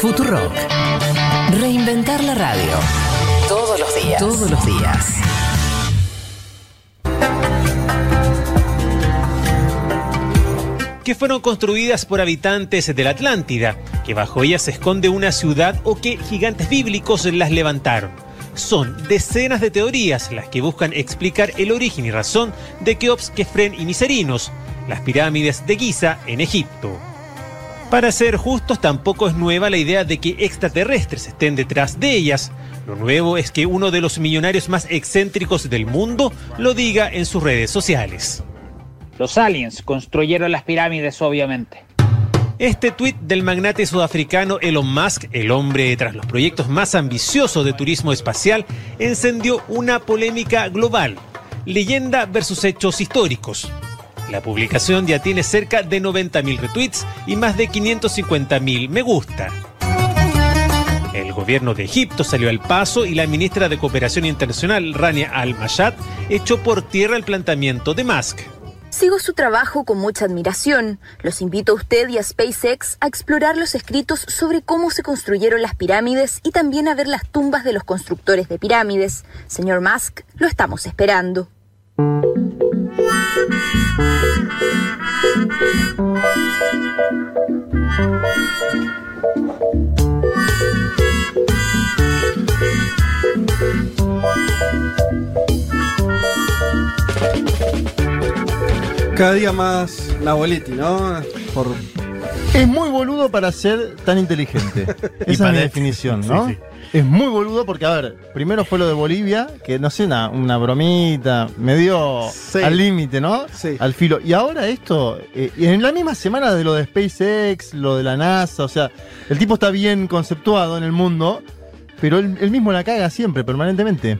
Futurock. Reinventar la radio. Todos los días. Todos los días. Que fueron construidas por habitantes de la Atlántida, que bajo ellas se esconde una ciudad o que gigantes bíblicos las levantaron. Son decenas de teorías las que buscan explicar el origen y razón de Keops, Kefren y Miserinos, las pirámides de Giza en Egipto. Para ser justos, tampoco es nueva la idea de que extraterrestres estén detrás de ellas. Lo nuevo es que uno de los millonarios más excéntricos del mundo lo diga en sus redes sociales. Los aliens construyeron las pirámides, obviamente. Este tuit del magnate sudafricano Elon Musk, el hombre tras los proyectos más ambiciosos de turismo espacial, encendió una polémica global. Leyenda versus hechos históricos. La publicación ya tiene cerca de 90.000 retweets y más de 550.000 me gusta. El gobierno de Egipto salió al paso y la ministra de Cooperación Internacional, Rania Al-Mashad, echó por tierra el planteamiento de Musk. Sigo su trabajo con mucha admiración. Los invito a usted y a SpaceX a explorar los escritos sobre cómo se construyeron las pirámides y también a ver las tumbas de los constructores de pirámides. Señor Musk, lo estamos esperando. Cada día más la abuelita, ¿no? Es muy boludo para ser tan inteligente. Esa es mi definición, ¿no? Sí, sí. Es muy boludo porque, a ver, primero fue lo de Bolivia, que no sé, una bromita, medio sí, al límite, ¿no? Sí. Al filo. Y ahora esto, en la misma semana de lo de SpaceX, lo de la NASA, o sea, el tipo está bien conceptuado en el mundo, pero él mismo la caga siempre, permanentemente.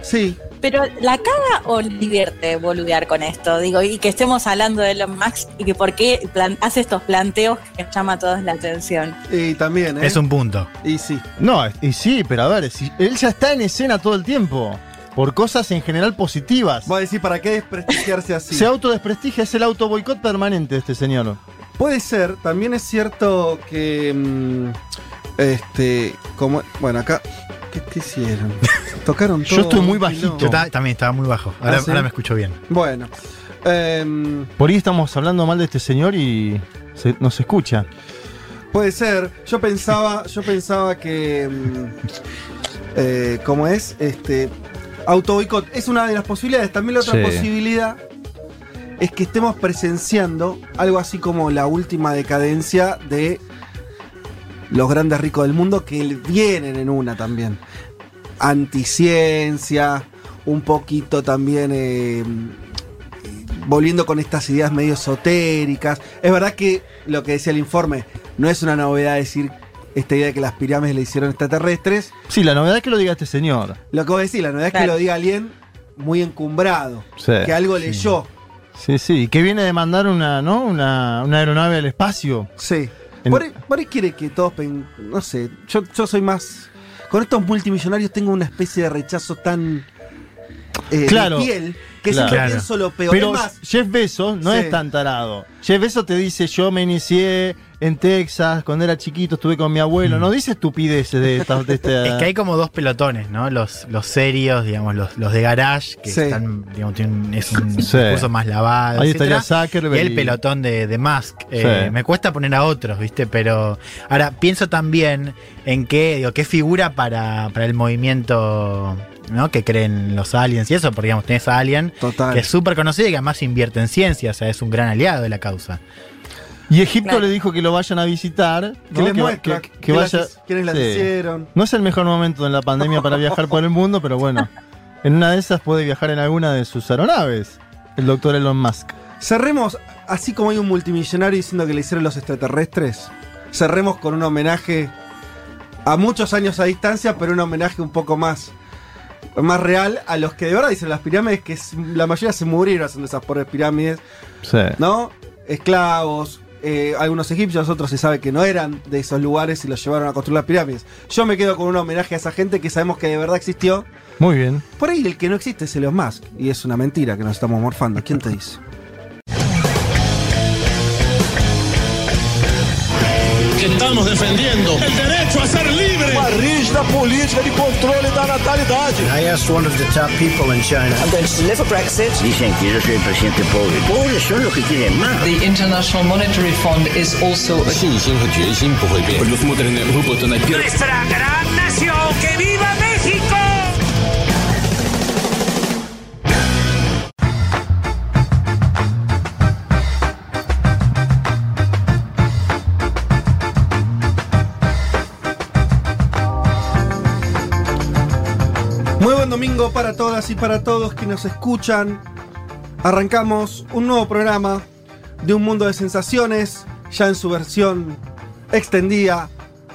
Sí. Pero la caga o divierte boludear con esto, digo, y que estemos hablando de Elon Musk y que por qué hace estos planteos que llama a todos la atención. Y también, ¿eh? Es un punto. Y sí. No, y sí, pero a ver, si él ya está en escena todo el tiempo, por cosas en general positivas. Voy a decir, ¿para qué desprestigiarse así? Se autodesprestigia, es el autoboicot permanente de este señor. Puede ser, también es cierto que, bueno, acá... ¿Qué hicieron? Tocaron todo. Yo estoy muy bajito. Yo también estaba muy bajo. Ahora, ¿sí? Ahora me escucho bien. Bueno. Por ahí estamos hablando mal de este señor y nos escucha. Puede ser. Yo pensaba que... ¿cómo es? Autoboicot es una de las posibilidades. También la otra posibilidad es que estemos presenciando algo así como la última decadencia de... los grandes ricos del mundo, que vienen en una también. Anticiencia, un poquito también volviendo con estas ideas medio esotéricas. Es verdad que lo que decía el informe, no es una novedad decir esta idea de que las pirámides le hicieron extraterrestres. Sí, la novedad es que lo diga este señor. Lo que vos decís, la novedad es que lo diga alguien muy encumbrado, sí, que algo leyó. Sí, sí, que viene de mandar una aeronave al espacio. Sí. Por ahí quiere que todos, no sé, yo soy más... Con estos multimillonarios tengo una especie de rechazo tan de piel, que siempre pienso lo peor. Pero además, Jeff Bezos no es tan tarado. Jeff Bezos te dice, yo me inicié en Texas, cuando era chiquito estuve con mi abuelo. No dice estupideces de esta... Es que hay como dos pelotones, ¿no? Los serios, digamos, los de garage, que están, digamos, es un curso más lavado, ahí estaría Zuckerberg. Y el pelotón de Musk. Me cuesta poner a otros, ¿viste? Pero ahora pienso también en qué figura para el movimiento... ¿no? Que creen los aliens y eso, porque digamos, tenés a Alien, total, que es súper conocido y que además invierte en ciencia, o sea, es un gran aliado de la causa. Y Egipto le dijo que lo vayan a visitar, ¿no? Quiénes las hicieron. No es el mejor momento en la pandemia para viajar por el mundo, pero bueno, en una de esas puede viajar en alguna de sus aeronaves, el doctor Elon Musk. Cerremos, así como hay un multimillonario diciendo que le hicieron los extraterrestres, cerremos con un homenaje a muchos años a distancia, pero un homenaje un poco más real a los que de verdad dicen las pirámides, que la mayoría se murieron haciendo esas pobres pirámides, ¿no? Esclavos, algunos egipcios, otros se sabe que no eran de esos lugares y los llevaron a construir las pirámides. Yo me quedo con un homenaje a esa gente que sabemos que de verdad existió. Muy bien. Por ahí el que no existe es Elon Musk, y es una mentira que nos estamos morfando. ¿Quién te dice? estamos defendiendo el derecho a ser libre. Uma rígida política de controle da natalidade. I asked one of the top people in China. I'm going to deliver Brexit. Dicen que yo soy el presidente pobre. Pobres son los que quieren más. The International Monetary Fund is also a... Nuestra gran nación, que viva México. Muy buen domingo para todas y para todos que nos escuchan. Arrancamos un nuevo programa de Un Mundo de Sensaciones, ya en su versión extendida,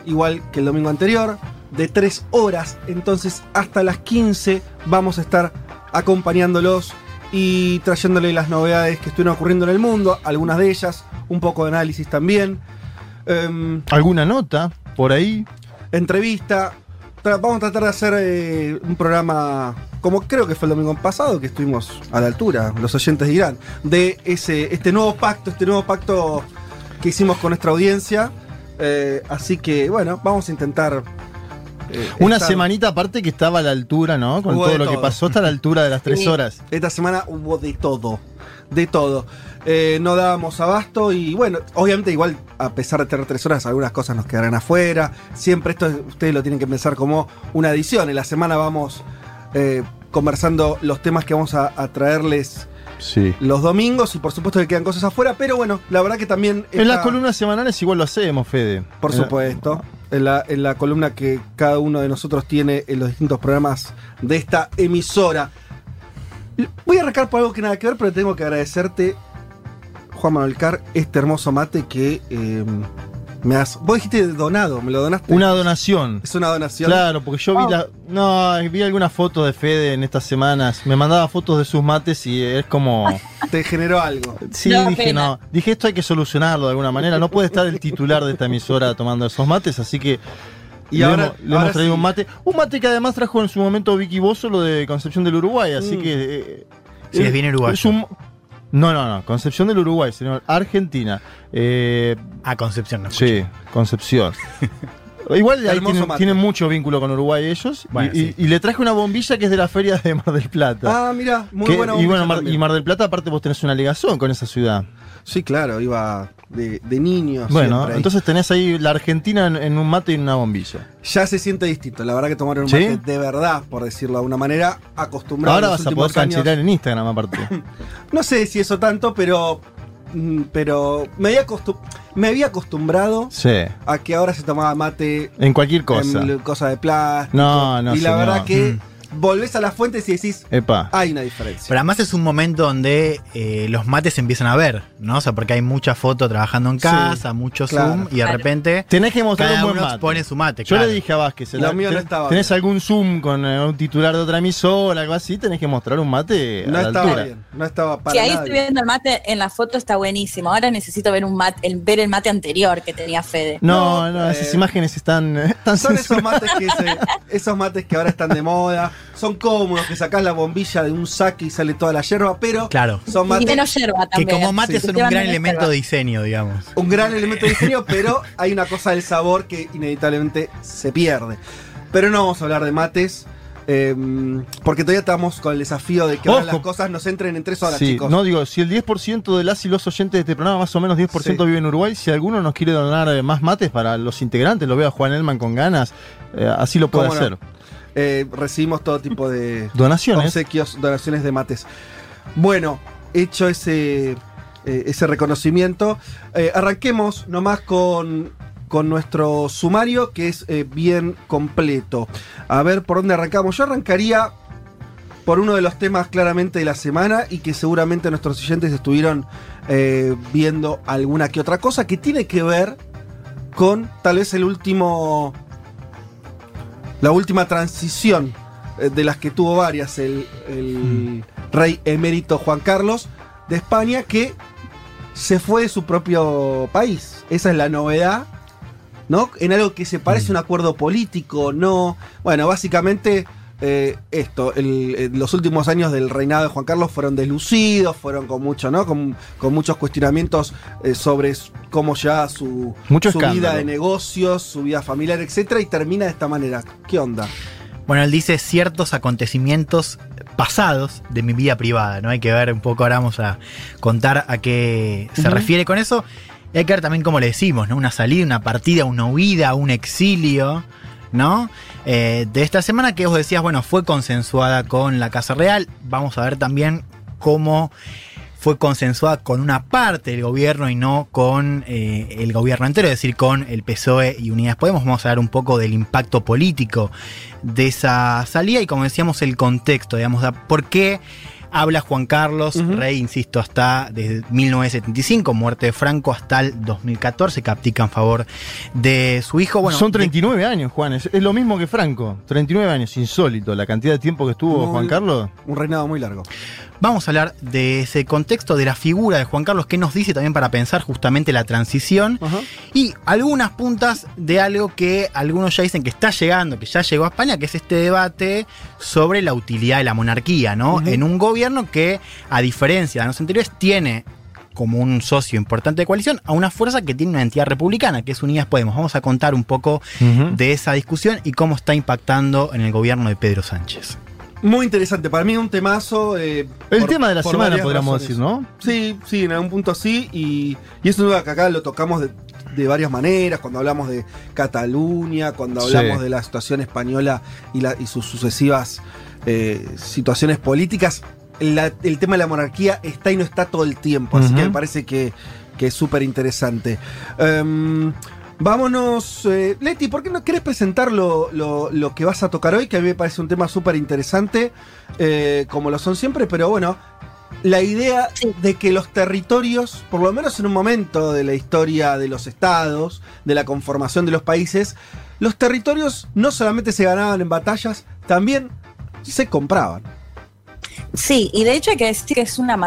igual que el domingo anterior, de 3 horas. Entonces hasta las 15 vamos a estar acompañándolos y trayéndole las novedades que estuvieron ocurriendo en el mundo, algunas de ellas, un poco de análisis también. ¿Alguna nota por ahí? Entrevista. Vamos a tratar de hacer un programa, como creo que fue el domingo pasado, que estuvimos a la altura, los oyentes dirán, de este nuevo pacto que hicimos con nuestra audiencia. Así que, bueno, vamos a intentar... Una semanita aparte que estaba a la altura, ¿no? Con todo lo que pasó, hasta la altura de las 3 horas. Esta semana hubo de todo, de todo. No dábamos abasto y, bueno, obviamente igual, a pesar de tener 3 horas, algunas cosas nos quedarán afuera. Siempre esto ustedes lo tienen que pensar como una edición. En la semana vamos conversando los temas que vamos a traerles... Sí. Los domingos, y por supuesto que quedan cosas afuera, pero bueno, la verdad que también... En las columnas semanales igual lo hacemos, Fede. Por supuesto, en la columna que cada uno de nosotros tiene en los distintos programas de esta emisora. Voy a arrancar por algo que nada que ver, pero tengo que agradecerte, Juan Manuel Carr, este hermoso mate que... Vos dijiste donado, me lo donaste. Una donación. Es una donación. Claro, porque yo vi algunas fotos de Fede en estas semanas. Me mandaba fotos de sus mates y es como... Te generó algo. Sí, no, dije esto hay que solucionarlo de alguna manera. No puede estar el titular de esta emisora tomando esos mates, así que... Y ahora hemos traído un mate que además trajo en su momento Vicky Bozzo, lo de Concepción del Uruguay, así que... sí, es bien uruguayo. No, Concepción del Uruguay, señor. Argentina. Concepción, no. Sí, Concepción. Igual tienen mucho vínculo con Uruguay ellos. Bueno, y le traje una bombilla que es de la feria de Mar del Plata. Ah, mirá, muy buena bombilla. Y bueno, Mar del Plata, aparte vos tenés una ligación con esa ciudad. Sí, claro, iba de niños. Bueno, entonces tenés ahí la Argentina en un mate y en una bombilla. Ya se siente distinto, la verdad que tomaron un mate de verdad, por decirlo de alguna manera, acostumbrado. Ahora vas a poder cancherear en Instagram, aparte. No sé si eso tanto, pero me había acostumbrado a que ahora se tomaba mate en cualquier cosa. En cosa de plástico. No, y la verdad que... Volvés a las fuentes y decís, epa, hay una diferencia. Pero además es un momento donde los mates se empiezan a ver, ¿no? O sea, porque hay mucha foto trabajando en casa, mucho Zoom, y de repente tenés que mostrar cada un buen mate. Pone su mate. Yo le dije a Vázquez, ¿tenés algún Zoom con un titular de otra emisora, algo así? Tenés que mostrar un mate. No estaba bien, no estaba para nada. Si ahí estoy viendo el mate en la foto, está buenísimo. Ahora necesito ver el mate anterior que tenía Fede. No, esas imágenes están son esos mates que ahora están de moda. Son cómodos, que sacás la bombilla de un saque y sale toda la yerba, pero son mates. Y menos yerba también. Que como mates son un gran elemento de diseño, digamos. Un gran elemento de diseño, pero hay una cosa del sabor que inevitablemente se pierde. Pero no vamos a hablar de mates, porque todavía estamos con el desafío de que ahora las cosas nos entren en 3 horas, chicos. No, digo, si el 10% de las y los oyentes de este programa, más o menos 10% vive en Uruguay, si alguno nos quiere donar más mates para los integrantes, lo veo a Juan Elman con ganas, así lo puede hacer. Recibimos todo tipo de donaciones, obsequios, donaciones de mates. Bueno, hecho ese reconocimiento, arranquemos nomás con nuestro sumario, que es bien completo. A ver por dónde arrancamos. Yo arrancaría por uno de los temas claramente de la semana y que seguramente nuestros oyentes estuvieron viendo alguna que otra cosa, que tiene que ver con tal vez la última transición, de las que tuvo varias el rey emérito Juan Carlos de España, que se fue de su propio país. Esa es la novedad, ¿no? En algo que se parece a un acuerdo político, ¿no? Bueno, básicamente los últimos años del reinado de Juan Carlos fueron deslucidos, fueron con mucho, ¿no? Con muchos cuestionamientos sobre cómo ya su vida de negocios, su vida familiar, etcétera, y termina de esta manera. ¿Qué onda? Bueno, él dice ciertos acontecimientos pasados de mi vida privada, ¿no? Hay que ver un poco, ahora vamos a contar a qué se refiere con eso. Y hay que ver también cómo le decimos, ¿no? Una salida, una partida, una huida, un exilio, ¿no? De esta semana que vos decías, bueno, fue consensuada con la Casa Real. Vamos a ver también cómo fue consensuada con una parte del gobierno y no con el gobierno entero, es decir, con el PSOE y Unidas Podemos. Vamos a hablar un poco del impacto político de esa salida y, como decíamos, el contexto, digamos, por qué habla Juan Carlos, rey, insisto, hasta desde 1975, muerte de Franco, hasta el 2014, que abdica en favor de su hijo. Bueno, son 39 años, Juan, es lo mismo que Franco, 39 años, insólito, la cantidad de tiempo que estuvo Juan Carlos. Un reinado muy largo. Vamos a hablar de ese contexto, de la figura de Juan Carlos, que nos dice también para pensar justamente la transición, y algunas puntas de algo que algunos ya dicen que está llegando, que ya llegó a España, que es este debate sobre la utilidad de la monarquía, ¿no? En un gobierno que, a diferencia de los anteriores, tiene como un socio importante de coalición a una fuerza que tiene una entidad republicana, que es Unidas Podemos. Vamos a contar un poco de esa discusión y cómo está impactando en el gobierno de Pedro Sánchez. Muy interesante, para mí un temazo. Tema de la semana, podríamos decir, ¿no? Sí, sí, en algún punto así, y es una duda que acá lo tocamos de varias maneras, cuando hablamos de Cataluña, cuando hablamos de la situación española y sus sucesivas situaciones políticas. El tema de la monarquía está y no está todo el tiempo, así que me parece que es súper interesante. Vámonos, Leti, ¿por qué no querés presentar lo que vas a tocar hoy? Que a mí me parece un tema súper interesante, como lo son siempre, pero bueno, la idea de que los territorios, por lo menos en un momento de la historia de los estados, de la conformación de los países, los territorios no solamente se ganaban en batallas, también se compraban. Sí, y de hecho hay que decir que es una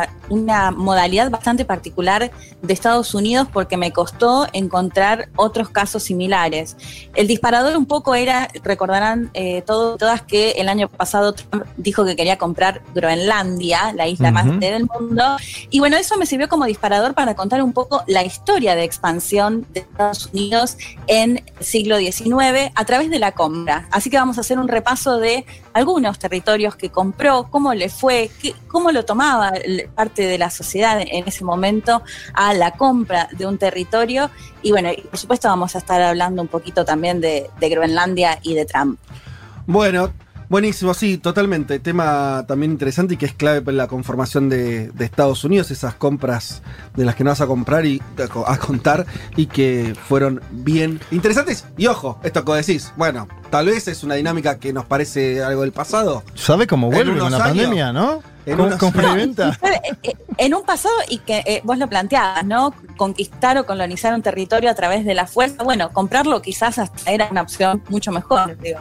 modalidad bastante particular de Estados Unidos, porque me costó encontrar otros casos similares. El disparador un poco era, recordarán todas que el año pasado Trump dijo que quería comprar Groenlandia, la isla más grande del mundo, y bueno, eso me sirvió como disparador para contar un poco la historia de expansión de Estados Unidos en el siglo XIX a través de la compra. Así que vamos a hacer un repaso de algunos territorios que compró, cómo le fue, cómo lo tomaba parte de la sociedad en ese momento a la compra de un territorio. Y bueno, por supuesto vamos a estar hablando un poquito también de Groenlandia y de Trump. Bueno, buenísimo, sí, totalmente. Tema también interesante y que es clave para la conformación de Estados Unidos, esas compras de las que no vas a comprar y a contar, y que fueron bien interesantes. Y ojo, esto que decís, bueno, tal vez es una dinámica que nos parece algo del pasado. ¿Sabes cómo vuelve con la pandemia, no? En un pasado, y que vos lo planteabas, ¿no? Conquistar o colonizar un territorio a través de la fuerza. Bueno, comprarlo quizás hasta era una opción mucho mejor, digo.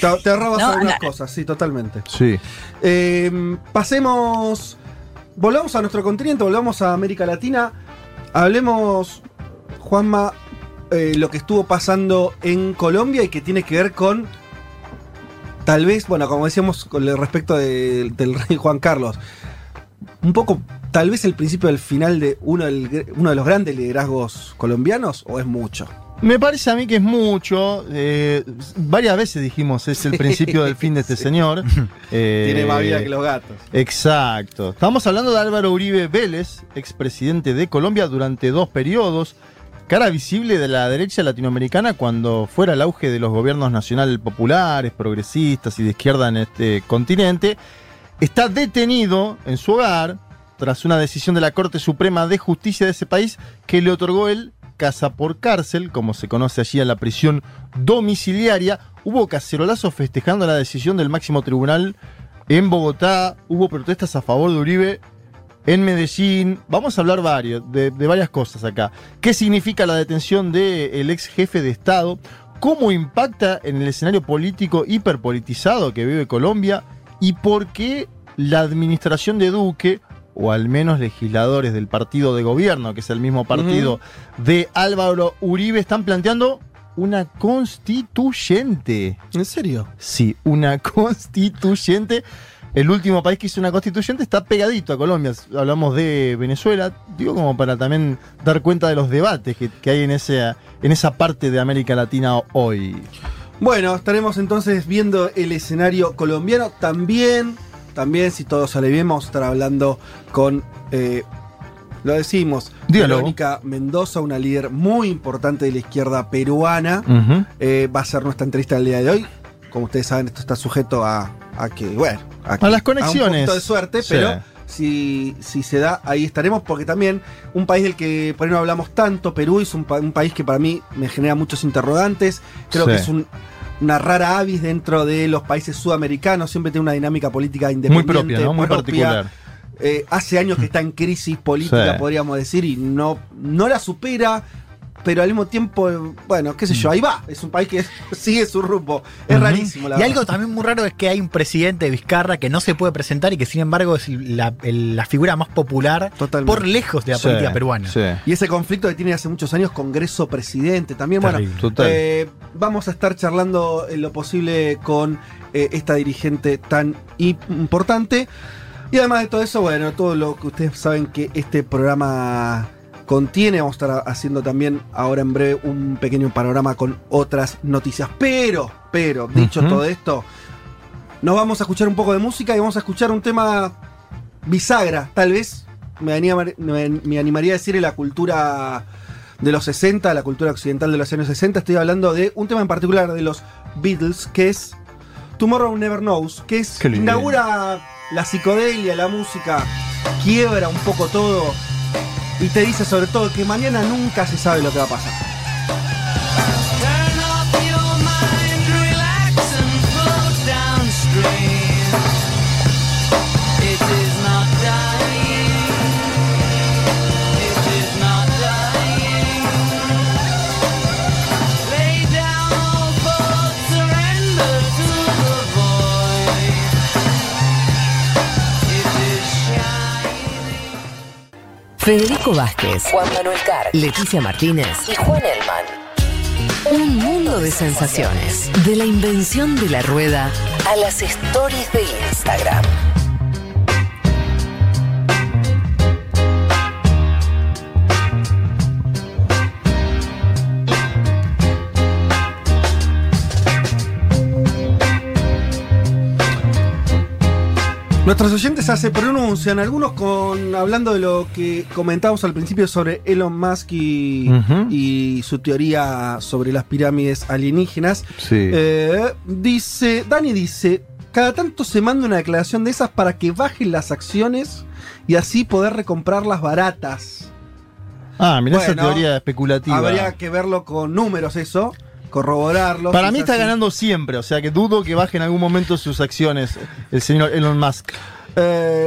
Te ahorrabas algunas cosas, sí, totalmente. Sí. Volvamos a nuestro continente, volvamos a América Latina. Hablemos, Juanma, lo que estuvo pasando en Colombia y que tiene que ver con, tal vez, bueno, como decíamos con respecto del rey Juan Carlos, un poco, tal vez el principio del final de uno de los grandes liderazgos colombianos, ¿o es mucho? Me parece a mí que es mucho. Varias veces dijimos, es el principio del fin de este señor. Tiene más vida que los gatos. Exacto. Estamos hablando de Álvaro Uribe Vélez, expresidente de Colombia durante 2 periodos. Cara visible de la derecha latinoamericana cuando fuera el auge de los gobiernos nacionales populares, progresistas y de izquierda en este continente, está detenido en su hogar tras una decisión de la Corte Suprema de Justicia de ese país que le otorgó el casa por cárcel, como se conoce allí a la prisión domiciliaria. Hubo cacerolazos festejando la decisión del máximo tribunal en Bogotá, hubo protestas a favor de Uribe en Medellín. Vamos a hablar de varias cosas acá. ¿Qué significa la detención del ex jefe de Estado? ¿Cómo impacta en el escenario político hiperpolitizado que vive Colombia? ¿Y por qué la administración de Duque, o al menos legisladores del partido de gobierno, que es el mismo partido de Álvaro Uribe, están planteando una constituyente. ¿En serio? Sí, una constituyente. El último país que hizo una constituyente está pegadito a Colombia. Hablamos de Venezuela, digo, como para también dar cuenta de los debates que hay en esa parte de América Latina hoy. Bueno, estaremos entonces viendo el escenario colombiano. También, si todo sale bien, vamos a estar hablando con... lo decimos, Verónica Mendoza, una líder muy importante de la izquierda peruana. Va a ser nuestra entrevista del día de hoy. Como ustedes saben, esto está sujeto a las conexiones. A un poquito de suerte, sí. Pero si se da, ahí estaremos. Porque también, un país del que por ahí no hablamos tanto, Perú, es un país que para mí me genera muchos interrogantes. Creo que es una rara avis dentro de los países sudamericanos. Siempre tiene una dinámica política independiente. Muy propia, ¿no? Muy particular. Hace años que está en crisis política, podríamos decir, y no la supera, pero al mismo tiempo, bueno, qué sé yo, ahí va. Es un país que sigue su rumbo. Es rarísimo, la verdad. Y algo también muy raro es que hay un presidente, Vizcarra, que no se puede presentar y que sin embargo es la figura más popular por lejos de la política peruana. Sí. Y ese conflicto que tiene hace muchos años, Congreso-Presidente. También, vamos a estar charlando en lo posible con esta dirigente tan importante. Y además de todo eso, bueno, todo lo que ustedes saben que este programa contiene, vamos a estar haciendo también ahora en breve un pequeño panorama con otras noticias. Pero, dicho todo esto, nos vamos a escuchar un poco de música y vamos a escuchar un tema bisagra, tal vez, me animaría a decir, en la cultura de los 60, la cultura occidental de los años 60. Estoy hablando de un tema en particular de los Beatles, que es Tomorrow Never Knows, que es inaugura... La psicodelia, la música, quiebra un poco todo y te dice sobre todo que mañana nunca se sabe lo que va a pasar. Federico Vázquez, Juan Manuel Carr, Leticia Martínez y Juan Elman. Un mundo de sensaciones. De la invención de la rueda a las stories de Instagram. Nuestros oyentes se pronuncian, algunos hablando de lo que comentábamos al principio sobre Elon Musk y su teoría sobre las pirámides alienígenas. Sí. Dani dice, cada tanto se manda una declaración de esas para que bajen las acciones y así poder recomprarlas baratas. Ah, mirá, bueno, esa teoría especulativa. Habría que verlo con números eso. Corroborarlo. Para mí está ganando siempre, o sea que dudo que baje en algún momento sus acciones el señor Elon Musk.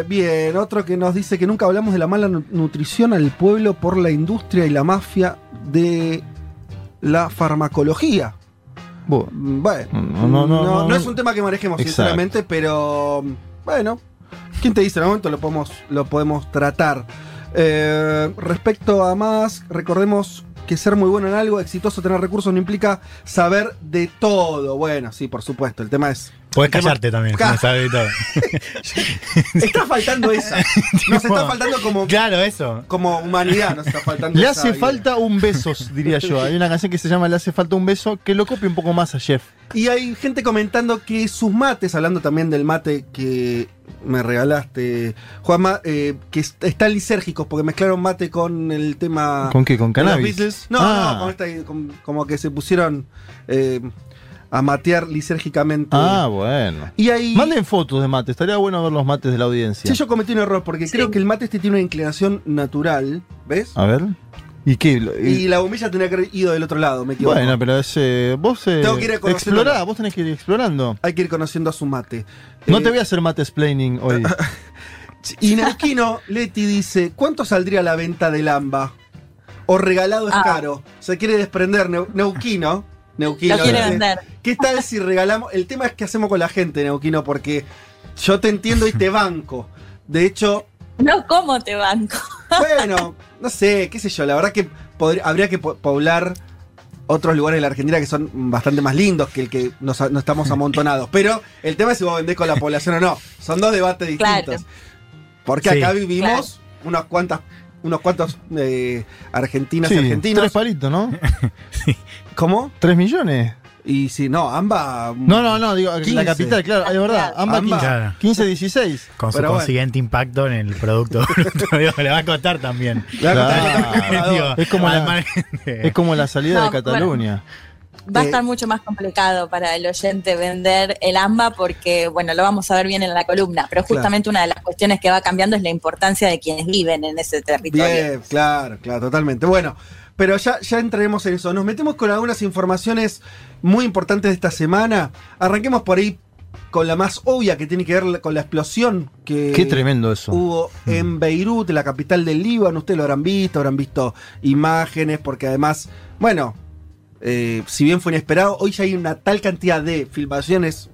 Bien, otro que nos dice que nunca hablamos de la mala nutrición al pueblo por la industria y la mafia de la farmacología. Bueno, no es un tema que manejemos, sinceramente, pero bueno, ¿quién te dice? En el momento lo podemos tratar. Respecto a Musk, recordemos que ser muy bueno en algo, exitoso, tener recursos, no implica saber de todo. Bueno, sí, por supuesto. El tema es... Podés callarte también, no sabes de todo. Está faltando esa. Nos está faltando como... Claro, eso. Como humanidad nos está faltando. Le hace falta un beso, diría yo. Hay una canción que se llama Le hace falta un beso, que lo copie un poco más a Jeff. Y hay gente comentando que sus mates, hablando también del mate que... me regalaste, Juanma, que están lisérgicos porque mezclaron mate con el tema... ¿Con qué? ¿Con cannabis? No, como que se pusieron a matear lisérgicamente. Ah, bueno. Y ahí... Manden fotos de mate, estaría bueno ver los mates de la audiencia. Sí, yo cometí un error porque creo que el mate tiene una inclinación natural, ¿ves? A ver... Y la bombilla tenía que haber ido del otro lado, me equivoco. Bueno, pero vos vos tenés que ir explorando. Hay que ir conociendo a su mate. No te voy a hacer mate-splaining hoy. Y Narquino Leti dice, ¿cuánto saldría la venta del AMBA? O regalado es caro. Se quiere desprender Neuquino. Lo quiere vender. ¿Qué tal si regalamos? El tema es que hacemos con la gente, Neuquino, porque yo te entiendo y te banco. De hecho... No, ¿cómo te banco? Bueno, no sé, qué sé yo, la verdad que habría que poblar otros lugares de la Argentina que son bastante más lindos que el que nos estamos amontonados. Pero el tema es si vos vendés con la población o no. Son dos debates distintos. Claro. Porque acá vivimos unos cuantos argentinas y argentinos. 3 palitos, ¿no? ¿Cómo? 3 millones. Y si no, AMBA... No, digo, 15. La capital, claro, es verdad. AMBA 15, 16. Con su consiguiente impacto en el producto. Digo, le va a costar también. Es como la salida de Cataluña. Bueno, va a estar mucho más complicado para el oyente vender el AMBA porque, bueno, lo vamos a ver bien en la columna, pero justamente una de las cuestiones que va cambiando es la importancia de quienes viven en ese territorio. Bien, claro, totalmente. Bueno... Pero ya entraremos en eso. Nos metemos con algunas informaciones muy importantes de esta semana. Arranquemos por ahí con la más obvia, que tiene que ver con la explosión que hubo en Beirut, la capital del Líbano. Ustedes lo habrán visto imágenes, porque además, bueno, si bien fue inesperado, hoy ya hay una tal cantidad de filmaciones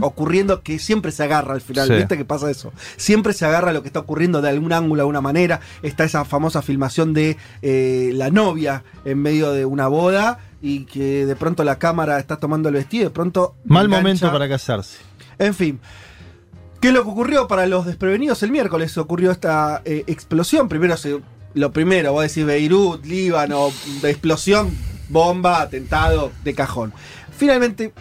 ocurriendo que siempre se agarra al final, ¿viste que pasa eso? Siempre se agarra lo que está ocurriendo de algún ángulo, de alguna manera. Está esa famosa filmación de la novia en medio de una boda y que de pronto la cámara está tomando el vestido y de pronto... Mal momento para casarse. En fin. ¿Qué es lo que ocurrió para los desprevenidos? El miércoles ocurrió esta explosión. Lo primero, vos decís Beirut, Líbano, explosión, bomba, atentado, de cajón. Finalmente...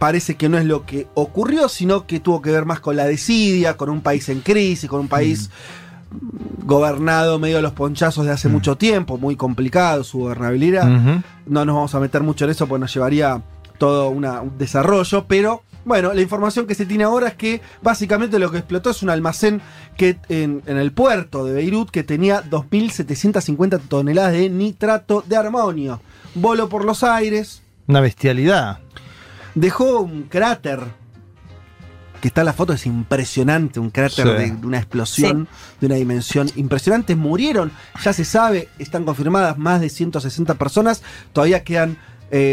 parece que no es lo que ocurrió, sino que tuvo que ver más con la desidia, con un país en crisis, con un país gobernado medio a los ponchazos de hace mucho tiempo, muy complicado su gobernabilidad. No nos vamos a meter mucho en eso porque nos llevaría todo un desarrollo, pero bueno, la información que se tiene ahora es que básicamente lo que explotó es un almacén que en el puerto de Beirut que tenía 2.750 toneladas de nitrato de armonio. Voló por los aires. Una bestialidad. Dejó un cráter, que está en la foto, es impresionante, un cráter de una explosión, de una dimensión impresionante. Murieron, ya se sabe, están confirmadas más de 160 personas, todavía quedan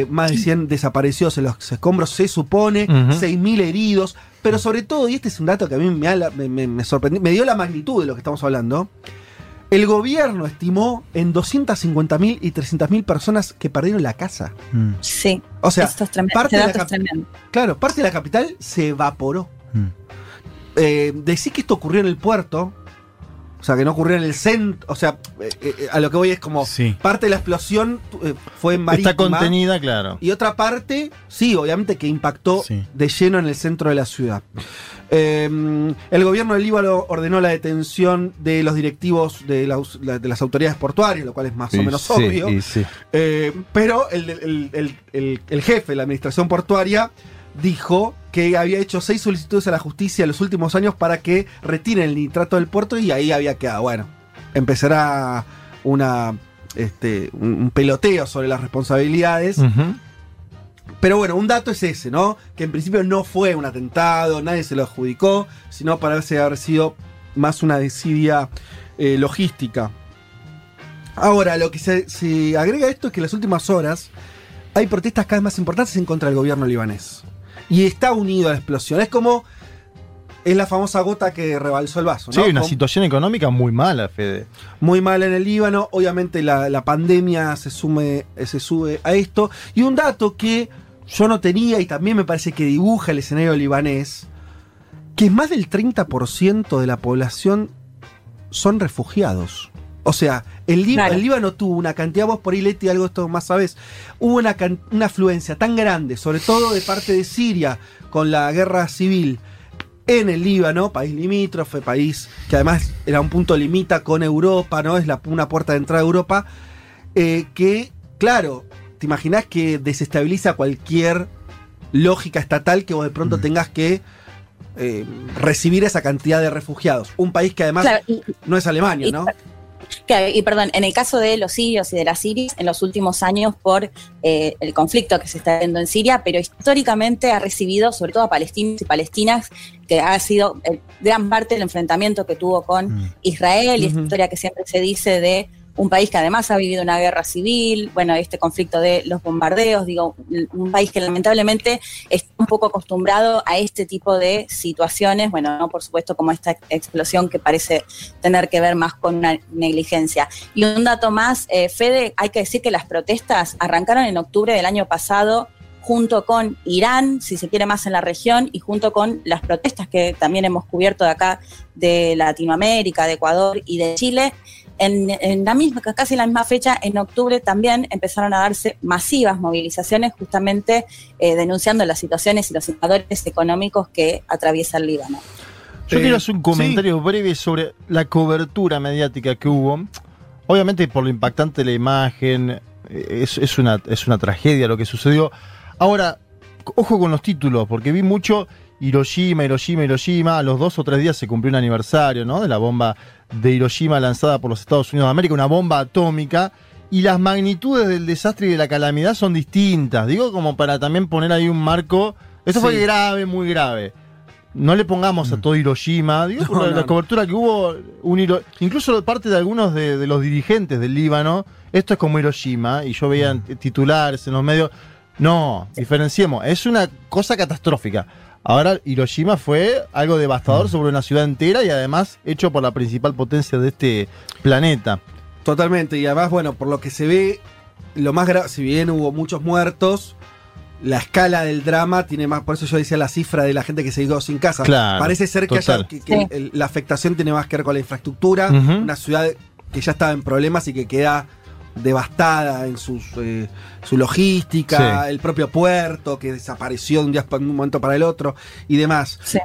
más de 100 desaparecidos en los escombros, se supone, 6.000 heridos, pero sobre todo, y este es un dato que a mí me sorprendió, me dio la magnitud de lo que estamos hablando, el gobierno estimó en 250.000 y 300.000 personas que perdieron la casa. Sí. O sea, esto es tremendo. Parte de la capital se evaporó. Decir que esto ocurrió en el puerto, o sea, que no ocurrió en el centro, o sea, a lo que voy es como parte de la explosión fue en marítima. Está contenida, claro. Y otra parte, obviamente que impactó de lleno en el centro de la ciudad. El gobierno del Líbano ordenó la detención de los directivos de las autoridades portuarias, lo cual es más o menos obvio. Pero el jefe de la administración portuaria dijo que había hecho 6 solicitudes a la justicia en los últimos años para que retiren el nitrato del puerto y ahí había quedado. Bueno, empezará un peloteo sobre las responsabilidades. Pero bueno, un dato es ese, ¿no? Que en principio no fue un atentado, nadie se lo adjudicó, sino parece haber sido más una desidia logística. Ahora, lo que se agrega a esto es que en las últimas horas hay protestas cada vez más importantes en contra del gobierno libanés. Y está unido a la explosión. Es como... Es la famosa gota que rebalsó el vaso, ¿no? Sí, una situación económica muy mala, Fede. Muy mala en el Líbano. Obviamente la pandemia se sube a esto. Y un dato que yo no tenía y también me parece que dibuja el escenario libanés, que es más del 30% de la población son refugiados. O sea, el Líbano tuvo una cantidad, vos por ahí, Leti, algo de esto más sabés, hubo una afluencia tan grande, sobre todo de parte de Siria, con la guerra civil, en el Líbano, país limítrofe, país que además era un punto limita con Europa, ¿no? Es una puerta de entrada a Europa, que, claro, te imaginás que desestabiliza cualquier lógica estatal que vos de pronto tengas que recibir esa cantidad de refugiados. Un país que además no es Alemania, ¿no? Y perdón, en el caso de los sirios y de las sirias, en los últimos años por el conflicto que se está viendo en Siria, pero históricamente ha recibido sobre todo a palestinos y palestinas, que ha sido gran parte del enfrentamiento que tuvo con Israel, y esta historia que siempre se dice de un país que además ha vivido una guerra civil, bueno, este conflicto de los bombardeos, digo, un país que lamentablemente está un poco acostumbrado a este tipo de situaciones, bueno, no por supuesto como esta explosión que parece tener que ver más con una negligencia. Y un dato más, Fede, hay que decir que las protestas arrancaron en octubre del año pasado, junto con Irán, si se quiere más en la región, y junto con las protestas que también hemos cubierto de acá, de Latinoamérica, de Ecuador y de Chile. En la misma, casi la misma fecha, en octubre también empezaron a darse masivas movilizaciones justamente denunciando las situaciones y los indicadores económicos que atraviesa el Líbano. Yo quiero hacer un comentario breve sobre la cobertura mediática que hubo. Obviamente por lo impactante de la imagen, es una tragedia lo que sucedió. Ahora, ojo con los títulos, porque vi mucho Hiroshima, a los 2 o 3 días se cumplió un aniversario, ¿no?, de la bomba de Hiroshima lanzada por los Estados Unidos de América, una bomba atómica, y las magnitudes del desastre y de la calamidad son distintas, digo, como para también poner ahí un marco, eso fue grave, muy grave. No le pongamos a todo Hiroshima, digo, no, por la cobertura que hubo, incluso parte de algunos de los dirigentes del Líbano, esto es como Hiroshima, y yo veía titulares en los medios, no, diferenciemos, es una cosa catastrófica. Ahora Hiroshima fue algo devastador sobre una ciudad entera y además hecho por la principal potencia de este planeta. Totalmente, y además, bueno, por lo que se ve, lo más grave, si bien hubo muchos muertos, la escala del drama tiene más, por eso yo decía la cifra de la gente que se quedó sin casa. Claro, parece ser que, la afectación tiene más que ver con la infraestructura, una ciudad que ya estaba en problemas y que queda devastada en su logística, el propio puerto que desapareció de un momento para el otro y demás. Sí.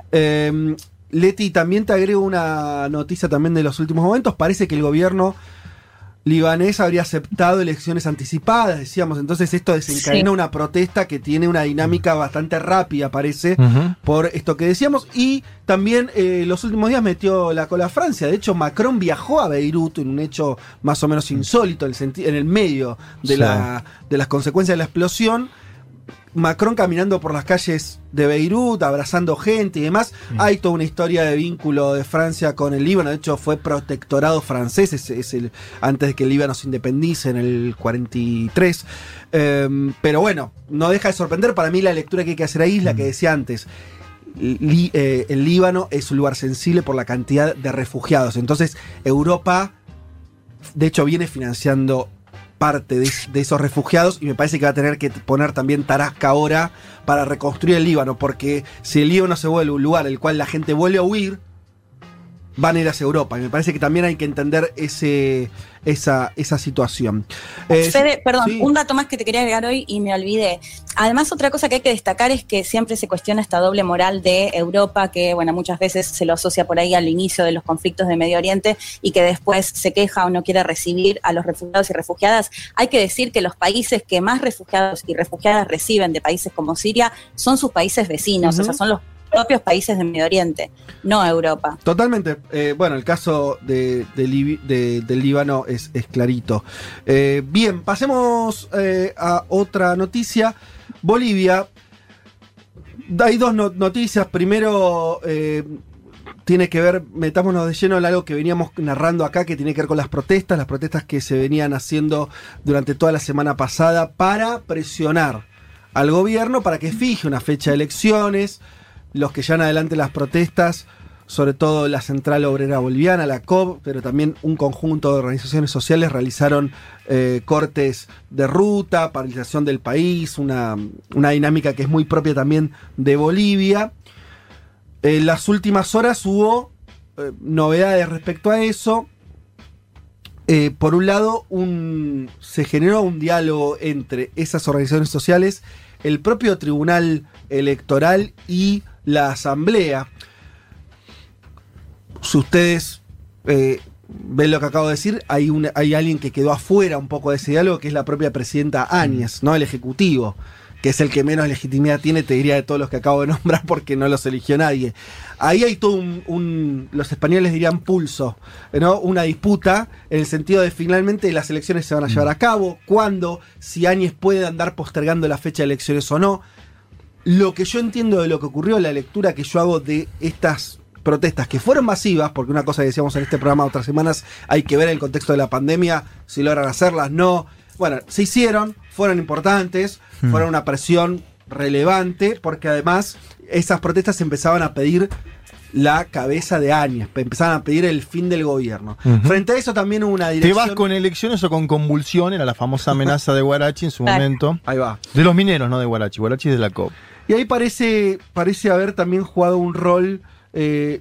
Leti, también te agrego una noticia también de los últimos momentos, parece que el gobierno libanés habría aceptado elecciones anticipadas, decíamos, entonces esto desencadenó una protesta que tiene una dinámica bastante rápida, parece, por esto que decíamos, y también los últimos días metió la cola a Francia, de hecho Macron viajó a Beirut en un hecho más o menos insólito, en el medio de las consecuencias de la explosión, Macron caminando por las calles de Beirut, abrazando gente y demás. Hay toda una historia de vínculo de Francia con el Líbano, de hecho fue protectorado francés antes de que el Líbano se independice en el 43, pero bueno, no deja de sorprender. Para mí la lectura que hay que hacer ahí es la que decía antes, el Líbano es un lugar sensible por la cantidad de refugiados, entonces Europa de hecho viene financiando parte de esos refugiados y me parece que va a tener que poner también tarasca ahora para reconstruir el Líbano, porque si el Líbano se vuelve un lugar en el cual la gente vuelve a huir, van a ir hacia Europa, y me parece que también hay que entender esa situación. Fede, perdón, un dato más que te quería agregar hoy y me olvidé. Además, otra cosa que hay que destacar es que siempre se cuestiona esta doble moral de Europa, que bueno, muchas veces se lo asocia por ahí al inicio de los conflictos de Medio Oriente y que después se queja o no quiere recibir a los refugiados y refugiadas. Hay que decir que los países que más refugiados y refugiadas reciben de países como Siria son sus países vecinos, o sea, son los propios países del Medio Oriente, no Europa. Totalmente. Bueno, el caso del Líbano es clarito. Bien, pasemos a otra noticia. Bolivia. Hay dos noticias. Primero, tiene que ver, metámonos de lleno en algo que veníamos narrando acá, que tiene que ver con las protestas que se venían haciendo durante toda la semana pasada para presionar al gobierno para que fije una fecha de elecciones. Los que llevan adelante las protestas, sobre todo la Central Obrera Boliviana, la COB, pero también un conjunto de organizaciones sociales realizaron cortes de ruta, paralización del país, una dinámica que es muy propia también de Bolivia. En las últimas horas hubo novedades respecto a eso. Por un lado, se generó un diálogo entre esas organizaciones sociales, el propio Tribunal Electoral y la Asamblea. Si ustedes ven lo que acabo de decir, hay alguien que quedó afuera un poco de ese diálogo, que es la propia presidenta Áñez, ¿no?, el Ejecutivo, que es el que menos legitimidad tiene, te diría, de todos los que acabo de nombrar, porque no los eligió nadie. Ahí hay todo los españoles dirían pulso, ¿no?, una disputa, en el sentido de finalmente las elecciones se van a llevar a cabo, cuándo, si Áñez puede andar postergando la fecha de elecciones o no. Lo que yo entiendo de lo que ocurrió, la lectura que yo hago de estas protestas que fueron masivas, porque una cosa que decíamos en este programa otras semanas, hay que ver el contexto de la pandemia, si logran hacerlas, no. Bueno, se hicieron, fueron importantes, fueron una presión relevante, porque además esas protestas empezaban a pedir la cabeza de Áñez, empezaban a pedir el fin del gobierno. Frente a eso también hubo una dirección... ¿Te vas con elecciones o con convulsiones? Era la famosa amenaza de Guarachi en su momento. Ahí va. De los mineros, no de Guarachi. Guarachi es de la COP. Y ahí parece haber también jugado un rol el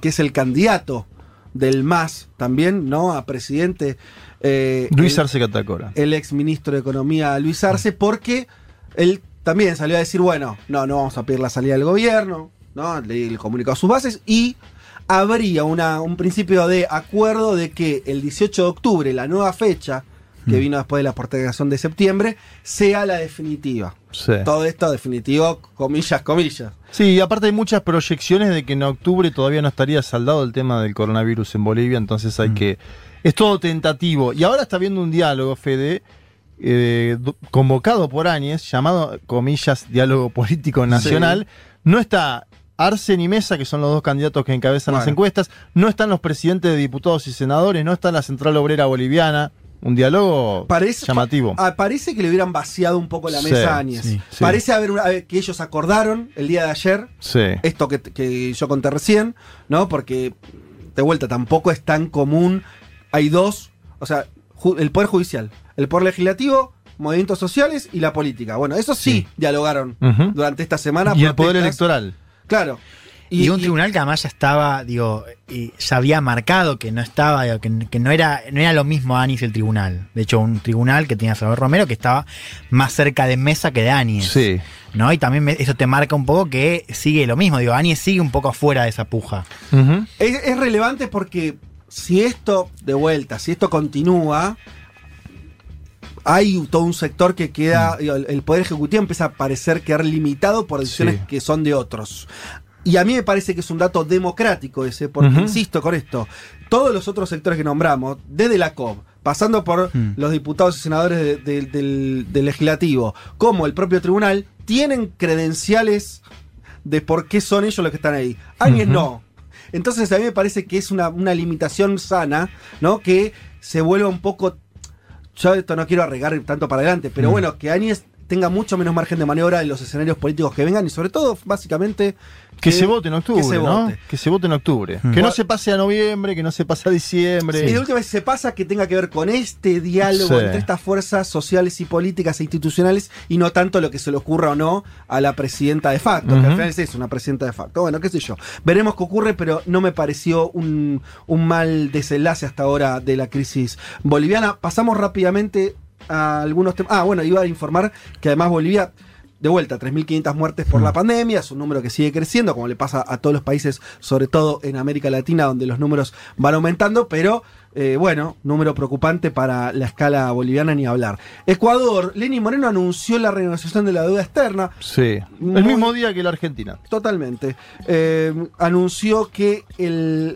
que es el candidato del MAS también, ¿no? A presidente. Luis Arce Catacora. El ex ministro de Economía Luis Arce, porque él también salió a decir, bueno, no vamos a pedir la salida del gobierno, ¿no? Le comunicó a sus bases y habría un principio de acuerdo de que el 18 de octubre, la nueva fecha que vino después de la postergación de septiembre, sea la definitiva. Sí. Todo esto definitivo, comillas, comillas. Sí, y aparte hay muchas proyecciones de que en octubre todavía no estaría saldado el tema del coronavirus en Bolivia, entonces hay que... Es todo tentativo. Y ahora está habiendo un diálogo, Fede, convocado por Áñez, llamado, comillas, diálogo político nacional. Sí. No está Arce ni Mesa, que son los dos candidatos que encabezan las encuestas, no están los presidentes de diputados y senadores, no está la Central Obrera Boliviana. Un diálogo llamativo. Parece que le hubieran vaciado un poco la mesa a Áñez. Sí, sí. Parece que ellos acordaron el día de ayer, esto que yo conté recién, ¿no? Porque, de vuelta, tampoco es tan común. Hay dos, o sea, el Poder Judicial, el Poder Legislativo, movimientos sociales y la política. Bueno, eso sí dialogaron durante esta semana. Y el Poder Electoral. Claro. Y un tribunal que además ya estaba, ya había marcado que no estaba, que no era lo mismo Áñez y el tribunal. De hecho, un tribunal que tenía a Salvador Romero que estaba más cerca de Mesa que de Áñez. Sí. ¿No? Y también eso te marca un poco que sigue lo mismo. Áñez sigue un poco afuera de esa puja. Es relevante porque si esto, de vuelta, si esto continúa, hay todo un sector que queda, el Poder Ejecutivo empieza a parecer quedar limitado por decisiones que son de otros. Y a mí me parece que es un dato democrático ese, porque insisto con esto, todos los otros sectores que nombramos, desde la COB, pasando por los diputados y senadores del Legislativo, como el propio tribunal, tienen credenciales de por qué son ellos los que están ahí. Áñez no. Entonces a mí me parece que es una limitación sana, ¿no? Que se vuelva un poco... Yo esto no quiero arreglar tanto para adelante, pero bueno, que Áñez tenga mucho menos margen de maniobra en los escenarios políticos que vengan y sobre todo, básicamente... Que se vote en octubre, ¿no? Que se vote en octubre. Que no se pase a noviembre, que no se pase a diciembre. Y de última vez se pasa que tenga que ver con este diálogo entre estas fuerzas sociales y políticas e institucionales y no tanto lo que se le ocurra o no a la presidenta de facto, que al final es eso, una presidenta de facto. Bueno, qué sé yo. Veremos qué ocurre, pero no me pareció un mal desenlace hasta ahora de la crisis boliviana. Pasamos rápidamente... A algunos temas. Bueno, iba a informar que además Bolivia, de vuelta, 3.500 muertes por la pandemia, es un número que sigue creciendo, como le pasa a todos los países, sobre todo en América Latina, donde los números van aumentando, pero bueno, número preocupante para la escala boliviana, ni hablar. Ecuador, Lenín Moreno anunció la renegociación de la deuda externa. Sí, el mismo día que la Argentina. Totalmente. Anunció que el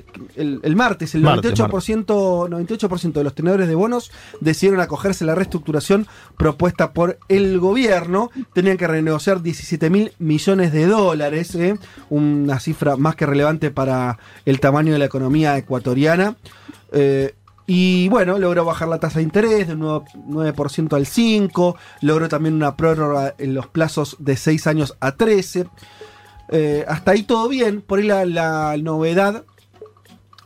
martes, el 98% de los tenedores de bonos decidieron acogerse a la reestructuración propuesta por el gobierno. Tenían que renegociar $17.000 millones, una cifra más que relevante para el tamaño de la economía ecuatoriana. Y bueno, logró bajar la tasa de interés de un 9% al 5%, logró también una prórroga en los plazos de 6 años a 13. Hasta ahí todo bien, por ahí la novedad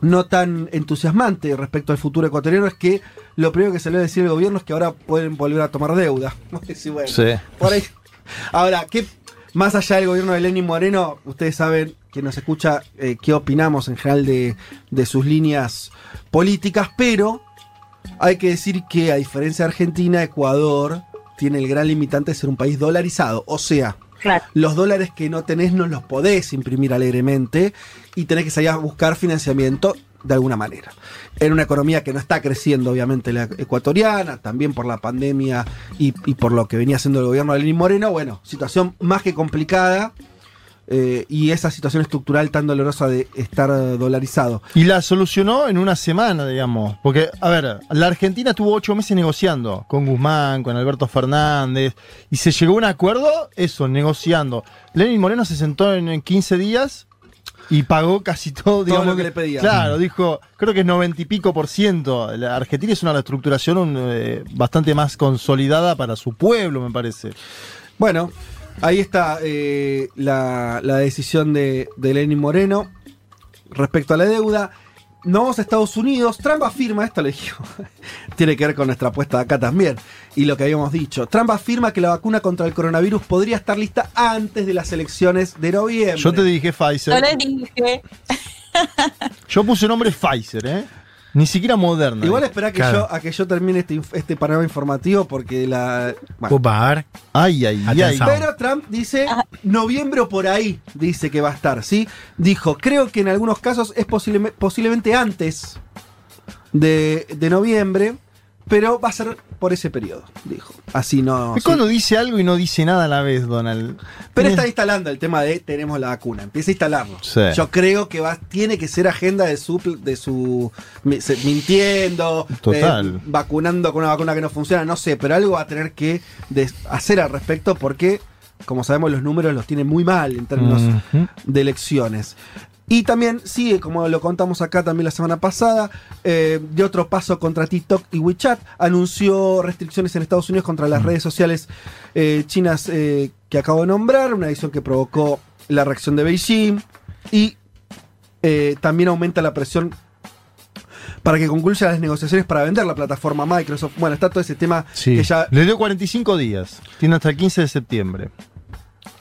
no tan entusiasmante respecto al futuro ecuatoriano es que lo primero que salió a decir el gobierno es que ahora pueden volver a tomar deuda. Sí, bueno, por ahí. Ahora, más allá del gobierno de Lenín Moreno, ustedes saben... que nos escucha, qué opinamos en general de sus líneas políticas, pero hay que decir que, a diferencia de Argentina, Ecuador tiene el gran limitante de ser un país dolarizado. O sea, los dólares que no tenés no los podés imprimir alegremente y tenés que salir a buscar financiamiento de alguna manera. En una economía que no está creciendo, obviamente, la ecuatoriana, también por la pandemia y por lo que venía haciendo el gobierno de Lenín Moreno, bueno, situación más que complicada. Y esa situación estructural tan dolorosa de estar dolarizado. Y la solucionó en una semana, digamos. Porque, a ver, la Argentina estuvo 8 meses negociando con Guzmán, con Alberto Fernández, y se llegó a un acuerdo, negociando. Lenín Moreno se sentó en 15 días y pagó casi todo, digamos, todo lo que le pedía. Claro, dijo, creo que es 90 y pico %. La Argentina es una reestructuración bastante más consolidada para su pueblo, me parece. Bueno, ahí está la decisión de Lenín Moreno respecto a la deuda. Nos vamos a Estados Unidos. Trump afirma, esto lo dije, tiene que ver con nuestra apuesta de acá también, y lo que habíamos dicho. Trump afirma que la vacuna contra el coronavirus podría estar lista antes de las elecciones de noviembre. Yo te dije Pfizer. Yo le dije. Yo puse nombre Pfizer, ¿eh? Ni siquiera Moderna. Igual espera que yo termine este panorama informativo porque la... Bueno. Ay, ay, ay. Pero Trump dice noviembre o por ahí, dice que va a estar, ¿sí? Dijo, creo que en algunos casos es posiblemente antes de noviembre, pero va a ser por ese periodo, dijo. Así no... Es cuando dice algo y no dice nada a la vez, Donald. Pero está instalando el tema de tenemos la vacuna. Empieza a instalarlo. Sí. Yo creo que tiene que ser agenda de su mintiendo, vacunando con una vacuna que no funciona, no sé, pero algo va a tener que hacer al respecto porque, como sabemos, los números los tiene muy mal en términos de elecciones. Y también sigue, como lo contamos acá también la semana pasada, de otro paso contra TikTok y WeChat. Anunció restricciones en Estados Unidos contra las redes sociales chinas que acabo de nombrar, una decisión que provocó la reacción de Beijing. Y también aumenta la presión para que concluyan las negociaciones para vender la plataforma Microsoft. Bueno, está todo ese tema que ya... Le dio 45 días, tiene hasta el 15 de septiembre.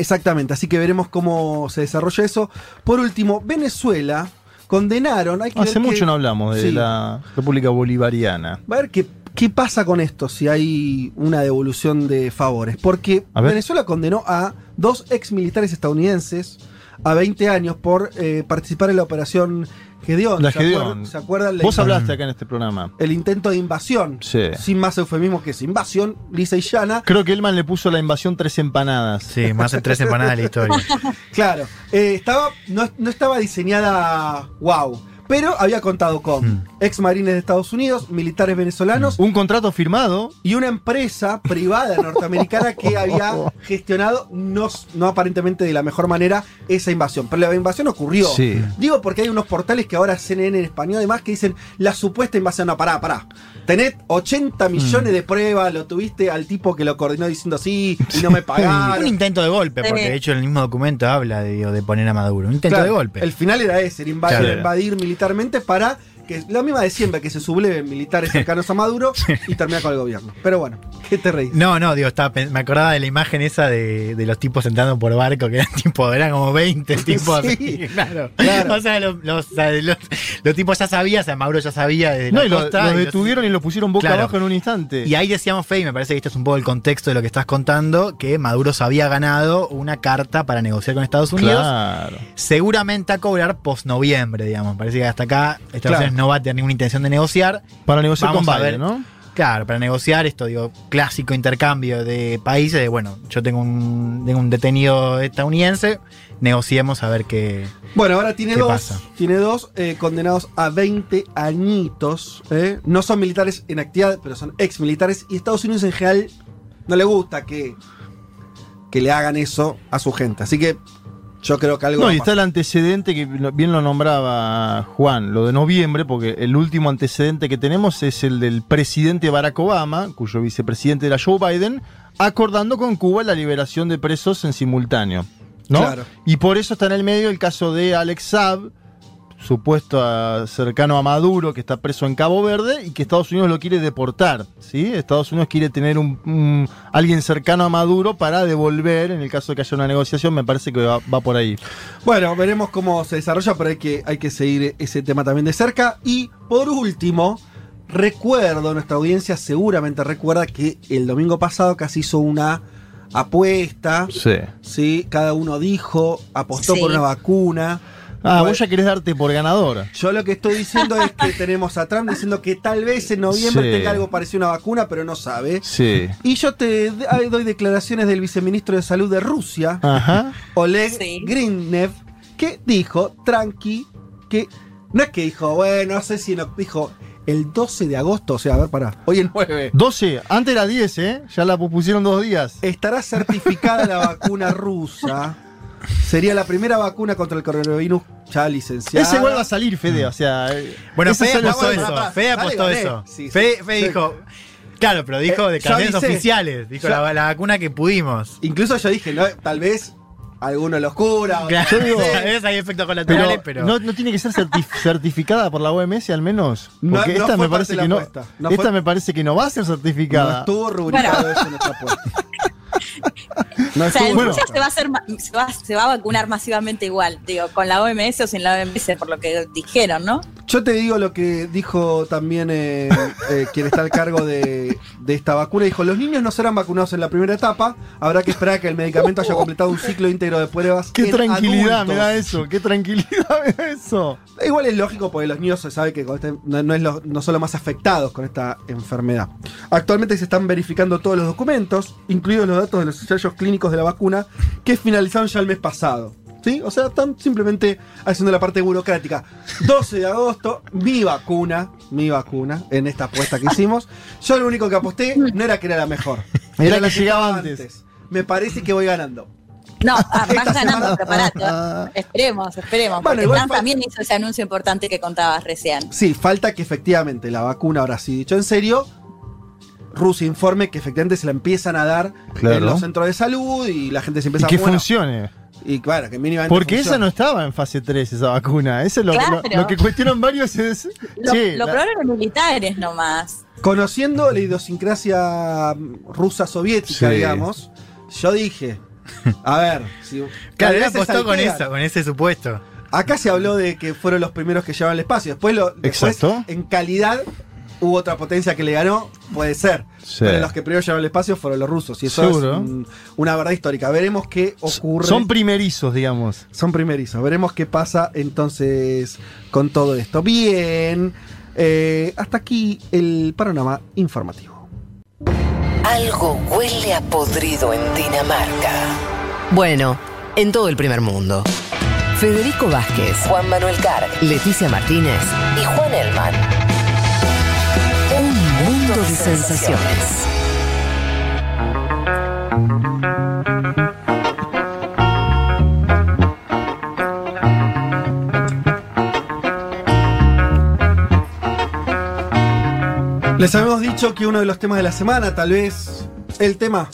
Exactamente, así que veremos cómo se desarrolla eso. Por último, Venezuela condenaron... Hace mucho no hablamos de la República Bolivariana. Va a ver qué pasa con esto, si hay una devolución de favores. Porque Venezuela condenó a 2 exmilitares estadounidenses a 20 años por participar en la operación Gedeón. La Gedeón. ¿Se acuerdan? Vos hablaste acá en este programa. El intento de invasión. Sí. Sin más eufemismo que es invasión, lisa y llana. Creo que Elman le puso la invasión 3 empanadas. Sí, más en 3 empanadas de la historia. Claro. No estaba diseñada wow. Pero había contado con ex marines de Estados Unidos, militares venezolanos. Un contrato firmado. Y una empresa privada norteamericana que había gestionado, no aparentemente de la mejor manera, esa invasión. Pero la invasión ocurrió. Sí. Digo porque hay unos portales que ahora CNN en español además que dicen la supuesta invasión. No, pará. Tenés 80 millones de pruebas, lo tuviste al tipo que lo coordinó diciendo así y no me pagaron. Un intento de golpe, porque de hecho el mismo documento habla de poner a Maduro. Un intento de golpe. El final era ese, el invadir militar. Para que la misma de siempre, que se subleven militares cercanos a Maduro y termina con el gobierno. Pero bueno, ¿qué te reís? No, digo, me acordaba de la imagen esa de los tipos entrando por barco, que eran como 20 tipos. Sí, claro. O sea, los tipos ya sabían, o sea, Maduro ya sabía. Los detuvieron y los pusieron boca abajo en un instante. Y ahí decíamos, Fey, me parece que este es un poco el contexto de lo que estás contando, que Maduro se había ganado una carta para negociar con Estados Unidos. Claro. Seguramente a cobrar post-noviembre, digamos. Parece que hasta acá Estados Unidos no va a tener ninguna intención de negociar. Para negociar vamos con Biden, ¿no? Claro, para negociar esto, digo, clásico intercambio de países, de bueno, yo tengo un detenido estadounidense, negociemos a ver qué. Bueno, ahora tiene dos condenados a 20 añitos. No son militares en actividad, pero son ex militares. Y Estados Unidos en general no le gusta que le hagan eso a su gente. Así que. Yo creo que algo. No, y está el antecedente que bien lo nombraba Juan, lo de noviembre, porque el último antecedente que tenemos es el del presidente Barack Obama, cuyo vicepresidente era Joe Biden, acordando con Cuba la liberación de presos en simultáneo, ¿no? Claro. Y por eso está en el medio el caso de Alex Saab, cercano a Maduro, que está preso en Cabo Verde y que Estados Unidos lo quiere deportar, ¿sí? Estados Unidos quiere tener alguien cercano a Maduro para devolver, en el caso de que haya una negociación, me parece que va por ahí. Bueno, veremos cómo se desarrolla, pero hay que seguir ese tema también de cerca. Y por último, nuestra audiencia seguramente recuerda que el domingo pasado casi hizo una apuesta, ¿sí? Cada uno apostó por una vacuna. Vos ya querés darte por ganador. Yo lo que estoy diciendo es que tenemos a Trump diciendo que tal vez en noviembre tenga algo parecido a una vacuna, pero no sabe. Sí. Y yo te doy declaraciones del viceministro de Salud de Rusia, Oleg Grinev, que dijo, tranqui, que no es que dijo, bueno, no sé si no, dijo el 12 de agosto, o sea, a ver, pará, hoy es 9. 12, antes era 10, ya la pusieron 2 días. Estará certificada la vacuna rusa. Sería la primera vacuna contra el coronavirus ya licenciada. Ese igual va a salir, Fede, o sea... Bueno, Fede apostó eso, Fede apostó eso. Fede dijo... Claro, pero dijo declaraciones oficiales, dijo la vacuna que pudimos. Incluso yo dije, ¿no? Tal vez... Algunos los curan. Claro, yo digo, hay efectos colaterales, pero... ¿No tiene que ser certificada por la OMS al menos? Porque no, esta me parece que no, no esta fue... me parece que no va a ser certificada. No estuvo rubricado eso en nuestra puerta. No, o sea, en Rusia se va a vacunar masivamente igual, digo, con la OMS o sin la OMS, por lo que dijeron, ¿no? Yo te digo lo que dijo también quien está al cargo de esta vacuna. Dijo, los niños no serán vacunados en la primera etapa, habrá que esperar a que el medicamento haya completado un ciclo íntegro de pruebas. Qué tranquilidad adultos. Me da eso, qué tranquilidad me da eso. Igual es lógico, porque los niños se sabe que no son los más afectados con esta enfermedad. Actualmente se están verificando todos los documentos, incluidos los datos de los ensayos clínicos de la vacuna que finalizaron ya el mes pasado. ¿Sí? O sea, están simplemente haciendo la parte burocrática. 12 de agosto, mi vacuna, en esta apuesta que hicimos. Yo lo único que aposté no era que era la mejor. Era la que llegaba antes. Me parece que voy ganando. No, vas ganando, preparate. Esperemos. Bueno, porque Trump también hizo ese anuncio importante que contabas recién. Sí, falta que efectivamente la vacuna, ahora sí dicho en serio, Rusia informe que efectivamente se la empiezan a dar en los centros de salud y la gente se empieza a vacunar. Que funcione. Y claro, que mínimamente porque funcione. Esa no estaba en fase 3, esa vacuna. Eso es lo que cuestionan varios. Lo probaron los militares nomás. Conociendo la idiosincrasia rusa soviética, digamos, yo dije, a ver. Si, claro, él apostó con ese supuesto. Acá se habló de que fueron los primeros que llevaron al espacio. Después, en calidad... Hubo otra potencia que le ganó, puede ser. Sí. Pero los que primero llegaron al espacio fueron los rusos. Y eso es una verdad histórica. Veremos qué ocurre. Son primerizos, digamos. Veremos qué pasa entonces con todo esto. Bien. Hasta aquí el panorama informativo. Algo huele a podrido en Dinamarca. Bueno, en todo el primer mundo. Federico Vázquez, Juan Manuel Carg, Leticia Martínez y Juan Elman. De sensaciones. Les habíamos dicho que uno de los temas de la semana, tal vez el tema,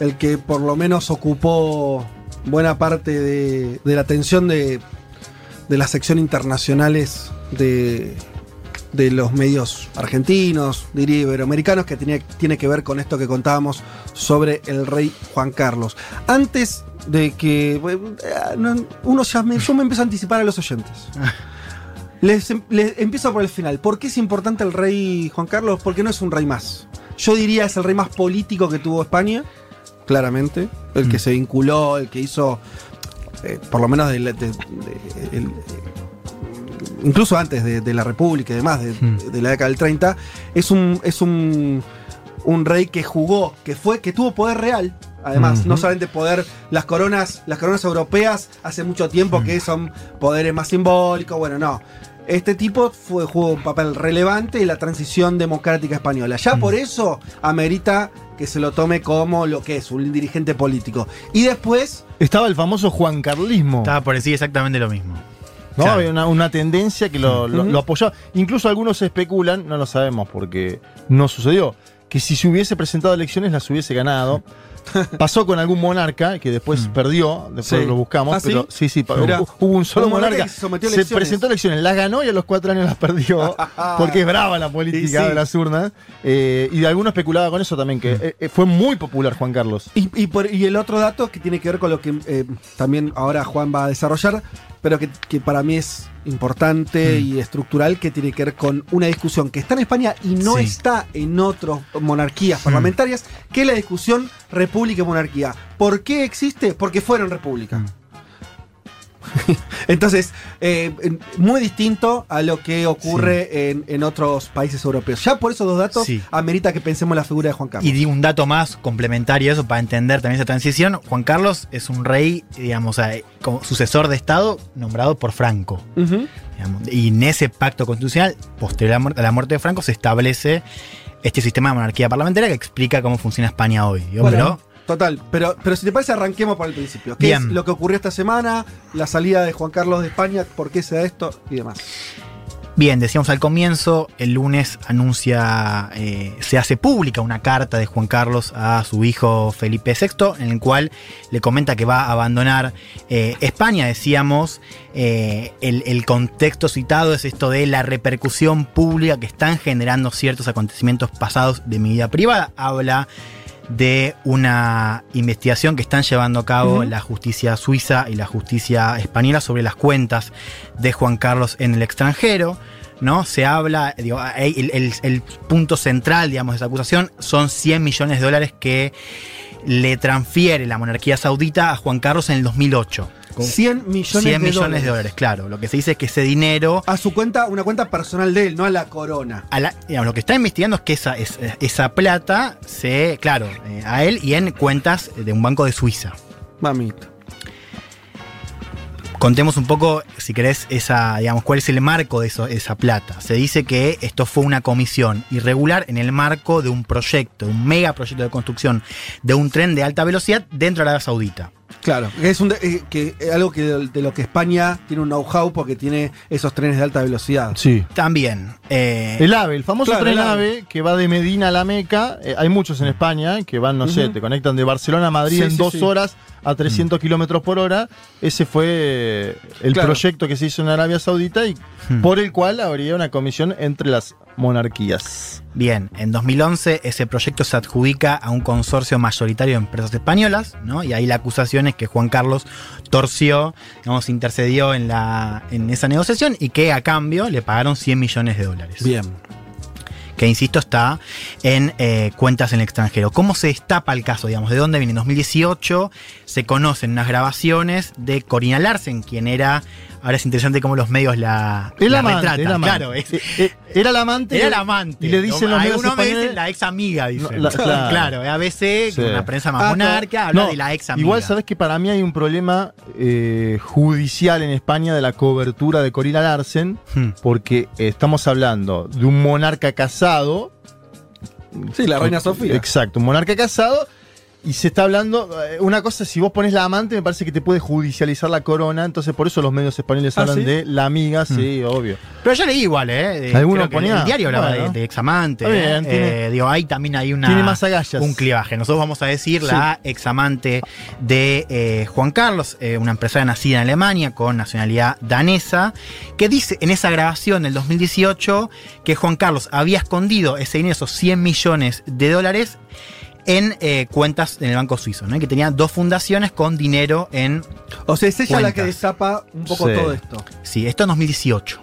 el que por lo menos ocupó buena parte de la atención de las secciones internacionales de los medios argentinos, diría iberoamericanos, que tiene que ver con esto que contábamos sobre el rey Juan Carlos. Antes de que... yo me empiezo a anticipar a los oyentes. Les empiezo por el final. ¿Por qué es importante el rey Juan Carlos? Porque no es un rey más. Yo diría es el rey más político que tuvo España, claramente. El que se vinculó, el que hizo... por lo menos incluso antes de la República y demás, de la década del 30, es un rey que jugó, que tuvo poder real, además, no solamente poder, las coronas europeas hace mucho tiempo que son poderes más simbólicos, bueno, no. Este tipo jugó un papel relevante en la transición democrática española. Ya por eso amerita que se lo tome como lo que es, un dirigente político. Y después... Estaba el famoso juancarlismo. Estaba por decir exactamente lo mismo. No, claro. Había una tendencia que lo apoyaba. Incluso algunos especulan, no lo sabemos porque no sucedió, que si se hubiese presentado elecciones las hubiese ganado. Pasó con algún monarca que después perdió, después lo buscamos, pero sí, hubo un solo monarca que se presentó a elecciones, las ganó y a los 4 años las perdió, porque es brava la política de las urnas, y de alguno especulaba con eso también, que fue muy popular Juan Carlos. Y el otro dato que tiene que ver con lo que también ahora Juan va a desarrollar, pero que para mí es importante y estructural, que tiene que ver con una discusión que está en España y no está en otras monarquías parlamentarias, que es la discusión república y monarquía. ¿Por qué existe? Porque fueron república. Entonces, muy distinto a lo que ocurre en otros países europeos. Ya por esos dos datos amerita que pensemos en la figura de Juan Carlos. Y di un dato más complementario a eso para entender también esa transición. Juan Carlos es un rey, digamos, como sucesor de Estado nombrado por Franco. Digamos, y en ese pacto constitucional, posterior a la muerte de Franco, se establece este sistema de monarquía parlamentaria que explica cómo funciona España hoy. Digamos, bueno, pero Total, pero si te parece arranquemos por el principio. ¿Qué es lo que ocurrió esta semana? La salida de Juan Carlos de España, ¿por qué se da esto? Y demás. Bien, decíamos al comienzo, el lunes anuncia, se hace pública una carta de Juan Carlos a su hijo Felipe VI, en el cual le comenta que va a abandonar España. Decíamos, el contexto citado es esto de la repercusión pública que están generando ciertos acontecimientos pasados de mi vida privada. Habla de una investigación que están llevando a cabo la justicia suiza y la justicia española sobre las cuentas de Juan Carlos en el extranjero, ¿no? Se habla, digo, el punto central, digamos, de esa acusación son $100 millones que le transfiere la monarquía saudita a Juan Carlos en el 2008. $100 millones, claro. Lo que se dice es que ese dinero... A su cuenta, una cuenta personal de él, no a la corona. Digamos, lo que está investigando es que esa plata se... Claro, a él y en cuentas de un banco de Suiza. Mamita. Contemos un poco, si querés, digamos, cuál es el marco de esa plata. Se dice que esto fue una comisión irregular en el marco de un proyecto, un megaproyecto de construcción de un tren de alta velocidad dentro de Arabia Saudita. Claro, es algo de lo que España tiene un know-how porque tiene esos trenes de alta velocidad. Sí. También. El AVE, el famoso tren AVE que va de Medina a la Meca. Hay muchos en España que van, no sé, te conectan de Barcelona a Madrid en dos horas a 300 kilómetros por hora. Ese fue el proyecto que se hizo en Arabia Saudita y por el cual habría una comisión entre las monarquías. Bien, en 2011 ese proyecto se adjudica a un consorcio mayoritario de empresas españolas, ¿no? Y ahí la acusación es que Juan Carlos torció, digamos, intercedió en esa negociación y que a cambio le pagaron $100 millones. Bien. Que insisto, está en cuentas en el extranjero. ¿Cómo se destapa el caso, digamos? ¿De dónde viene? En 2018 se conocen unas grabaciones de Corina Larsen, quien era... Ahora es interesante cómo los medios la amante, retratan. Era claro, era la amante. Era la amante. Y le dicen los medios españoles... Dicen la ex amiga, dicen. Claro, ABC, sí. Con una prensa más monarca, habla de la ex amiga. Igual sabes que para mí hay un problema judicial en España de la cobertura de Corina Larsen, porque estamos hablando de un monarca casado. Sí, la reina Sofía. Exacto, un monarca casado. Y se está hablando, una cosa, si vos pones la amante, me parece que te puede judicializar la corona, entonces por eso los medios españoles hablan de la amiga, sí, obvio. Pero yo leí igual, algunos ponían. El diario hablaba de examante. Bien, digo, ahí también hay tiene más agallas. Un clivaje. Nosotros vamos a decir la examante de Juan Carlos, una empresaria nacida en Alemania con nacionalidad danesa, que dice en esa grabación del 2018 que Juan Carlos había escondido ese dinero, esos $100 millones en cuentas en el banco suizo, ¿no? Que tenía dos fundaciones con dinero en... O sea, es ella cuentas. La que destapa un poco todo esto. Sí, esto en 2018.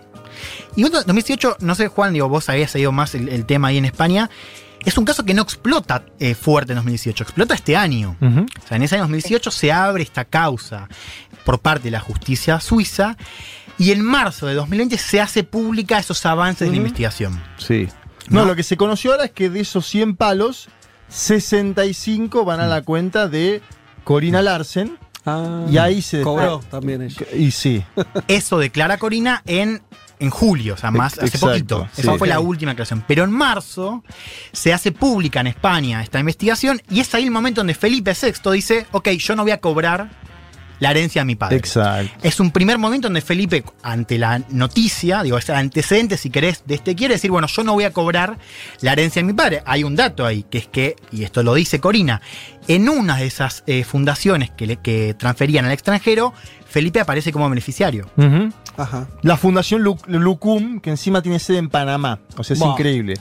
Y en 2018, no sé, Juan, digo, vos habías seguido más el tema ahí en España. Es un caso que no explota fuerte en 2018, explota este año. O sea, en ese año 2018 se abre esta causa por parte de la justicia suiza y en marzo de 2020 se hace pública esos avances de la investigación. Sí. No, lo que se conoció ahora es que de esos 100 palos... 65 van a la cuenta de Corina Larsen. Y ahí se cobró también ella. Y sí. Eso declara Corina en julio, o sea, más hace poquito. Sí. Esa fue la última creación. Pero en marzo se hace pública en España esta investigación y es ahí el momento donde Felipe VI dice, ok, yo no voy a cobrar la herencia de mi padre. Exacto. Es un primer momento donde Felipe, ante la noticia, digo, es el antecedente, si querés, de este, quiere decir, bueno, yo no voy a cobrar la herencia de mi padre. Hay un dato ahí, que es que, y esto lo dice Corina, en una de esas fundaciones que transferían al extranjero, Felipe aparece como beneficiario. Ajá. La fundación Lucum, que encima tiene sede en Panamá. O sea, es increíble.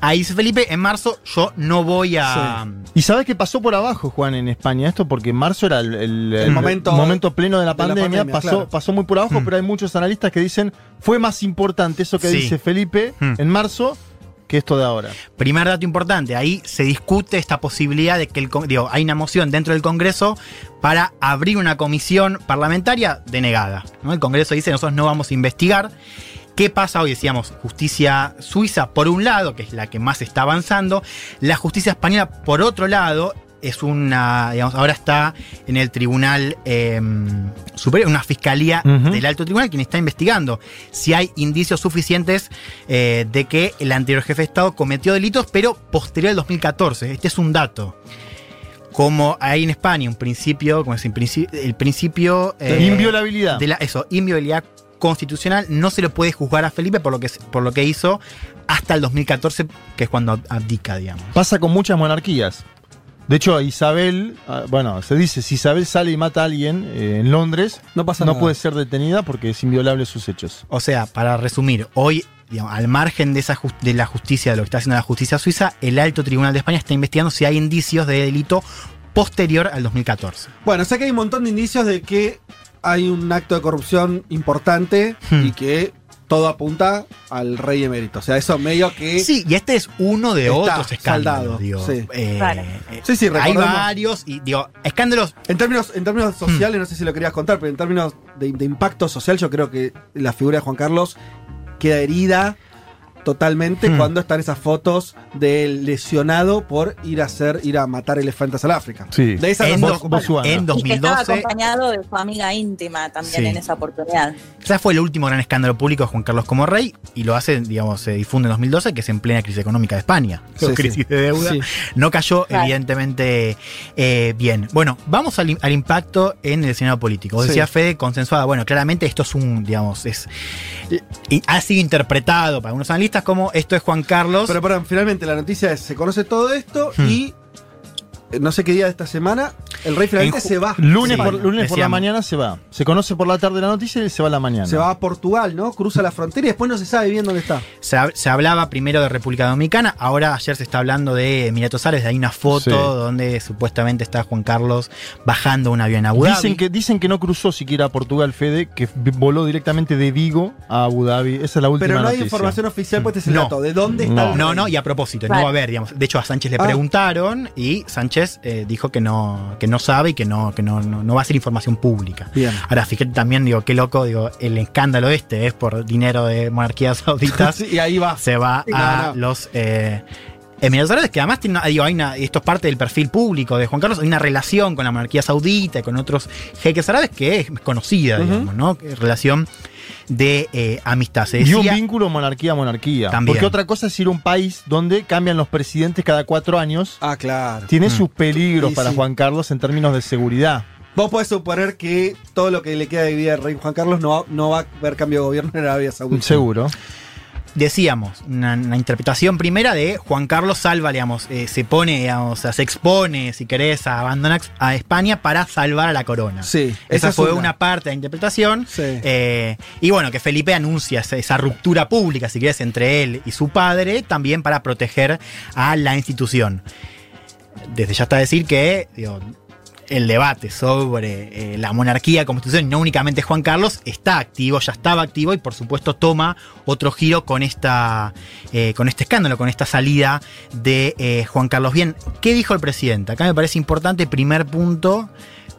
Ahí dice Felipe, en marzo yo no voy a... Sí. ¿Y sabes qué pasó por abajo, Juan, en España esto? Porque en marzo era el momento pleno de la pandemia pasó muy por abajo, pero hay muchos analistas que dicen, fue más importante eso que dice Felipe en marzo que esto de ahora. Primer dato importante, ahí se discute esta posibilidad de que hay una moción dentro del Congreso para abrir una comisión parlamentaria denegada, ¿no? El Congreso dice, nosotros no vamos a investigar. ¿Qué pasa hoy? Decíamos, justicia suiza por un lado, que es la que más está avanzando, la justicia española por otro lado, es ahora está en el Tribunal Superior, una fiscalía del Alto Tribunal, quien está investigando si hay indicios suficientes de que el anterior jefe de Estado cometió delitos, pero posterior al 2014. Este es un dato. como hay en España un principio, como es el principio de inviolabilidad. Inviolabilidad constitucional. No se lo puede juzgar a Felipe por lo que hizo hasta el 2014, que es cuando abdica, digamos. Pasa con muchas monarquías. De hecho, Isabel, bueno, se dice, si Isabel sale y mata a alguien en Londres, no puede ser detenida porque es inviolable sus hechos. O sea, para resumir, hoy, digamos, al margen de la justicia, de lo que está haciendo la justicia suiza, el Alto Tribunal de España está investigando si hay indicios de delito posterior al 2014. Bueno, o sea que hay un montón de indicios de que hay un acto de corrupción importante y que todo apunta al rey emérito. O sea, eso medio que... Sí, y este es uno de otros escándalos. Digo, sí. Sí, hay varios y, digo, escándalos... En términos sociales, no sé si lo querías contar, pero en términos de impacto social, yo creo que la figura de Juan Carlos queda herida totalmente cuando están esas fotos del lesionado por ir a matar elefantes al África. Sí. De esas en 2012. Y que estaba acompañado de su amiga íntima también en esa oportunidad. Ese fue el último gran escándalo público de Juan Carlos como rey, y lo hace, digamos, se difunde en 2012, que es en plena crisis económica de España. Crisis de deuda. Sí. No cayó, evidentemente, bien. Bueno, vamos al impacto en el escenario político. Vos decías, Fede, consensuada. Bueno, claramente esto es ha sido interpretado para algunos analistas como esto es Juan Carlos. Pero finalmente la noticia es, se conoce todo esto y no sé qué día de esta semana el rey finalmente se va. Lunes por la mañana se va. Se conoce por la tarde la noticia y se va a la mañana. Se va a Portugal, ¿no? Cruza la frontera y después no se sabe bien dónde está. Se hablaba primero de República Dominicana, ahora ayer se está hablando de Emiratos Árabes. Hay una foto donde supuestamente está Juan Carlos bajando un avión a Abu Dhabi. Dicen que no cruzó siquiera a Portugal, Fede, que voló directamente de Vigo a Abu Dhabi. Esa es la última noticia. Pero no hay información oficial, pues este es el dato. ¿De dónde está? No, y a propósito, no va a haber, digamos. De hecho, a Sánchez le preguntaron y Sánchez dijo que no sabe y que no va a ser información pública. Bien. Ahora, fíjate también, digo, qué loco, digo, el escándalo es por dinero de monarquías sauditas. Y ahí va. Se va a los Emiratos Árabes, que además esto es parte del perfil público de Juan Carlos. Hay una relación con la monarquía saudita y con otros jeques árabes que es conocida, digamos, ¿no? Relación de amistad. Y un vínculo monarquía-monarquía. Porque otra cosa es ir a un país donde cambian los presidentes cada 4 años. Ah, claro. Tiene sus peligros para Juan Carlos en términos de seguridad. Vos podés suponer que todo lo que le queda de vida al rey Juan Carlos no va a haber cambio de gobierno en Arabia Saudita. Seguro. Decíamos, una interpretación primera de Juan Carlos salva, digamos, se pone, digamos, se expone, si querés, abandona a España para salvar a la corona. Sí. Esa fue una parte de la interpretación. Sí. Y bueno, que Felipe anuncia esa ruptura pública, si querés, entre él y su padre, también para proteger a la institución. Desde ya está decir que, digo, el debate sobre la monarquía como institución, no únicamente Juan Carlos, ya estaba activo y por supuesto toma otro giro con este escándalo, con esta salida de Juan Carlos. Bien, ¿qué dijo el presidente? Acá me parece importante, primer punto,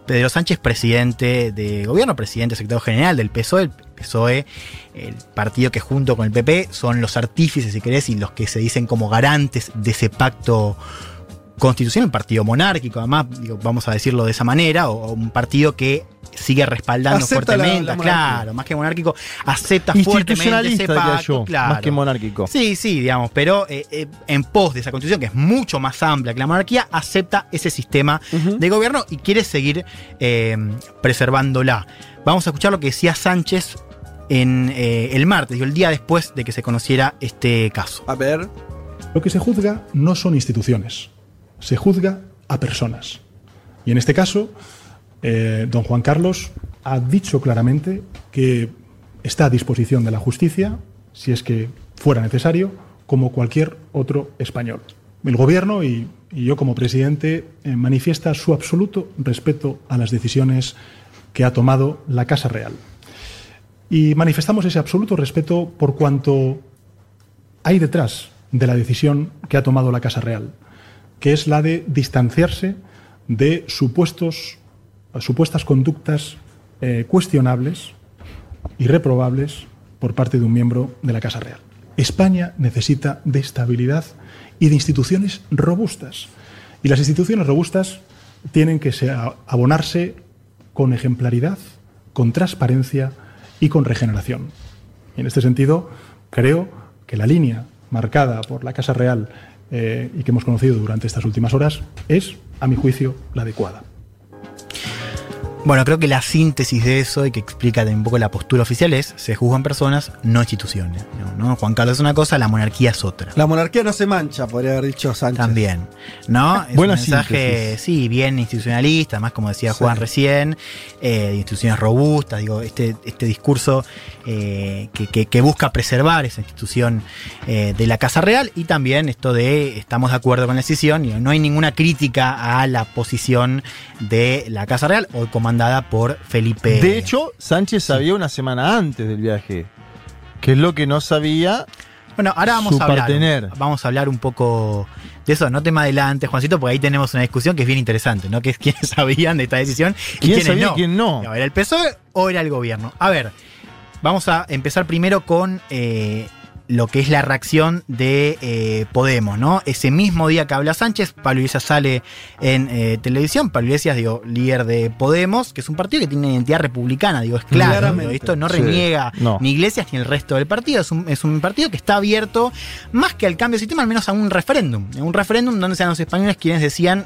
Pedro Sánchez, presidente de gobierno, presidente secretario general del PSOE, el partido que junto con el PP son los artífices, si querés, y los que se dicen como garantes de ese pacto constitucional, un partido monárquico, además, digo, vamos a decirlo de esa manera, o un partido que sigue respaldando acepta fuertemente, más que monárquico, acepta fuertemente ese pacto, más que monárquico. Sí, digamos, pero en pos de esa constitución, que es mucho más amplia que la monarquía, acepta ese sistema de gobierno y quiere seguir preservándola. Vamos a escuchar lo que decía Sánchez en el martes, el día después de que se conociera este caso. A ver. Lo que se juzga no son instituciones. Se juzga a personas. Y en este caso, don Juan Carlos ha dicho claramente que está a disposición de la justicia, si es que fuera necesario, como cualquier otro español. El gobierno y yo como presidente manifiesta su absoluto respeto a las decisiones que ha tomado la Casa Real. Y manifestamos ese absoluto respeto por cuanto hay detrás de la decisión que ha tomado la Casa Real, que es la de distanciarse de supuestas conductas cuestionables y reprobables por parte de un miembro de la Casa Real. España necesita de estabilidad y de instituciones robustas. Y las instituciones robustas tienen que abonarse con ejemplaridad, con transparencia y con regeneración. Y en este sentido, creo que la línea marcada por la Casa Real y que hemos conocido durante estas últimas horas es a mi juicio, la adecuada. Bueno, creo que la síntesis de eso y que explica un poco la postura oficial es: se juzgan personas, no instituciones, ¿no? Juan Carlos es una cosa, la monarquía es otra. La monarquía no se mancha, podría haber dicho Sánchez. También, ¿no? Es un mensaje, síntesis. Sí, bien institucionalista, más como decía Juan recién, de instituciones robustas, digo, este discurso que busca preservar esa institución de la Casa Real, y también esto de estamos de acuerdo con la decisión, y no hay ninguna crítica a la posición de la Casa Real o comandante dada por Felipe. De hecho, Sánchez sabía una semana antes del viaje, que es lo que no sabía. Bueno, ahora vamos a hablar un poco de eso. No te me adelantes, Juancito, porque ahí tenemos una discusión que es bien interesante, ¿no? Que es quiénes sabían de esta decisión y quiénes no. Y quién no. ¿Era el PSOE o era el gobierno? A ver, vamos a empezar primero con lo que es la reacción de Podemos, ¿no? Ese mismo día que habla Sánchez, Pablo Iglesias sale en televisión. Pablo Iglesias, digo, líder de Podemos, que es un partido que tiene una identidad republicana, digo, es claro, digo, esto no reniega ni Iglesias ni el resto del partido, es un partido que está abierto más que al cambio de sistema, al menos a un referéndum donde sean los españoles quienes decían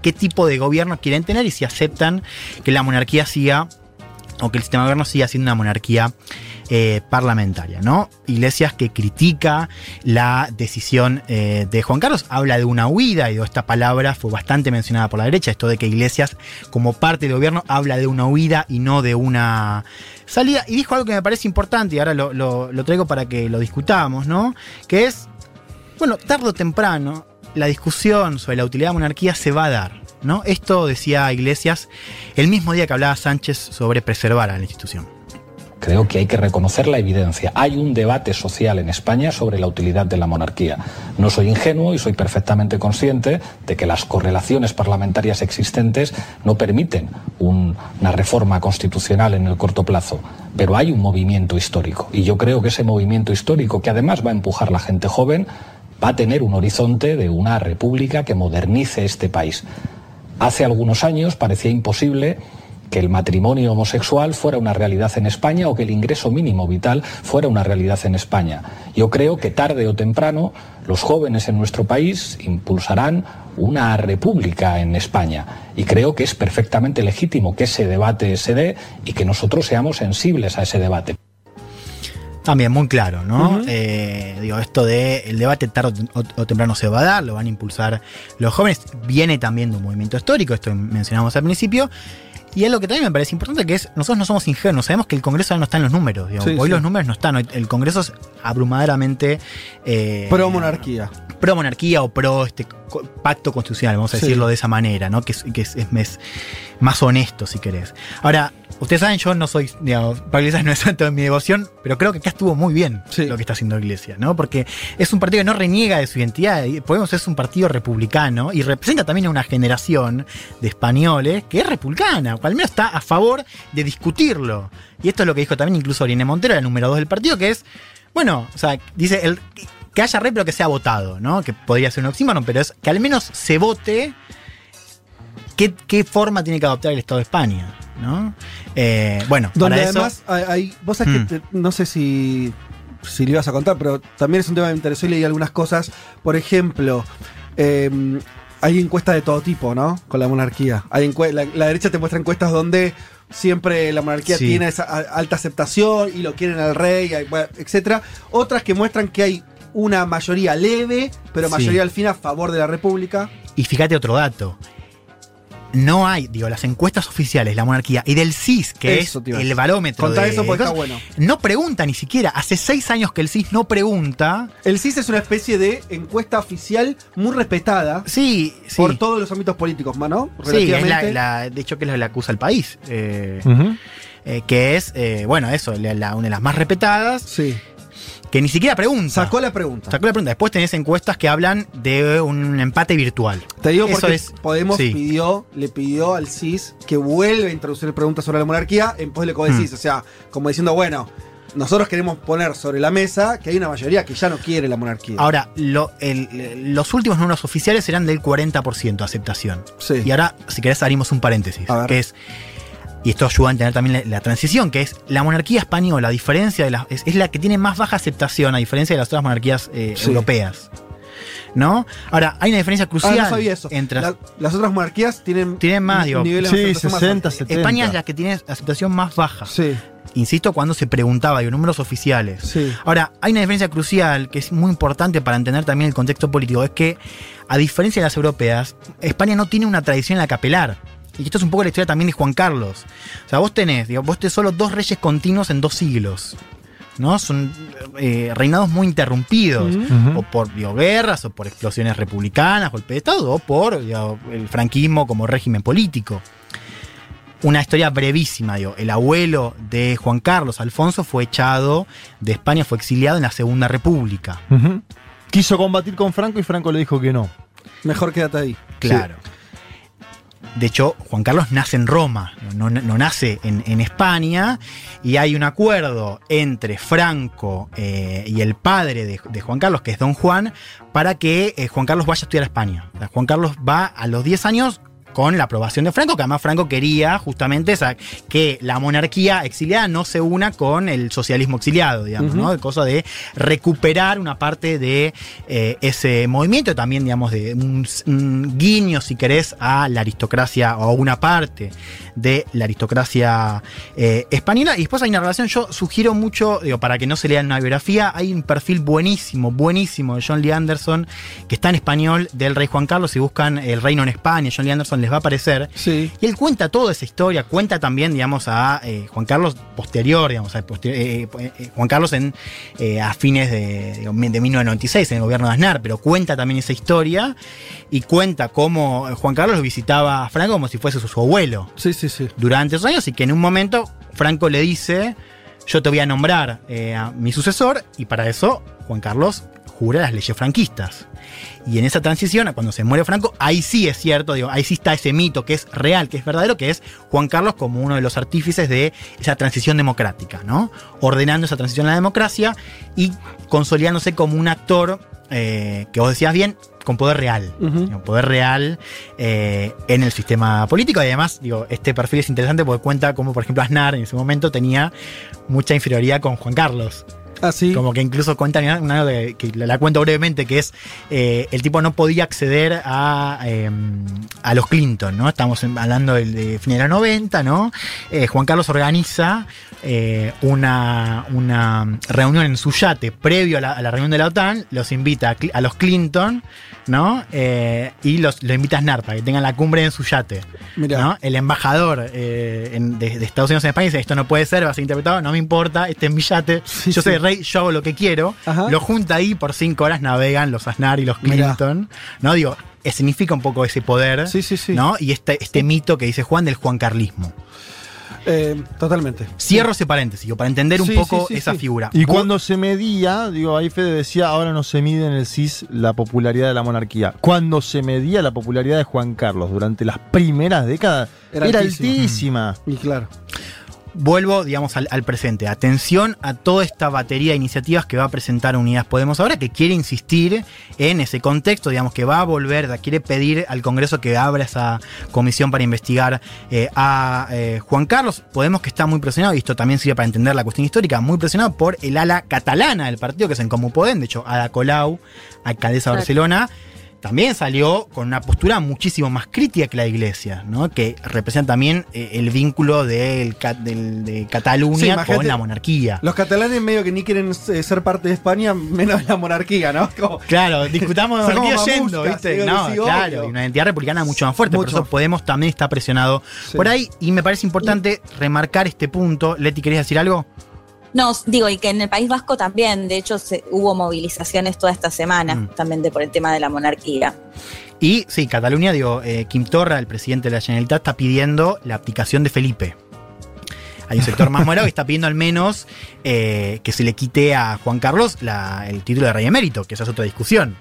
qué tipo de gobierno quieren tener y si aceptan que la monarquía siga, o que el sistema de gobierno siga siendo una monarquía parlamentaria, ¿no? Iglesias, que critica la decisión de Juan Carlos, habla de una huida, y esta palabra fue bastante mencionada por la derecha, esto de que Iglesias, como parte del gobierno, habla de una huida y no de una salida. Y dijo algo que me parece importante, y ahora lo traigo para que lo discutamos, ¿no? Que es, bueno, tarde o temprano, la discusión sobre la utilidad de la monarquía se va a dar, ¿no? Esto decía Iglesias el mismo día que hablaba Sánchez sobre preservar a la institución. Creo que hay que reconocer la evidencia. Hay un debate social en España sobre la utilidad de la monarquía. No soy ingenuo y soy perfectamente consciente de que las correlaciones parlamentarias existentes no permiten una reforma constitucional en el corto plazo. Pero hay un movimiento histórico, y yo creo que ese movimiento histórico, que además va a empujar la gente joven, va a tener un horizonte de una república que modernice este país. Hace algunos años parecía imposible que el matrimonio homosexual fuera una realidad en España, o que el ingreso mínimo vital fuera una realidad en España. Yo creo que tarde o temprano los jóvenes en nuestro país impulsarán una república en España, y creo que es perfectamente legítimo que ese debate se dé y que nosotros seamos sensibles a ese debate. También muy claro, ¿no? Digo, esto de el debate tarde o temprano se va a dar, lo van a impulsar los jóvenes, viene también de un movimiento histórico, esto mencionamos al principio, y es lo que también me parece importante, que es, nosotros no somos ingenuos, sabemos que el Congreso ya no está en los números, digo, hoy los números no están, hoy el Congreso es abrumadoramente pro monarquía. Pro monarquía o pro pacto constitucional, vamos a decirlo de esa manera, ¿no? Que es más honesto, si querés. Ahora, ustedes saben, yo no soy, digamos, Pablo Iglesias no es santo de mi devoción, pero creo que acá estuvo muy bien lo que está haciendo Iglesias, ¿no? Porque es un partido que no reniega de su identidad. Podemos es un partido republicano y representa también a una generación de españoles que es republicana, o al menos está a favor de discutirlo. Y esto es lo que dijo también incluso Irene Montero, la número 2 del partido, que es, bueno, o sea, dice que haya rey pero que sea votado, ¿no? Que podría ser un oxímoron, pero es que al menos se vote qué forma tiene que adoptar el Estado de España, ¿no? Bueno, donde para además eso, hay vos sabés que no sé si le ibas a contar, pero también es un tema que me interesó y leí algunas cosas. Por ejemplo, hay encuestas de todo tipo, ¿no? Con la monarquía. La derecha te muestra encuestas donde siempre la monarquía tiene esa alta aceptación y lo quieren al rey, etc. Otras que muestran que hay una mayoría leve, pero mayoría al fin a favor de la república. Y fíjate otro dato. No hay, digo, las encuestas oficiales, la monarquía y del CIS, que eso, es el barómetro. Contra eso porque está bueno. No pregunta ni siquiera. Hace 6 años que el CIS no pregunta. El CIS es una especie de encuesta oficial muy respetada por todos los ámbitos políticos, ¿no? Sí, es de hecho que es la que acusa al país. Que es, bueno, eso, una de las más respetadas. Sí. Que ni siquiera pregunta. Sacó la pregunta. Después tenés encuestas que hablan de un empate virtual. Te digo porque Podemos le pidió al CIS que vuelva a introducir preguntas sobre la monarquía en pos del CIS. O sea, como diciendo, bueno, nosotros queremos poner sobre la mesa que hay una mayoría que ya no quiere la monarquía. Ahora, los últimos números oficiales eran del 40% de aceptación. Sí. Y ahora, si querés, abrimos un paréntesis, que es... Y esto ayuda a entender también la transición, que es la monarquía española, a diferencia de es la que tiene más baja aceptación, a diferencia de las otras monarquías europeas. ¿no? Ahora, hay una diferencia crucial. Ah, no sabía eso. Entre las otras monarquías tienen más, digo, niveles de aceptación 60, más 70. España es la que tiene aceptación más baja. Sí. Insisto, cuando se preguntaba, digo, números oficiales. Sí. Ahora, hay una diferencia crucial que es muy importante para entender también el contexto político, es que, a diferencia de las europeas, España no tiene una tradición en la capelar. Y esto es un poco la historia también de Juan Carlos. O sea, vos tenés solo dos reyes continuos en 2 siglos. ¿No? Son reinados muy interrumpidos, o por guerras, o por explosiones republicanas, golpe de Estado, o por el franquismo como régimen político. Una historia brevísima, el abuelo de Juan Carlos, Alfonso, fue echado de España, fue exiliado en la Segunda República. Quiso combatir con Franco y Franco le dijo que no. Mejor quédate ahí. Claro. Sí. De hecho, Juan Carlos nace en Roma, no nace en España, y hay un acuerdo entre Franco y el padre de Juan Carlos, que es Don Juan, para que Juan Carlos vaya a estudiar a España. O sea, Juan Carlos va a los 10 años con la aprobación de Franco, que además Franco quería justamente que la monarquía exiliada no se una con el socialismo exiliado, digamos, ¿no? Cosa de recuperar una parte de ese movimiento, también, digamos, de un guiño, si querés, a la aristocracia o a una parte de la aristocracia española. Y después hay una relación, yo sugiero mucho, para que no se lean una biografía, hay un perfil buenísimo de John Lee Anderson, que está en español, del rey Juan Carlos. Si buscan El Reino en España, John Lee Anderson, les va a aparecer. Sí. Y él cuenta toda esa historia, cuenta también, digamos, a Juan Carlos posterior, digamos, Juan Carlos a fines de 1996, en el gobierno de Aznar, pero cuenta también esa historia y cuenta cómo Juan Carlos visitaba a Franco como si fuese su abuelo. Sí. Durante esos años, y que en un momento Franco le dice: yo te voy a nombrar a mi sucesor, y para eso Juan Carlos jura las leyes franquistas. Y en esa transición, cuando se muere Franco, ahí sí es cierto, ahí sí está ese mito que es real, que es verdadero, que es Juan Carlos como uno de los artífices de esa transición democrática, ¿no? Ordenando esa transición a la democracia y consolidándose como un actor, que vos decías bien, con poder real. Un poder real en el sistema político. Y además, este perfil es interesante porque cuenta como, por ejemplo, Aznar en ese momento tenía mucha inferioridad con Juan Carlos. Ah, ¿sí? Como que incluso cuentan una que la cuento brevemente, que es el tipo no podía acceder a los Clinton, ¿no? Estamos hablando de fin de los 90, ¿no? Juan Carlos organiza una reunión en su yate previo a la reunión de la OTAN, los invita a los Clinton, ¿no? Y lo invita a Aznar para que tengan la cumbre en su yate, ¿no? El embajador de Estados Unidos en España dice: esto no puede ser, va a ser interpretado, no me importa, este es mi yate, yo soy rey, yo hago lo que quiero. Ajá. Lo junta ahí, por 5 horas navegan los Aznar y los Clinton. ¿No? Significa un poco ese poder, ¿no? Y este mito que dice Juan del juancarlismo. Totalmente. Cierro ese paréntesis, para entender un poco esa figura. Y cuando se medía, ahí Fede decía, ahora no se mide en el CIS la popularidad de la monarquía. Cuando se medía la popularidad de Juan Carlos durante las primeras décadas, era altísima. Y claro. Vuelvo, al presente. Atención a toda esta batería de iniciativas que va a presentar Unidas Podemos ahora, que quiere insistir en ese contexto, que va a volver, quiere pedir al Congreso que abra esa comisión para investigar a Juan Carlos. Podemos, que está muy presionado, y esto también sirve para entender la cuestión histórica, muy presionado por el ala catalana del partido, que es en Comú Podem. De hecho, Ada Colau, alcaldesa de Barcelona, también salió con una postura muchísimo más crítica que la Iglesia, ¿no? Que representa también el vínculo de Cataluña con la monarquía. Los catalanes medio que ni quieren ser parte de España, menos la monarquía, ¿no? Como, claro, discutamos de monarquía yendo, ¿viste? No, claro, y una identidad republicana mucho más fuerte, por eso Podemos también está presionado por ahí, y me parece importante remarcar este punto. Leti, ¿querés decir algo? No, y que en el País Vasco también, de hecho, hubo movilizaciones toda esta semana, justamente por el tema de la monarquía. Y sí, Cataluña, Quim Torra, el presidente de la Generalitat, está pidiendo la abdicación de Felipe. Hay un sector más morado que está pidiendo al menos que se le quite a Juan Carlos el título de rey emérito, que esa es otra discusión.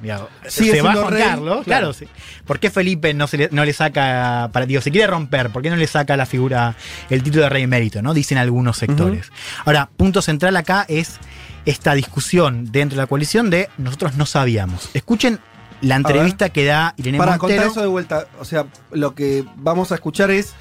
Se va Juan Carlos, claro. Sí. ¿Por qué Felipe no le saca, se quiere romper? ¿Por qué no le saca la figura, el título de rey emérito? ¿No? Dicen algunos sectores. Ahora, punto central acá es esta discusión dentro de la coalición de nosotros no sabíamos. Escuchen la entrevista que da Irene Montero. Para contar eso de vuelta, lo que vamos a escuchar es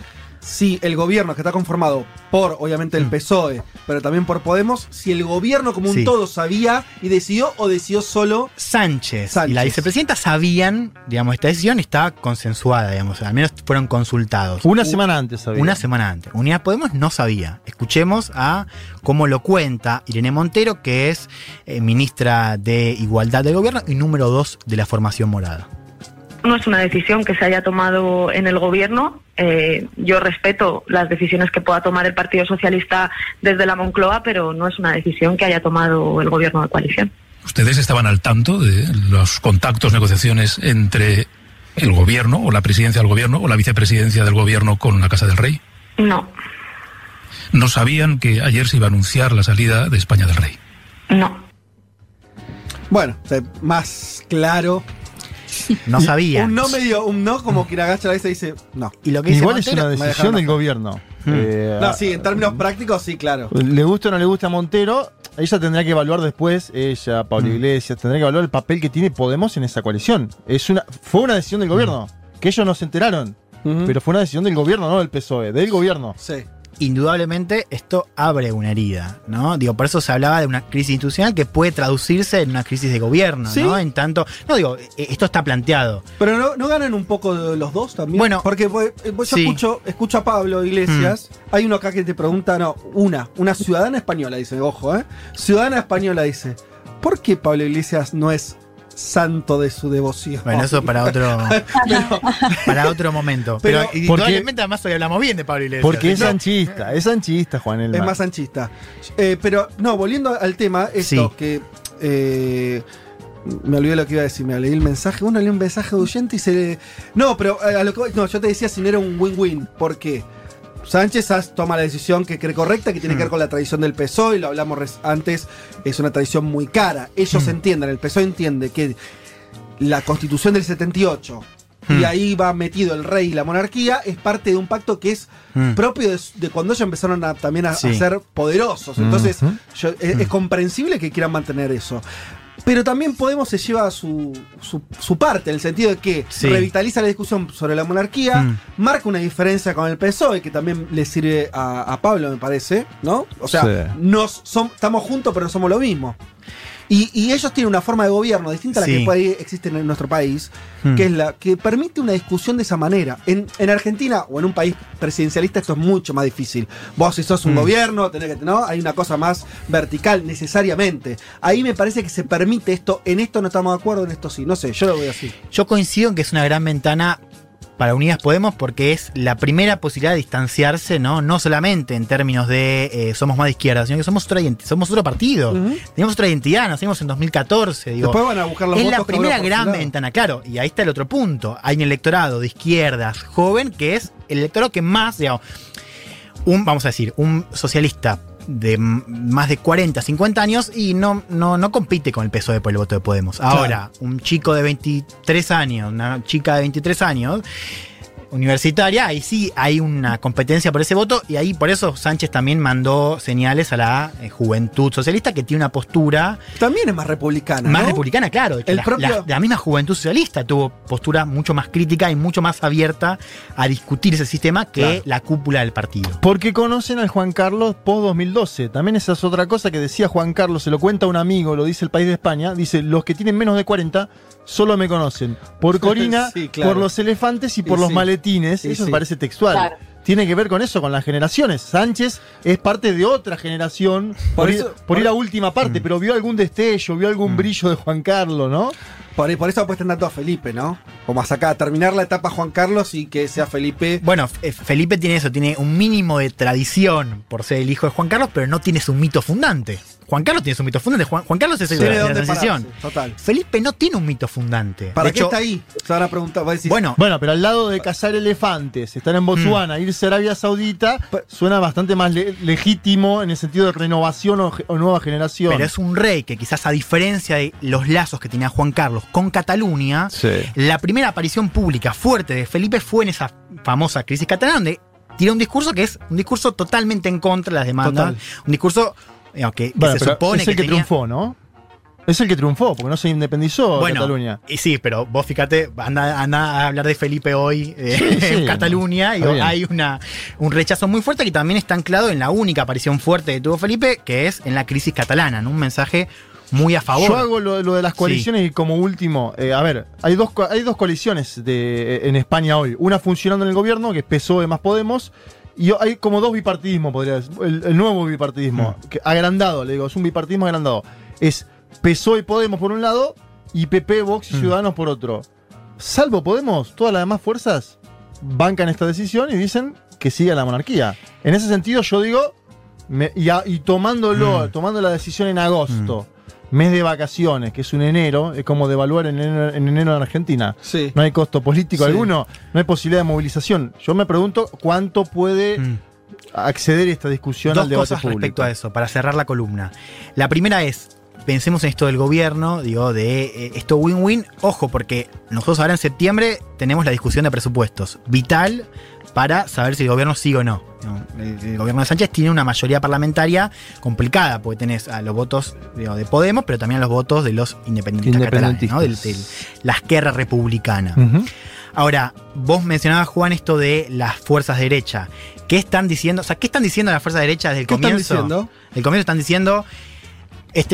si el gobierno que está conformado por, obviamente, el PSOE, pero también por Podemos, si el gobierno como un todo sabía y decidió solo Sánchez. Y la vicepresidenta sabían, digamos, esta decisión estaba consensuada, digamos, al menos fueron consultados. Una semana antes sabían. Una semana antes. Unidad Podemos no sabía. Escuchemos a cómo lo cuenta Irene Montero, que es ministra de Igualdad del Gobierno y número 2 de la formación morada. No es una decisión que se haya tomado en el gobierno. Yo respeto las decisiones que pueda tomar el Partido Socialista desde la Moncloa, pero no es una decisión que haya tomado el gobierno de coalición. ¿Ustedes estaban al tanto de los contactos, negociaciones entre el gobierno o la presidencia del gobierno o la vicepresidencia del gobierno con la Casa del Rey? No. ¿No sabían que ayer se iba a anunciar la salida de España del Rey? No. Bueno, más claro... No sabía. Un no medio, un no como quien agacha la vez y dice no. Y lo que igual es Montero, una decisión del gobierno. En términos prácticos, sí, claro. Le gusta o no le gusta a Montero, ella tendrá que evaluar después, Pablo Iglesias, tendrá que evaluar el papel que tiene Podemos en esa coalición. Fue una decisión del gobierno, que ellos no se enteraron, pero fue una decisión del gobierno, no del PSOE, del gobierno. Sí. Indudablemente esto abre una herida, ¿no? Digo, por eso se hablaba de una crisis institucional que puede traducirse en una crisis de gobierno, ¿sí? ¿No? En tanto... No, digo, esto está planteado. Pero ¿no ganan un poco los dos también? Bueno... Porque escucho a Pablo Iglesias, hay uno acá que te pregunta, una ciudadana española dice, ojo, ciudadana española dice, ¿por qué Pablo Iglesias no es santo de su devoción? Bueno, eso para otro momento. Pero indudablemente además hoy hablamos bien de Pablo Iglesias. Porque es sanchista, Juan Elman. Es más sanchista. Pero, volviendo al tema, que... me olvidé lo que iba a decir, me leí el mensaje. Uno leí un mensaje de oyente y se... No, pero yo te decía si no era un win-win. ¿Por qué? Sánchez toma la decisión que cree correcta, que tiene que ver con la tradición del PSOE, lo hablamos antes, es una tradición muy cara. Ellos entienden, el PSOE entiende que la Constitución del 78 y ahí va metido el rey y la monarquía, es parte de un pacto que es propio de cuando ellos empezaron a ser poderosos. Entonces es comprensible que quieran mantener eso. Pero también Podemos se lleva su parte, en el sentido de que revitaliza la discusión sobre la monarquía, marca una diferencia con el PSOE, que también le sirve a Pablo, me parece, ¿no? O sea, estamos juntos, pero no somos lo mismo. Y ellos tienen una forma de gobierno distinta a la que puede existir en nuestro país, que es la que permite una discusión de esa manera. En Argentina o en un país presidencialista esto es mucho más difícil. Vos si sos un gobierno, tenés que, ¿no? Hay una cosa más vertical necesariamente. Ahí me parece que se permite esto, en esto no estamos de acuerdo, en esto sí. No sé, yo lo veo así. Yo coincido en que es una gran ventana para Unidas Podemos, porque es la primera posibilidad de distanciarse, no solamente en términos de somos más de izquierda, sino que somos otro partido, tenemos otra identidad, nacimos en 2014. Digo, después van a buscar los votos. Es la primera gran ventana, claro, y ahí está el otro punto. Hay un electorado de izquierdas joven que es el electorado que más, digamos, un socialista de más de 40, 50 años y no compite con el PSOE por el voto de Podemos. Ahora, un chico de 23 años, una chica de 23 años, universitaria, ahí sí hay una competencia por ese voto y ahí por eso Sánchez también mandó señales a la juventud socialista que tiene una postura... También es más republicana, más republicana, claro. De que la misma juventud socialista tuvo postura mucho más crítica y mucho más abierta a discutir ese sistema que la cúpula del partido. Porque conocen al Juan Carlos post-2012. También esa es otra cosa que decía Juan Carlos, se lo cuenta un amigo, lo dice El País de España, dice, los que tienen menos de 40 solo me conocen por Corina, por los elefantes y por los maletín. Eso me parece textual. Claro. Tiene que ver con eso, con las generaciones. Sánchez es parte de otra generación por ir a última parte, pero vio algún destello, vio algún brillo de Juan Carlos, ¿no? Por eso apuestan tanto a Felipe, ¿no? Como a sacar, a terminar la etapa Juan Carlos y que sea Felipe. Bueno, Felipe tiene eso, tiene un mínimo de tradición por ser el hijo de Juan Carlos, pero no tiene su mito fundante. Juan Carlos tiene su mito fundante. Juan Carlos es el de la transición. Total. Felipe no tiene un mito fundante. ¿Para qué está ahí? Se van a preguntar. Bueno, pero al lado de cazar elefantes, estar en Botsuana, irse a Arabia Saudita, suena bastante más legítimo en el sentido de renovación o nueva generación. Pero es un rey que quizás, a diferencia de los lazos que tenía Juan Carlos con Cataluña, la primera aparición pública fuerte de Felipe fue en esa famosa crisis catalana, donde tira un discurso que es un discurso totalmente en contra de las demandas. Un discurso... que se supone es el que tenía... triunfó, ¿no? Es el que triunfó, porque no se independizó de Cataluña. Y sí, pero vos fíjate, anda a hablar de Felipe hoy en Cataluña, y hay un rechazo muy fuerte que también está anclado en la única aparición fuerte que tuvo Felipe, que es en la crisis catalana, ¿no? Un mensaje muy a favor. Yo hago lo de las coaliciones y como último, a ver, hay dos coaliciones en España hoy. Una funcionando en el gobierno, que es PSOE más Podemos, y hay como dos bipartidismos, podría decir. El nuevo bipartidismo, que agrandado, le digo, es un bipartidismo agrandado. Es PSOE y Podemos por un lado, y PP, Vox y Ciudadanos por otro. Salvo Podemos, todas las demás fuerzas bancan esta decisión y dicen que siga la monarquía. En ese sentido yo digo, tomando la decisión en agosto, mes de vacaciones, que es un enero, es como devaluar en enero en Argentina. Sí. No hay costo político alguno, no hay posibilidad de movilización. Yo me pregunto cuánto puede acceder esta discusión al debate público. Dos cosas respecto a eso, para cerrar la columna. La primera es, pensemos en esto del gobierno, digo, de esto win-win. Ojo, porque nosotros ahora en septiembre tenemos la discusión de presupuestos. Vital para saber si el gobierno sigue o no. El gobierno de Sánchez tiene una mayoría parlamentaria complicada, porque tenés a los votos de Podemos, pero también a los votos de los independentistas catalanes, ¿no? La izquierda republicana. Uh-huh. Ahora, vos mencionabas, Juan, esto de las fuerzas de derecha. ¿Qué están diciendo? O sea, ¿qué están diciendo las fuerzas de derecha desde el comienzo? Desde el comienzo están diciendo...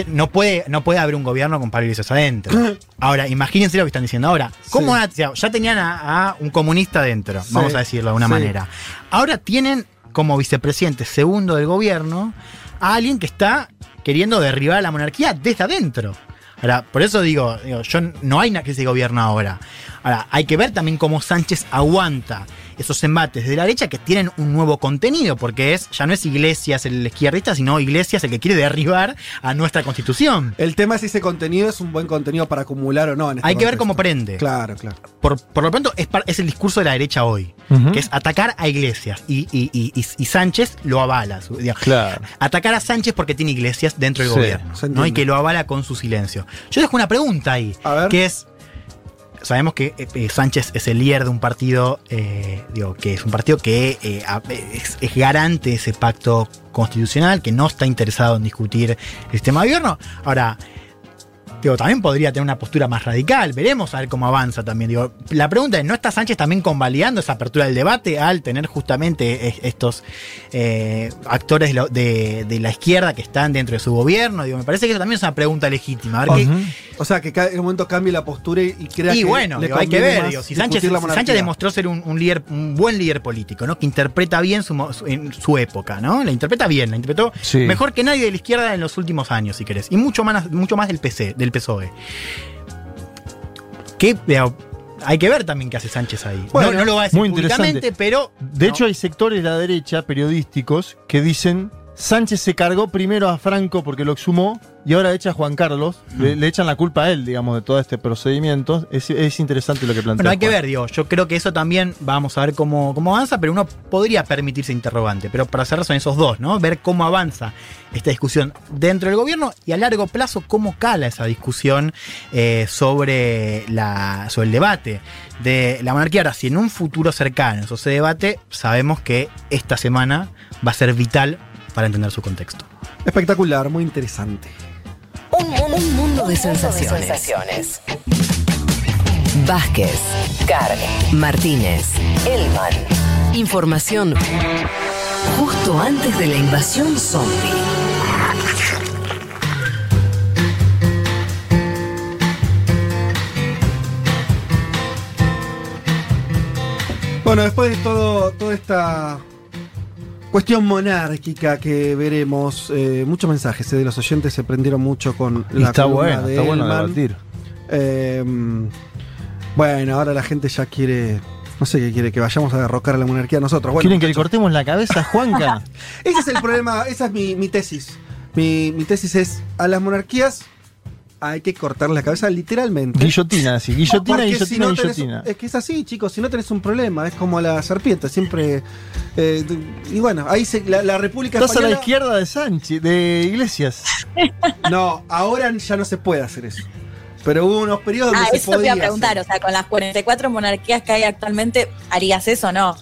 No puede haber un gobierno con Pablo Iglesias adentro. Ahora, imagínense lo que están diciendo ahora. ¿Cómo ya tenían a un comunista adentro, vamos a decirlo de alguna manera? Ahora tienen como vicepresidente segundo del gobierno a alguien que está queriendo derribar a la monarquía desde adentro. Ahora, por eso digo, yo no hay una crisis de gobierno ahora. Ahora, hay que ver también cómo Sánchez aguanta esos embates de la derecha que tienen un nuevo contenido, porque ya no es Iglesias el izquierdista, sino Iglesias el que quiere derribar a nuestra Constitución. El tema es si ese contenido es un buen contenido para acumular o no. En este hay que contexto. Ver cómo prende. Claro. Por lo pronto, es el discurso de la derecha hoy, que es atacar a Iglesias y Sánchez lo avala. Claro. Atacar a Sánchez porque tiene Iglesias dentro del gobierno, ¿no? Y que lo avala con su silencio. Yo dejo una pregunta ahí, que es... Sabemos que Sánchez es el líder de un partido, que es un partido que es garante de ese pacto constitucional, que no está interesado en discutir el sistema de gobierno. Ahora, también podría tener una postura más radical. Veremos a ver cómo avanza también. La pregunta es, ¿no está Sánchez también convalidando esa apertura del debate al tener justamente estos actores de la izquierda que están dentro de su gobierno? Me parece que eso también es una pregunta legítima. A ver o sea, que cada momento cambie la postura y crea que... Y bueno, hay que ver. Si Sánchez demostró ser un buen líder político, ¿no? Que interpreta bien en su época, ¿no? La interpreta bien, mejor que nadie de la izquierda en los últimos años, si querés. Y mucho más del PSOE. Hay que ver también qué hace Sánchez ahí. Bueno, no lo va a decir muy públicamente, pero... De hecho, hay sectores de la derecha, periodísticos, que dicen Sánchez se cargó primero a Franco porque lo exhumó y ahora echa a Juan Carlos. Le echan la culpa a él, digamos, de todo este procedimiento. Es interesante lo que plantea. Bueno, hay que ver, yo creo que eso también vamos a ver cómo avanza, pero uno podría permitirse interrogante. Pero para cerrar son esos dos, ¿no? Ver cómo avanza esta discusión dentro del gobierno y a largo plazo cómo cala esa discusión sobre el debate de la monarquía. Ahora, si en un futuro cercano eso se debate, sabemos que esta semana va a ser vital para entender su contexto. Espectacular, muy interesante. Un mundo de sensaciones. Vázquez, Carne, Martínez, Elman. Información justo antes de la invasión zombie. Bueno, después de toda esta... cuestión monárquica que veremos. Muchos mensajes de los oyentes se prendieron mucho con la columna de Elman. Debatir. Bueno, ahora la gente ya quiere... No sé qué quiere, que vayamos a derrocar a la monarquía nosotros. Bueno, ¿quieren que le cortemos la cabeza a Juanca? Ese es el problema, esa es mi tesis. Mi tesis es, a las monarquías hay que cortar la cabeza literalmente. Guillotina, sí. Guillotina. Es que es así, chicos. Si no tenés un problema, es como la serpiente. Siempre... y bueno, ahí la República Española... Estás a la izquierda de Sánchez, de Iglesias. No, ahora ya no se puede hacer eso. Pero hubo unos periodos donde se podía eso te iba a preguntar. Hacer. O sea, con las 44 monarquías que hay actualmente, ¿harías eso o no?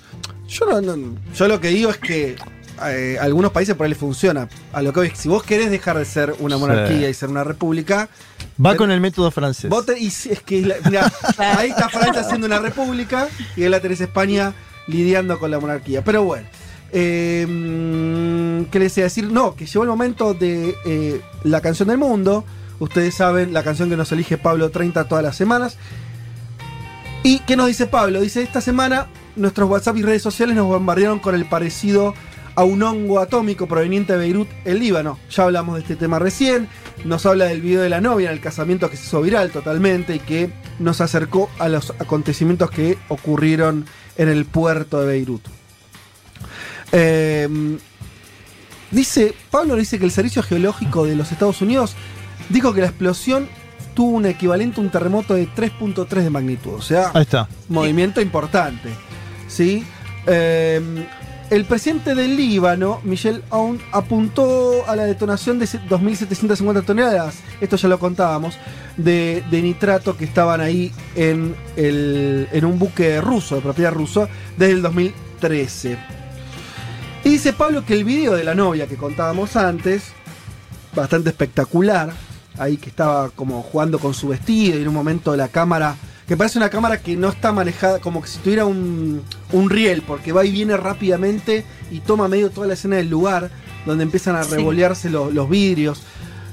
Yo lo que digo es que... algunos países por ahí les funciona. A lo que hoy, si vos querés dejar de ser una monarquía y ser una república, Va con el método francés. Y es que mira, ahí está Francia siendo una república y ahí la tenés España lidiando con la monarquía. Pero bueno, ¿qué les iba a decir? No, que llegó el momento de la canción del mundo. Ustedes saben, la canción que nos elige Pablo 30 todas las semanas. ¿Y qué nos dice Pablo? Dice, esta semana nuestros WhatsApp y redes sociales nos bombardearon con el parecido a un hongo atómico proveniente de Beirut, el Líbano. Ya hablamos de este tema recién. Nos habla del video de la novia en el casamiento que se hizo viral totalmente y que nos acercó a los acontecimientos que ocurrieron en el puerto de Beirut. Pablo dice que el Servicio Geológico de los Estados Unidos dijo que la explosión tuvo un equivalente a un terremoto de 3.3 de magnitud. O sea, ahí está. Movimiento importante, ¿sí? El presidente del Líbano, Michel Aoun, apuntó a la detonación de 2.750 toneladas, esto ya lo contábamos, de nitrato que estaban ahí en un buque ruso, de propiedad rusa, desde el 2013. Y dice Pablo que el video de la novia que contábamos antes, bastante espectacular, ahí que estaba como jugando con su vestido y en un momento la cámara, que parece una cámara que no está manejada, como que si tuviera un riel, porque va y viene rápidamente y toma medio toda la escena del lugar donde empiezan a revolearse los vidrios,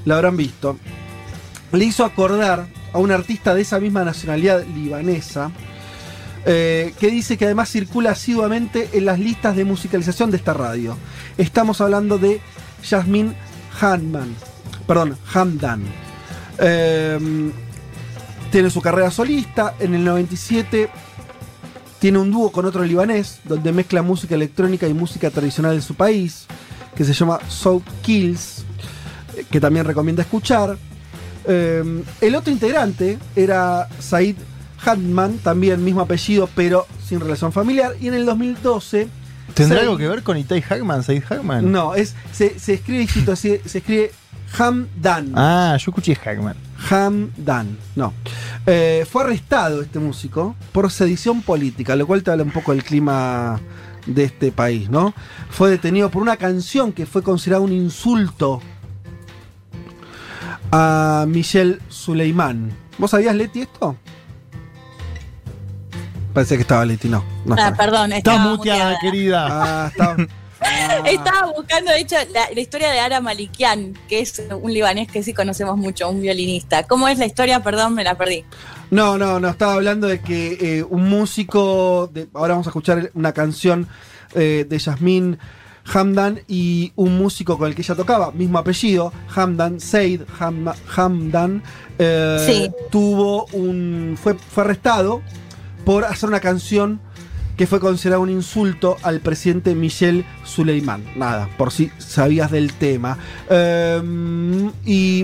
la habrán visto. Le hizo acordar a un artista de esa misma nacionalidad libanesa, que dice que además circula asiduamente en las listas de musicalización de esta radio. Estamos hablando de Yasmin Hamdan. Tiene su carrera solista. En el 97 tiene un dúo con otro libanés, donde mezcla música electrónica y música tradicional de su país, que se llama Soul Kills, que también recomienda escuchar. El otro integrante era Said Hamdan, también mismo apellido pero sin relación familiar. Y en el 2012... ¿Tendrá algo que ver con Itay Hagman, Said Hagman? No, se escribe distinto, se escribe Hamdan. Ah, yo escuché Hagman. Hamdan, no. Fue arrestado este músico por sedición política, lo cual te habla un poco del clima de este país, ¿no? Fue detenido por una canción que fue considerada un insulto a Michel Suleiman. ¿Vos sabías, Leti, esto? Pensé que estaba Leti, no. Perdón, estaba muteada, querida. Estaba buscando, de hecho, la historia de Ara Malikian, que es un libanés que sí conocemos mucho, un violinista. ¿Cómo es la historia? Perdón, me la perdí. No, estaba hablando de que un músico, ahora vamos a escuchar una canción de Yasmin Hamdan, y un músico con el que ella tocaba, mismo apellido, Hamdan, Said Hamdan, fue arrestado por hacer una canción que fue considerada un insulto al presidente Michel Suleiman. Nada, por si sabías del tema. Y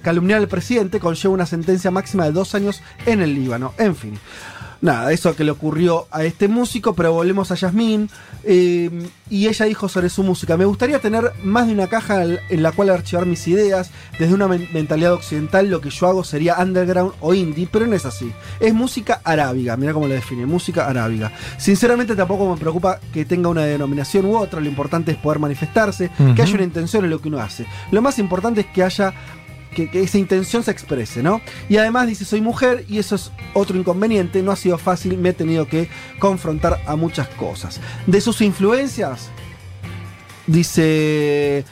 calumniar al presidente conlleva una sentencia máxima de 2 años en el Líbano. En fin, nada, eso que le ocurrió a este músico, pero volvemos a Yasmin. Y ella dijo sobre su música: me gustaría tener más de una caja en la cual archivar mis ideas. Desde una mentalidad occidental, lo que yo hago sería underground o indie, pero no es así. Es música arábiga, mirá cómo la define, música arábiga. Sinceramente tampoco me preocupa que tenga una denominación u otra, lo importante es poder manifestarse, que haya una intención en lo que uno hace. Lo más importante es que haya... Que esa intención se exprese, ¿no? Y además dice, soy mujer y eso es otro inconveniente, no ha sido fácil, me he tenido que confrontar a muchas cosas. De sus influencias, dice,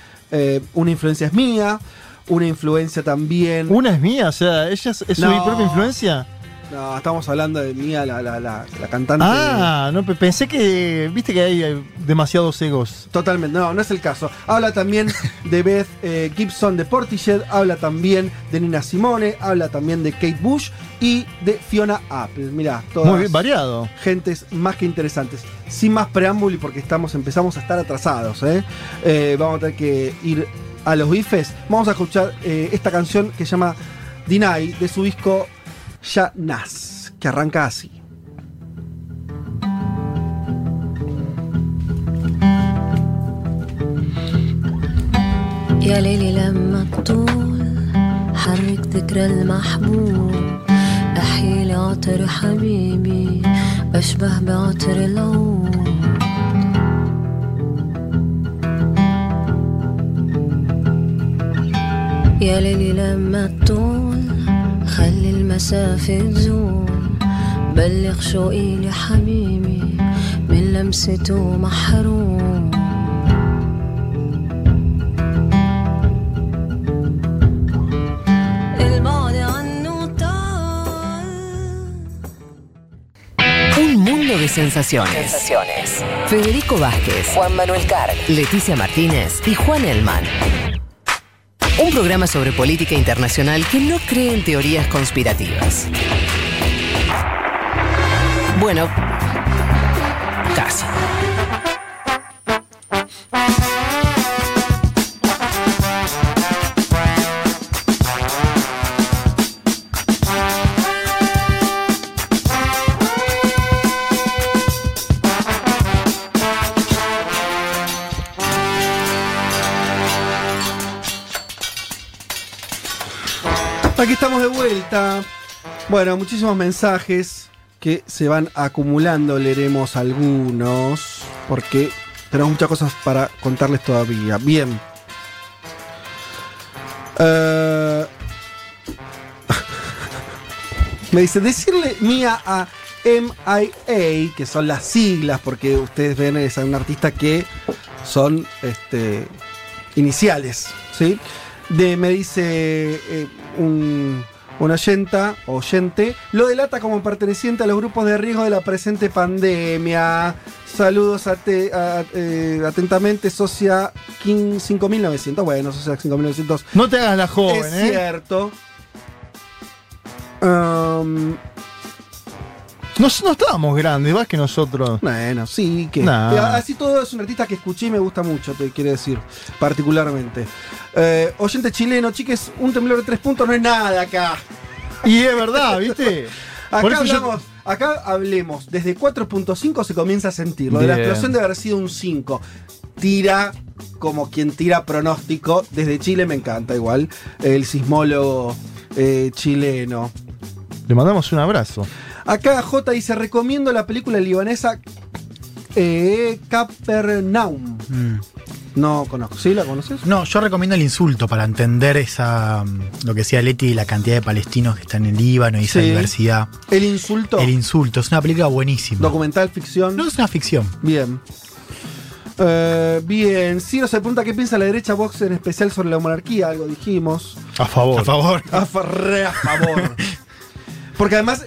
una influencia es mía, una influencia también... ¿Una es mía? O sea, ¿ella es su propia influencia? No, estamos hablando de Mía, la cantante. Ah, no, pensé que, viste que hay demasiados egos. Totalmente, no es el caso. Habla también de Beth Gibson de Portishead, habla también de Nina Simone, habla también de Kate Bush y de Fiona Apple. Mirá, todas muy variado. Gentes más que interesantes. Sin más preámbulo, porque empezamos a estar atrasados, vamos a tener que ir a los bifes. Vamos a escuchar esta canción que se llama Deny, de su disco Shahnaz, que arranca así. يا ليلي لما تطول حرك ذكرى المحبوب أحيل عطر حبيبي أشبه بعطر العود يا ليلي لما تطول خلي المسافة تزول بلغ شوقي لحبيبي من لمسته محروم البعد عنه طال. Un mundo de sensaciones. Federico Vázquez, Juan Manuel Carr, Leticia Martínez y Juan Elman. Un programa sobre política internacional que no cree en teorías conspirativas. Bueno, casi. Aquí estamos de vuelta. Bueno, muchísimos mensajes que se van acumulando. Leeremos algunos porque tenemos muchas cosas para contarles todavía. Bien. Me dice, decirle Mía a MIA, que son las siglas, porque ustedes ven, es un artista que son iniciales, ¿sí? Me dice un oyente, lo delata como perteneciente a los grupos de riesgo de la presente pandemia. Saludos atentamente, Socia 5900. Bueno, Socia 5900. No te hagas la joven, es cierto. No estábamos grandes, más que nosotros. Bueno, sí, que... Nah. Así todo es un artista que escuché y me gusta mucho, te quiero decir, particularmente. Oyente chileno, chiques, un temblor de 3 puntos no es nada acá. Y es verdad, ¿viste? Acá hablemos, desde 4.5 se comienza a sentir. Lo de la explosión debe haber sido un 5. Tira como quien tira pronóstico. Desde Chile me encanta igual, el sismólogo chileno. Le mandamos un abrazo. Acá J dice, recomiendo la película libanesa Capernaum. No conozco. ¿Sí la conoces? No, yo recomiendo El Insulto para entender lo que decía Leti, la cantidad de palestinos que están en Líbano y esa diversidad. ¿El Insulto? El Insulto. Es una película buenísima. ¿Documental, ficción? No, es una ficción. Bien. Bien, Ciro se pregunta qué piensa la derecha Vox en especial sobre la monarquía. Algo dijimos. A favor. Porque además...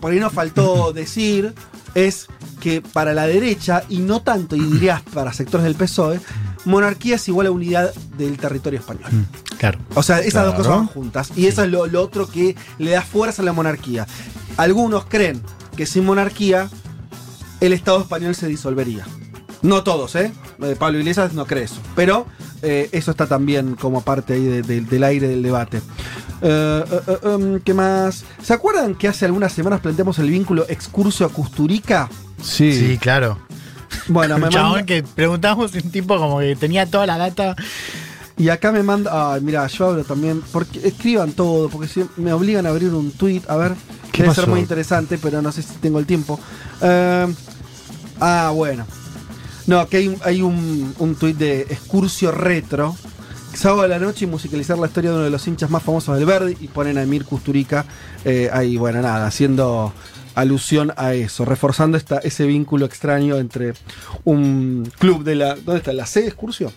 por ahí nos faltó decir es que para la derecha, y no tanto, y dirías para sectores del PSOE, monarquía es igual a unidad del territorio español. Claro. O sea, esas dos cosas van juntas. Y eso es lo otro que le da fuerza a la monarquía. Algunos creen que sin monarquía el Estado español se disolvería. No todos, Pablo Iglesias no cree eso. Pero eso está también como parte ahí del aire del debate. ¿Qué más? ¿Se acuerdan que hace algunas semanas planteamos el vínculo Excursio a Custurica? Sí. Sí, claro. Bueno, me chabón manda... que preguntamos un tipo como que tenía toda la data. Y acá me manda... Ay, mira, yo hablo también... porque escriban todo, porque si me obligan a abrir un tuit. A ver, debe pasó? Ser muy interesante, pero no sé si tengo el tiempo. Bueno. No, que hay un tuit de Excursio Retro. Sábado de la noche y musicalizar la historia de uno de los hinchas más famosos del Verdi, y ponen a Emir Kusturica ahí, bueno, nada, haciendo alusión a eso, reforzando ese vínculo extraño entre un club de la... ¿Dónde está? ¿La C, Excursio?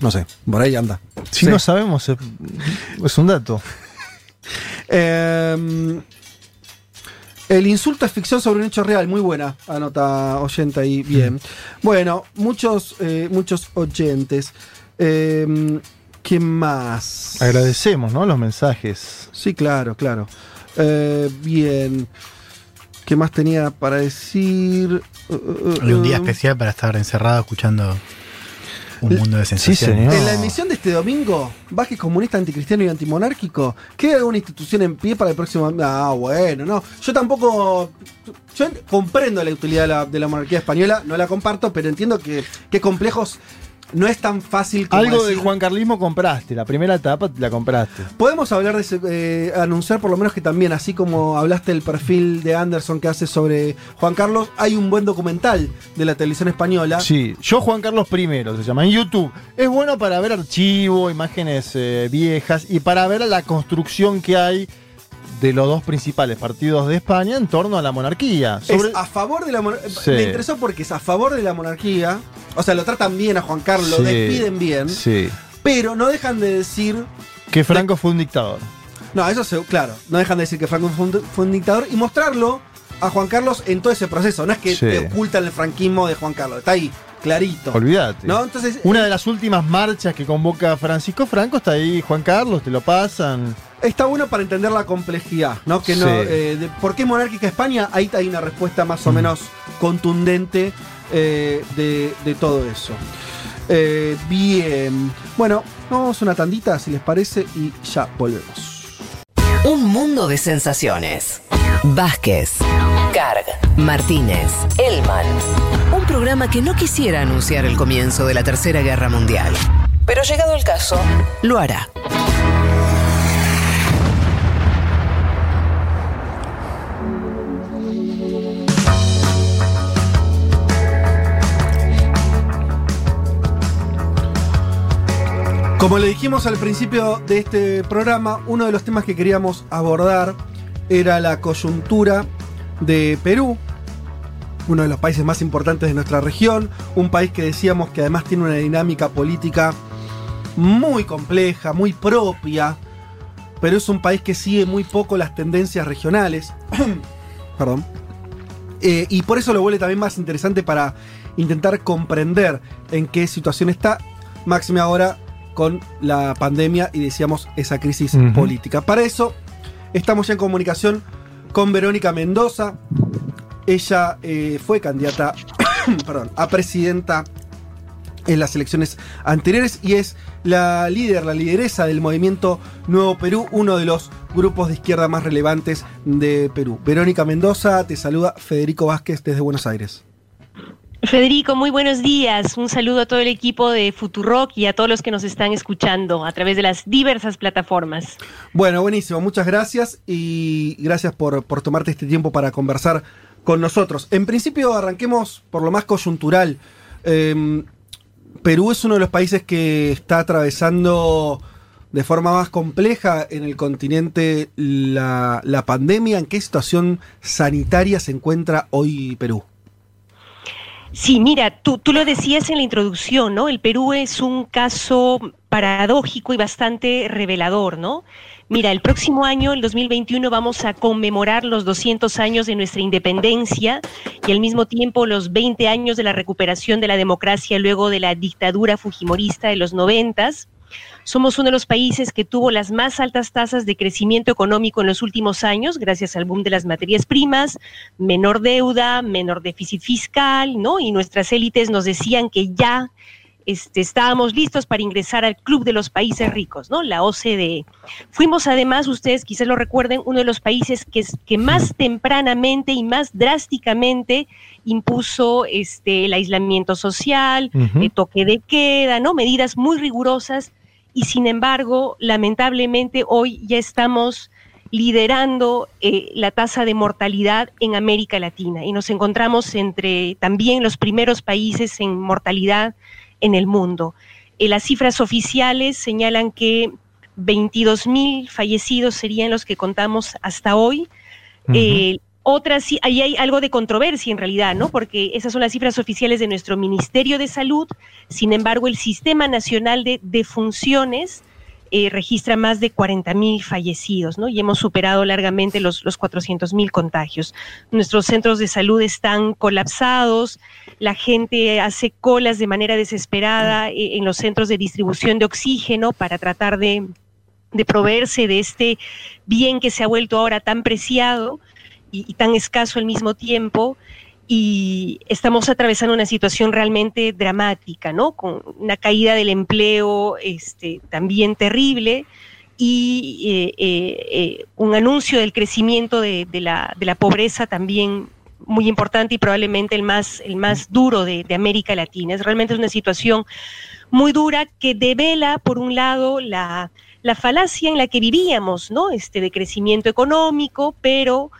No sé, por ahí anda. Si no sabemos, es un dato. El Insulto es ficción sobre un hecho real. Muy buena, anota oyente ahí, bien. Bueno, muchos oyentes. ¿Qué más? Agradecemos, ¿no? Los mensajes. Sí, claro. Bien. ¿Qué más tenía para decir? Hay un día especial para estar encerrado escuchando un mundo de sensaciones. Sí, señor. En la emisión de este domingo, Vázquez comunista, anticristiano y antimonárquico, ¿queda alguna institución en pie para el próximo? Bueno, no. Yo tampoco... Yo comprendo la utilidad de la monarquía española, no la comparto, pero entiendo que complejos... no es tan fácil como algo decir, de juancarlismo compraste, la primera etapa la compraste. Podemos hablar de ese, anunciar por lo menos que también, así como hablaste del perfil de Anderson que hace sobre Juan Carlos, hay un buen documental de la televisión española. Sí, Yo Juan Carlos I se llama, en YouTube. Es bueno para ver archivo, imágenes viejas y para ver la construcción que hay de los dos principales partidos de España en torno a la monarquía. Sobre... Es a favor de la monarquía. Sí. Me interesó porque es a favor de la monarquía. O sea, lo tratan bien a Juan Carlos, sí, lo despiden bien. Sí. Pero no dejan de decir... Que Franco fue un dictador. No, eso se... Claro, no dejan de decir que Franco fue un dictador y mostrarlo a Juan Carlos en todo ese proceso. No es que te ocultan el franquismo de Juan Carlos. Está ahí, clarito. Olvídate. ¿No? Entonces, una de las últimas marchas que convoca Francisco Franco está ahí, Juan Carlos, te lo pasan... Está bueno para entender la complejidad, ¿no? Que no de, ¿por qué monárquica España? Ahí hay una respuesta más o menos contundente de todo eso. Bien. Bueno, vamos a una tandita, si les parece, y ya volvemos. Un mundo de sensaciones. Vázquez, Carg, Martínez, Elman. Un programa que no quisiera anunciar el comienzo de la Tercera Guerra Mundial, pero llegado el caso, lo hará. Como le dijimos al principio de este programa, uno de los temas que queríamos abordar era la coyuntura de Perú, uno de los países más importantes de nuestra región, un país que decíamos que además tiene una dinámica política muy compleja, muy propia, pero es un país que sigue muy poco las tendencias regionales. Perdón. Y por eso lo vuelve también más interesante para intentar comprender en qué situación está, máxime ahora con la pandemia y decíamos esa crisis política. Para eso estamos ya en comunicación con Verónica Mendoza. Ella fue candidata a presidenta en las elecciones anteriores y es la líder, la lideresa del movimiento Nuevo Perú, uno de los grupos de izquierda más relevantes de Perú. Verónica Mendoza, te saluda Federico Vázquez desde Buenos Aires. Federico, muy buenos días. Un saludo a todo el equipo de Futurock y a todos los que nos están escuchando a través de las diversas plataformas. Bueno, buenísimo. Muchas gracias y gracias por tomarte este tiempo para conversar con nosotros. En principio, arranquemos por lo más coyuntural. Perú es uno de los países que está atravesando de forma más compleja en el continente la pandemia. ¿En qué situación sanitaria se encuentra hoy Perú? Sí, mira, tú lo decías en la introducción, ¿no? El Perú es un caso paradójico y bastante revelador, ¿no? Mira, el próximo año, el 2021, vamos a conmemorar los 200 años de nuestra independencia y al mismo tiempo los 20 años de la recuperación de la democracia luego de la dictadura fujimorista de los 90s. Somos uno de los países que tuvo las más altas tasas de crecimiento económico en los últimos años, gracias al boom de las materias primas, menor deuda, menor déficit fiscal, ¿no? Y nuestras élites nos decían que ya estábamos listos para ingresar al club de los países ricos, ¿no? La OCDE. Fuimos además, ustedes quizás lo recuerden, uno de los países que más tempranamente y más drásticamente impuso el aislamiento social, el toque de queda, ¿no? Medidas muy rigurosas. Y sin embargo, lamentablemente hoy ya estamos liderando la tasa de mortalidad en América Latina y nos encontramos entre también los primeros países en mortalidad en el mundo. Las cifras oficiales señalan que 22.000 fallecidos serían los que contamos hasta hoy. Ahí hay algo de controversia en realidad, ¿no? Porque esas son las cifras oficiales de nuestro Ministerio de Salud. Sin embargo, el Sistema Nacional de Defunciones registra más de 40.000 fallecidos, ¿no? Y hemos superado largamente los 400.000 contagios. Nuestros centros de salud están colapsados, la gente hace colas de manera desesperada en los centros de distribución de oxígeno para tratar de proveerse de este bien que se ha vuelto ahora tan preciado y tan escaso al mismo tiempo, y estamos atravesando una situación realmente dramática, ¿no? Con una caída del empleo también terrible y un anuncio del crecimiento de la pobreza también muy importante y probablemente el más duro de América Latina. Es realmente una situación muy dura que devela, por un lado, la falacia en la que vivíamos, ¿no? De crecimiento económico, pero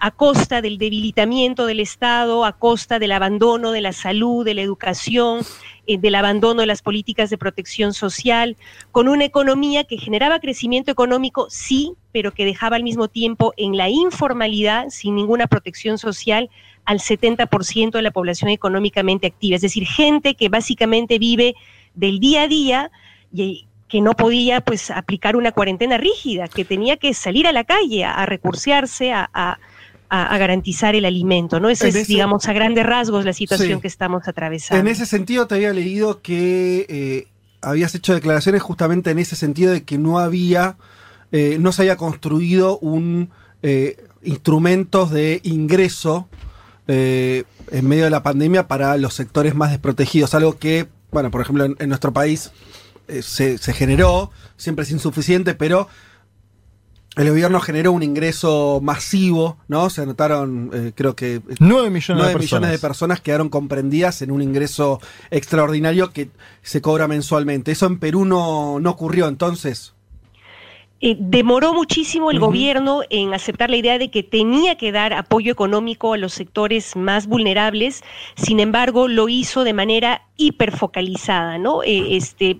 a costa del debilitamiento del Estado, a costa del abandono de la salud, de la educación, del abandono de las políticas de protección social, con una economía que generaba crecimiento económico, sí, pero que dejaba al mismo tiempo en la informalidad, sin ninguna protección social, al 70% de la población económicamente activa. Es decir, gente que básicamente vive del día a día y que no podía pues aplicar una cuarentena rígida, que tenía que salir a la calle a recursearse, a garantizar el alimento, ¿no? Esa es, digamos, a grandes rasgos la situación que estamos atravesando. En ese sentido te había leído que habías hecho declaraciones justamente en ese sentido de que no se había construido un instrumentos de ingreso en medio de la pandemia para los sectores más desprotegidos, algo que, bueno, por ejemplo, en nuestro país se generó, siempre es insuficiente, pero el gobierno generó un ingreso masivo, ¿no? Se anotaron, creo que 9 millones de personas quedaron comprendidas en un ingreso extraordinario que se cobra mensualmente. Eso en Perú no ocurrió, entonces. Demoró muchísimo el gobierno en aceptar la idea de que tenía que dar apoyo económico a los sectores más vulnerables. Sin embargo, lo hizo de manera hiperfocalizada, ¿no?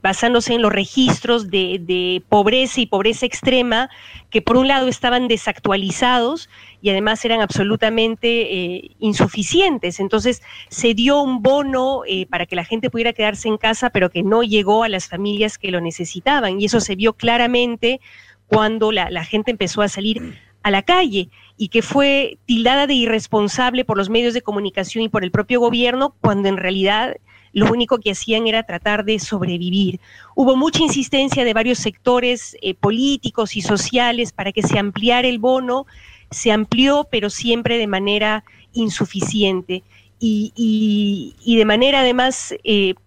Basándose en los registros de pobreza y pobreza extrema, que por un lado estaban desactualizados y además eran absolutamente insuficientes. Entonces se dio un bono para que la gente pudiera quedarse en casa, pero que no llegó a las familias que lo necesitaban, y eso se vio claramente cuando la gente empezó a salir a la calle, y que fue tildada de irresponsable por los medios de comunicación y por el propio gobierno, cuando en realidad lo único que hacían era tratar de sobrevivir. Hubo mucha insistencia de varios sectores políticos y sociales para que se ampliara el bono. Se amplió, pero siempre de manera insuficiente y de manera además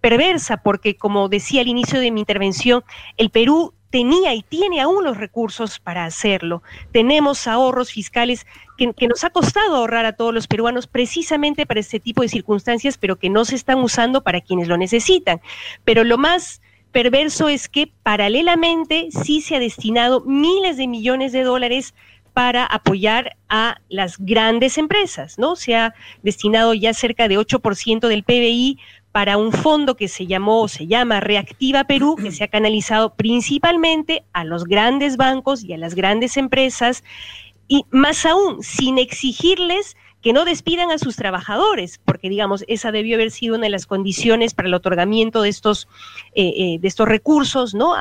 perversa, porque, como decía al inicio de mi intervención, el Perú tenía y tiene aún los recursos para hacerlo. Tenemos ahorros fiscales que nos ha costado ahorrar a todos los peruanos precisamente para este tipo de circunstancias, pero que no se están usando para quienes lo necesitan. Pero lo más perverso es que paralelamente sí se ha destinado miles de millones de dólares para apoyar a las grandes empresas, ¿no? Se ha destinado ya cerca de 8% del PBI para un fondo que se llama Reactiva Perú, que se ha canalizado principalmente a los grandes bancos y a las grandes empresas, y más aún, sin exigirles que no despidan a sus trabajadores, porque, digamos, esa debió haber sido una de las condiciones para el otorgamiento de estos recursos, ¿no?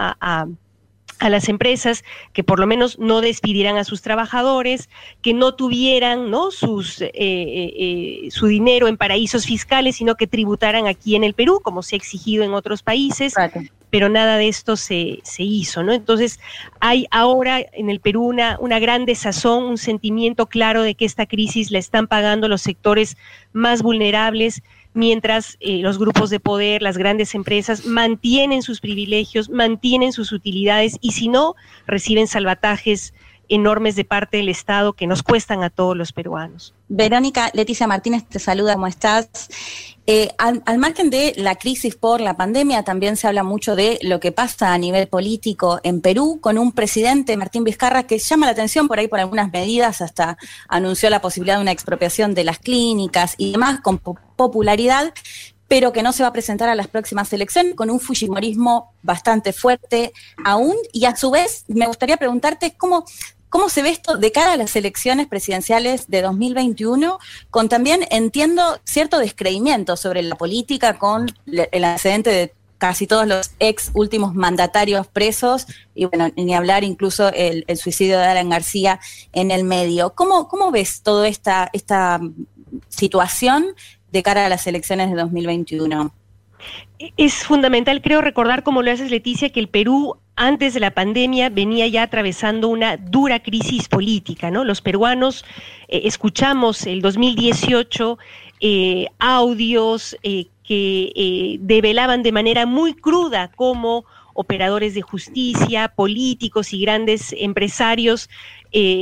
A las empresas, que por lo menos no despidieran a sus trabajadores, que no tuvieran, ¿no?, su dinero en paraísos fiscales, sino que tributaran aquí en el Perú, como se ha exigido en otros países, pero nada de esto se hizo, ¿no? Entonces hay ahora en el Perú una gran desazón, un sentimiento claro de que esta crisis la están pagando los sectores más vulnerables, mientras los grupos de poder, las grandes empresas, mantienen sus privilegios, mantienen sus utilidades, y si no, reciben salvatajes enormes de parte del Estado que nos cuestan a todos los peruanos. Verónica, Leticia Martínez te saluda, ¿cómo estás? Al margen de la crisis por la pandemia, también se habla mucho de lo que pasa a nivel político en Perú, con un presidente, Martín Vizcarra, que llama la atención por ahí por algunas medidas, hasta anunció la posibilidad de una expropiación de las clínicas y demás, con popularidad, pero que no se va a presentar a las próximas elecciones, con un fujimorismo bastante fuerte aún. Y a su vez me gustaría preguntarte cómo se ve esto de cara a las elecciones presidenciales de 2021, con también, entiendo, cierto descreimiento sobre la política, con el antecedente de casi todos los ex últimos mandatarios presos, y bueno, ni hablar incluso el suicidio de Alan García en el medio. ¿Cómo ves toda esta situación de cara a las elecciones de 2021? Es fundamental, creo, recordar, como lo haces, Leticia, que el Perú antes de la pandemia venía ya atravesando una dura crisis política, ¿no? Los peruanos escuchamos el 2018 audios que develaban de manera muy cruda cómo operadores de justicia, políticos y grandes empresarios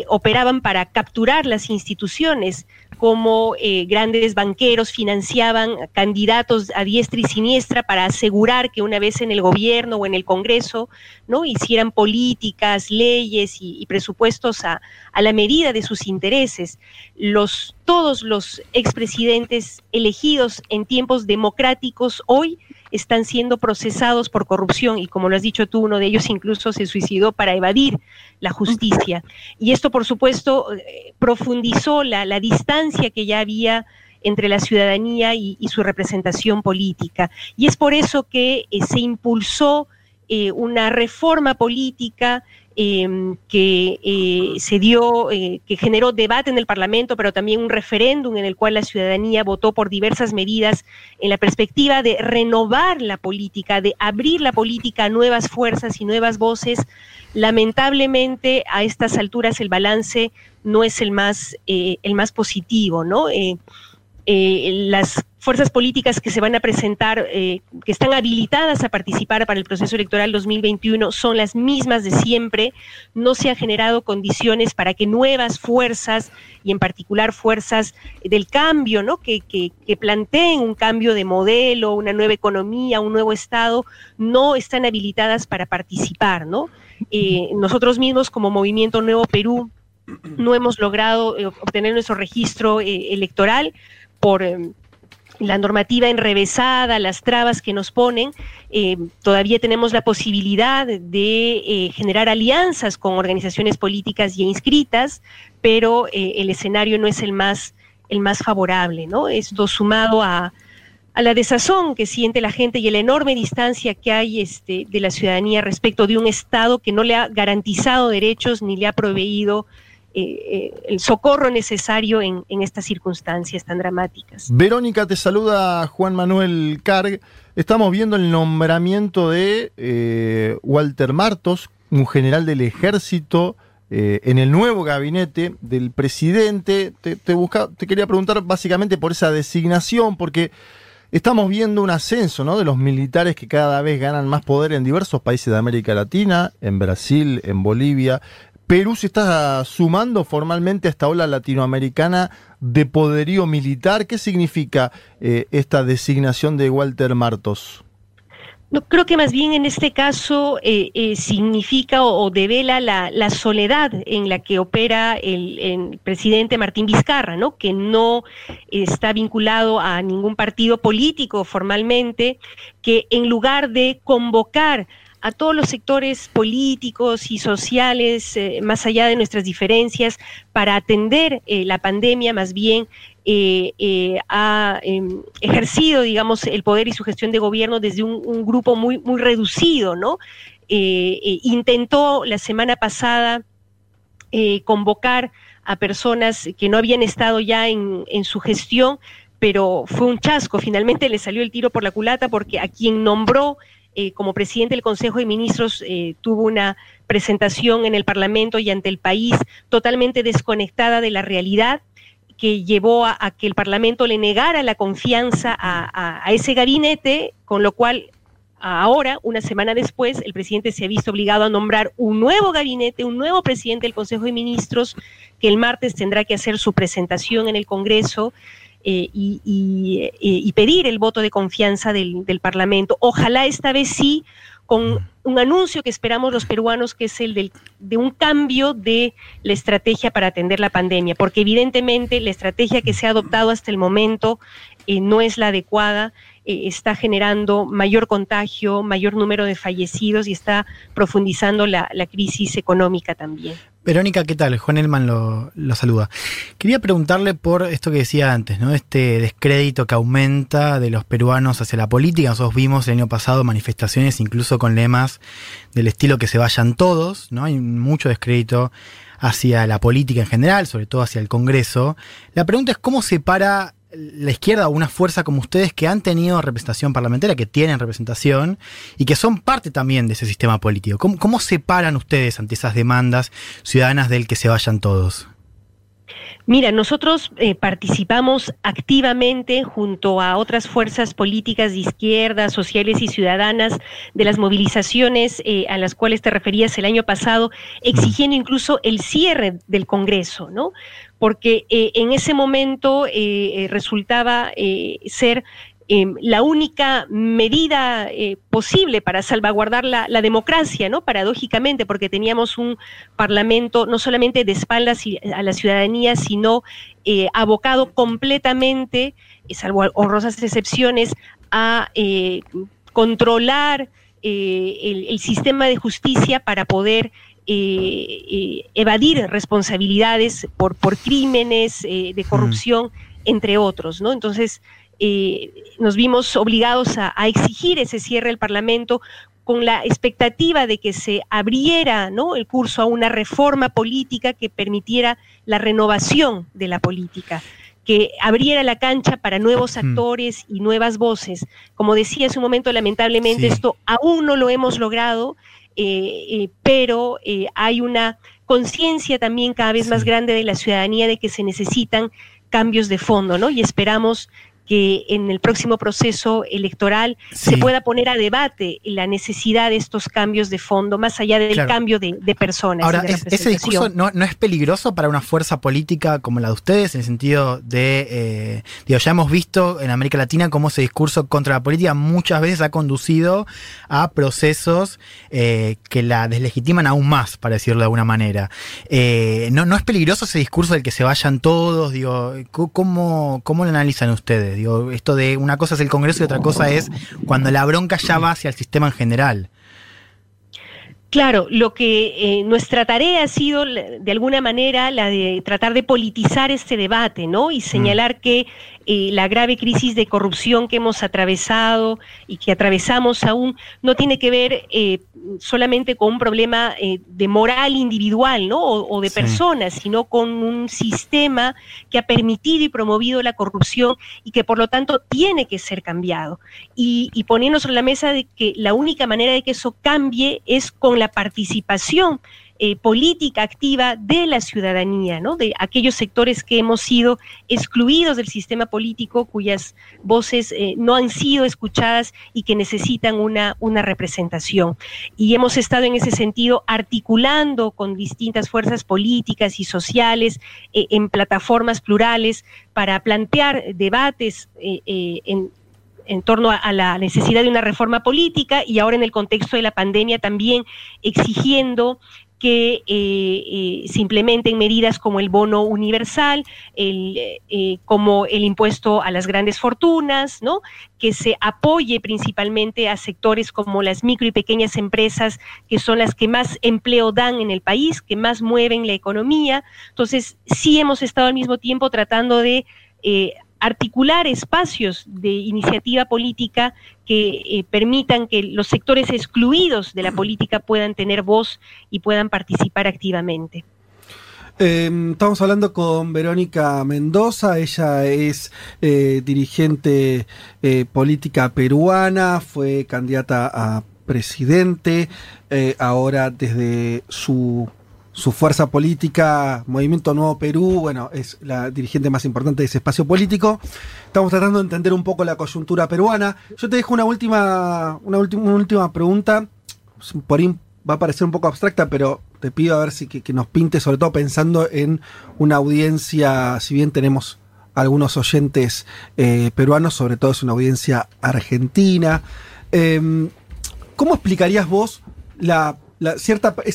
operaban para capturar las instituciones, como grandes banqueros financiaban candidatos a diestra y siniestra para asegurar que una vez en el gobierno o en el Congreso, ¿no?, hicieran políticas, leyes y presupuestos a la medida de sus intereses. Todos los expresidentes elegidos en tiempos democráticos hoy están siendo procesados por corrupción, y como lo has dicho tú, uno de ellos incluso se suicidó para evadir la justicia. Y esto, por supuesto, profundizó la distancia que ya había entre la ciudadanía y su representación política. Y es por eso que se impulsó una reforma política que generó debate en el Parlamento, pero también un referéndum en el cual la ciudadanía votó por diversas medidas en la perspectiva de renovar la política, de abrir la política a nuevas fuerzas y nuevas voces. Lamentablemente, a estas alturas el balance no es el más positivo, ¿no? Las fuerzas políticas que se van a presentar, que están habilitadas a participar para el proceso electoral 2021, son las mismas de siempre. No se han generado condiciones para que nuevas fuerzas, y en particular fuerzas del cambio, ¿no?, que planteen un cambio de modelo, una nueva economía, un nuevo Estado, no están habilitadas para participar, ¿no? Nosotros mismos, como Movimiento Nuevo Perú, no hemos logrado obtener nuestro registro electoral por la normativa enrevesada, las trabas que nos ponen. Todavía tenemos la posibilidad de generar alianzas con organizaciones políticas ya inscritas, pero el escenario no es el más favorable, ¿no? Esto, sumado a la desazón que siente la gente y la enorme distancia que hay de la ciudadanía respecto de un Estado que no le ha garantizado derechos ni le ha proveído el socorro necesario en estas circunstancias tan dramáticas. Verónica, te saluda Juan Manuel Carg. Estamos viendo el nombramiento de Walter Martos, un general del Ejército, en el nuevo gabinete del presidente. Te quería preguntar básicamente por esa designación, porque estamos viendo un ascenso, ¿no?, de los militares que cada vez ganan más poder en diversos países de América Latina, en Brasil, en Bolivia. Perú se está sumando formalmente a esta ola latinoamericana de poderío militar. ¿Qué significa esta designación de Walter Martos? No, creo que más bien en este caso significa o devela la soledad en la que opera el presidente Martín Vizcarra, ¿no?, que no está vinculado a ningún partido político formalmente, que en lugar de convocar a todos los sectores políticos y sociales, más allá de nuestras diferencias, para atender la pandemia, más bien ha ejercido, digamos, el poder y su gestión de gobierno desde un grupo muy, muy reducido, ¿no? Intentó la semana pasada convocar a personas que no habían estado ya en su gestión, pero fue un chasco. Finalmente le salió el tiro por la culata, porque a quien nombró como presidente del Consejo de Ministros tuvo una presentación en el Parlamento y ante el país totalmente desconectada de la realidad, que llevó a que el Parlamento le negara la confianza a ese gabinete, con lo cual ahora, una semana después, el presidente se ha visto obligado a nombrar un nuevo gabinete, un nuevo presidente del Consejo de Ministros, que el martes tendrá que hacer su presentación en el Congreso y pedir el voto de confianza del Parlamento. Ojalá esta vez sí, con un anuncio que esperamos los peruanos, que es el de un cambio de la estrategia para atender la pandemia, porque evidentemente la estrategia que se ha adoptado hasta el momento no es la adecuada, está generando mayor contagio, mayor número de fallecidos y está profundizando la crisis económica también. Verónica, ¿qué tal? Juan Elman lo saluda. Quería preguntarle por esto que decía antes, ¿no?, este descrédito que aumenta de los peruanos hacia la política. Nosotros vimos el año pasado manifestaciones incluso con lemas del estilo "que se vayan todos", ¿no? Hay mucho descrédito hacia la política en general, sobre todo hacia el Congreso. La pregunta es cómo se para la izquierda, una fuerza como ustedes que han tenido representación parlamentaria, que tienen representación y que son parte también de ese sistema político. ¿Cómo se paran ustedes ante esas demandas ciudadanas del "que se vayan todos"? Mira, nosotros participamos activamente junto a otras fuerzas políticas de izquierda, sociales y ciudadanas de las movilizaciones a las cuales te referías el año pasado, exigiendo incluso el cierre del Congreso, ¿no? Porque en ese momento resultaba ser la única medida posible para salvaguardar la democracia, ¿no? Paradójicamente, porque teníamos un parlamento no solamente de espaldas a la ciudadanía, sino abocado completamente, salvo honrosas excepciones, a controlar el sistema de justicia para poder evadir responsabilidades por crímenes de corrupción, entre otros, ¿no? Entonces, nos vimos obligados a exigir ese cierre del Parlamento con la expectativa de que se abriera, ¿no?, el curso a una reforma política que permitiera la renovación de la política, que abriera la cancha para nuevos actores y nuevas voces. Como decía hace un momento, lamentablemente esto aún no lo hemos logrado, pero hay una conciencia también cada vez más grande de la ciudadanía de que se necesitan cambios de fondo, ¿no? Y esperamos que en el próximo proceso electoral se pueda poner a debate la necesidad de estos cambios de fondo, más allá del cambio de personas. Ahora, de ¿ese discurso no es peligroso para una fuerza política como la de ustedes, en el sentido de, ya hemos visto en América Latina cómo ese discurso contra la política muchas veces ha conducido a procesos que la deslegitiman aún más, para decirlo de alguna manera? ¿No es peligroso ese discurso del que se vayan todos? Digo, ¿cómo lo analizan ustedes? Digo, esto de una cosa es el Congreso y otra cosa es cuando la bronca ya va hacia el sistema en general. Claro, lo que nuestra tarea ha sido, de alguna manera, la de tratar de politizar este debate, ¿no? Y señalar que la grave crisis de corrupción que hemos atravesado y que atravesamos aún no tiene que ver solamente con un problema de moral individual, ¿no? O de personas, sino con un sistema que ha permitido y promovido la corrupción y que por lo tanto tiene que ser cambiado. Y poniéndonos sobre la mesa de que la única manera de que eso cambie es con la participación política activa de la ciudadanía, ¿no? De aquellos sectores que hemos sido excluidos del sistema político, cuyas voces no han sido escuchadas y que necesitan una representación. Y hemos estado en ese sentido articulando con distintas fuerzas políticas y sociales en plataformas plurales para plantear debates en torno a la necesidad de una reforma política, y ahora en el contexto de la pandemia también exigiendo que se implementen medidas como el bono universal, como el impuesto a las grandes fortunas, ¿no? Que se apoye principalmente a sectores como las micro y pequeñas empresas, que son las que más empleo dan en el país, que más mueven la economía. Entonces, sí hemos estado al mismo tiempo tratando de articular espacios de iniciativa política que permitan que los sectores excluidos de la política puedan tener voz y puedan participar activamente. Estamos hablando con Verónica Mendoza. Ella es dirigente política peruana, fue candidata a presidente, ahora desde su fuerza política, Movimiento Nuevo Perú, bueno, es la dirigente más importante de ese espacio político. Estamos tratando de entender un poco la coyuntura peruana. Yo te dejo una última pregunta. Por ahí va a parecer un poco abstracta, pero te pido a ver si que nos pinte, sobre todo pensando en una audiencia, si bien tenemos algunos oyentes peruanos, sobre todo es una audiencia argentina. ¿Cómo explicarías vos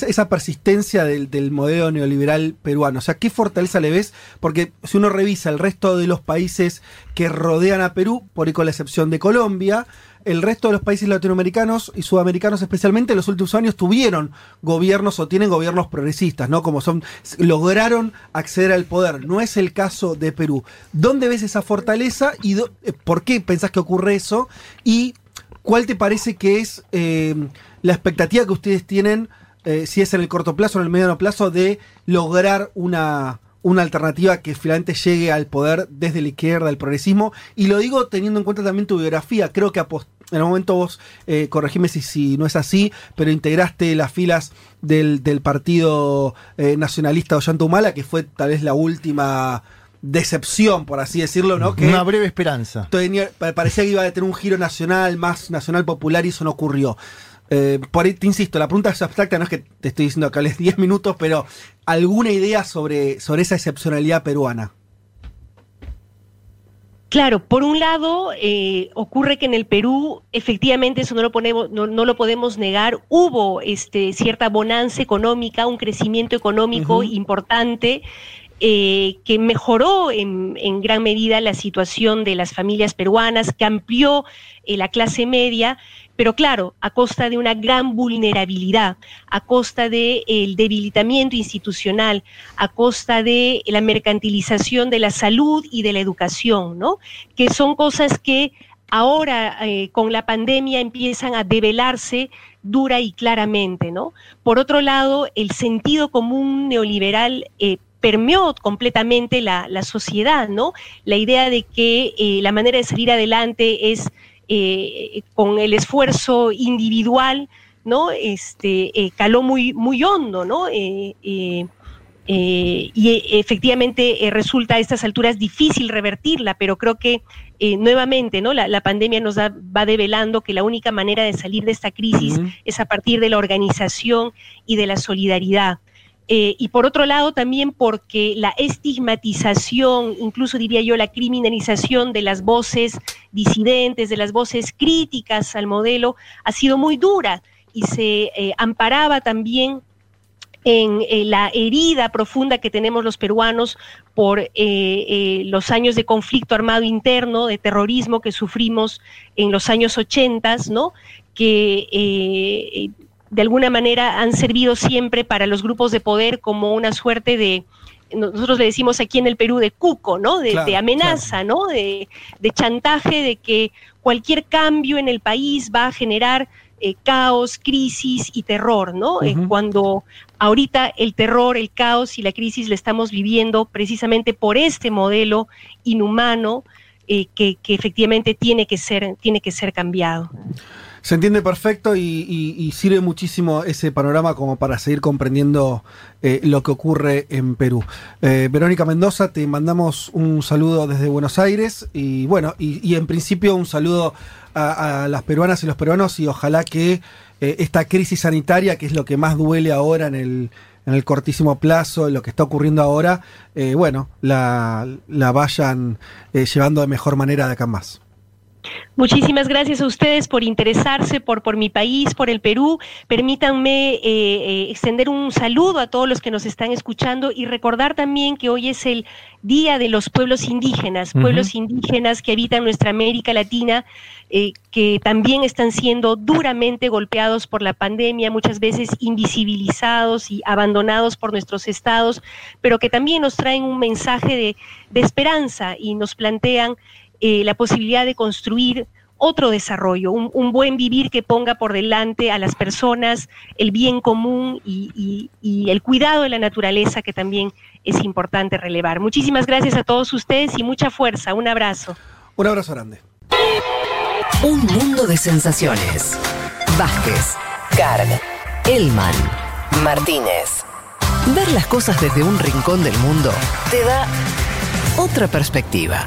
esa persistencia del modelo neoliberal peruano? O sea, ¿qué fortaleza le ves? Porque si uno revisa el resto de los países que rodean a Perú, por ahí con la excepción de Colombia, el resto de los países latinoamericanos y sudamericanos especialmente en los últimos años tuvieron gobiernos o tienen gobiernos progresistas, ¿no? Como lograron acceder al poder. No es el caso de Perú. ¿Dónde ves esa fortaleza y por qué pensás que ocurre eso? Y ¿cuál te parece que es la expectativa que ustedes tienen, si es en el corto plazo o en el mediano plazo, de lograr una, una alternativa que finalmente llegue al poder desde la izquierda, el progresismo, y lo digo teniendo en cuenta también tu biografía. Creo que en el momento vos, corregime si no es así, pero integraste las filas del partido nacionalista Ollanta Humala, que fue tal vez la última decepción, por así decirlo, ¿no? Que una breve esperanza. Parecía que iba a tener un giro nacional, más nacional popular, y eso no ocurrió. Por ahí te insisto, la pregunta es abstracta, no es que te estoy diciendo que hables 10 minutos, pero ¿alguna idea sobre esa excepcionalidad peruana? Claro, por un lado, ocurre que en el Perú, efectivamente, eso no lo podemos negar, hubo cierta bonanza económica, un crecimiento económico importante, que mejoró en gran medida la situación de las familias peruanas, que amplió la clase media, pero claro, a costa de una gran vulnerabilidad, a costa del debilitamiento institucional, a costa de la mercantilización de la salud y de la educación, ¿no? Que son cosas que ahora con la pandemia empiezan a develarse dura y claramente, ¿no? Por otro lado, el sentido común neoliberal permeó completamente la sociedad, ¿no? La idea de que la manera de salir adelante es con el esfuerzo individual, ¿no? Caló muy, muy hondo, ¿no? Y efectivamente resulta a estas alturas difícil revertirla, pero creo que nuevamente, ¿no? La pandemia nos va develando que la única manera de salir de esta crisis es a partir de la organización y de la solidaridad. Y por otro lado también porque la estigmatización, incluso diría yo la criminalización de las voces disidentes, de las voces críticas al modelo, ha sido muy dura y se amparaba también en la herida profunda que tenemos los peruanos por los años de conflicto armado interno, de terrorismo que sufrimos en los años 80, ¿no? Que de alguna manera han servido siempre para los grupos de poder como una suerte de, nosotros le decimos aquí en el Perú, de cuco, ¿no? De amenaza, claro, ¿no? De chantaje, de que cualquier cambio en el país va a generar caos, crisis y terror, ¿no? Cuando ahorita el terror, el caos y la crisis la estamos viviendo precisamente por este modelo inhumano que efectivamente tiene que ser cambiado. Se entiende perfecto y sirve muchísimo ese panorama como para seguir comprendiendo lo que ocurre en Perú. Verónica Mendoza, te mandamos un saludo desde Buenos Aires y bueno, y en principio un saludo a las peruanas y los peruanos, y ojalá que esta crisis sanitaria, que es lo que más duele ahora en el cortísimo plazo, lo que está ocurriendo ahora, bueno, la vayan llevando de mejor manera de acá en más. Muchísimas gracias a ustedes por interesarse por mi país, por el Perú. Permítanme extender un saludo a todos los que nos están escuchando y recordar también que hoy es el Día de los Pueblos Indígenas que habitan nuestra América Latina, que también están siendo duramente golpeados por la pandemia, muchas veces invisibilizados y abandonados por nuestros estados, pero que también nos traen un mensaje de esperanza y nos plantean la posibilidad de construir otro desarrollo, un buen vivir que ponga por delante a las personas, el bien común y el cuidado de la naturaleza, que también es importante relevar. Muchísimas gracias a todos ustedes y mucha fuerza. Un abrazo. Un abrazo grande. Un mundo de sensaciones. Vázquez, Carg, Hellman, Martínez. Ver las cosas desde un rincón del mundo te da otra perspectiva.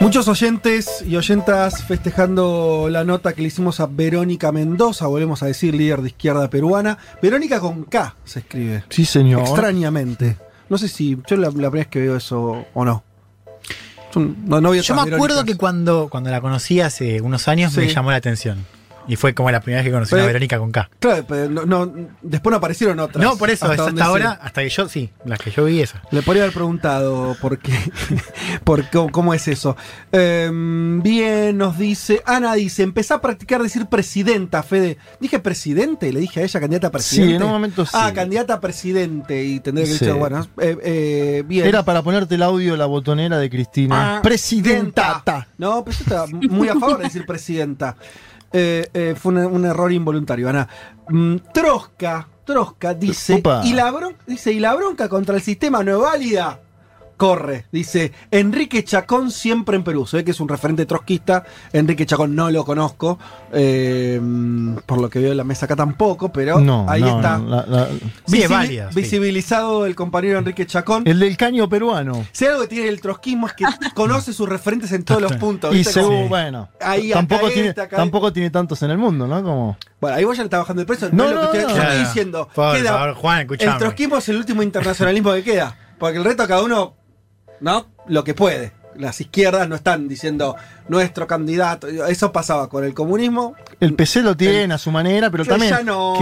Muchos oyentes y oyentas festejando la nota que le hicimos a Verónica Mendoza, volvemos a decir, líder de izquierda peruana. Verónica con K se escribe. Sí, señor. Extrañamente. No sé si yo la primera vez que veo eso o no. No había yo me acuerdo Verónicas. Que cuando la conocí hace unos años, sí, me llamó la atención. Y fue como la primera vez que conocí a Verónica con K. Claro, pero después no aparecieron otras. No, por eso, hasta ahora, hasta que yo, sí, las que yo vi esas. Le podría haber preguntado por qué, cómo es eso. Bien, nos dice, Ana dice, empezá a practicar decir presidenta, Fede. Dije presidente, le dije a ella, candidata a presidente. Sí, en un momento sí. Ah, candidata a presidente, y tendría que decir, sí, bueno, bien. Era para ponerte el audio, la botonera de Cristina. Ah, presidenta. No, pero yo estaba muy a favor de decir presidenta. Fue un error involuntario, Ana. Trotsky dice, y la bronca contra el sistema no es válida. Corre, dice Enrique Chacón, siempre en Perú. Se ve que es un referente trotskista. Enrique Chacón no lo conozco. Por lo que veo en la mesa acá tampoco, pero no, ahí no, está. No, visibilizado el compañero Enrique Chacón. El del caño peruano. Si algo que tiene el trotskismo es que conoce sus referentes en todos los puntos. ¿Viste? Y bueno, ahí tampoco tiene tantos en el mundo, ¿no? Como... Bueno, ahí vos ya le estás bajando el precio. No, lo que estoy diciendo. Por favor, Juan, escuchame. El trotskismo es el último internacionalismo que queda. Porque el resto a cada uno... ¿no? Lo que puede. Las izquierdas no están diciendo nuestro candidato. Eso pasaba con el comunismo. El PC lo tiene a su manera, pero también ya no,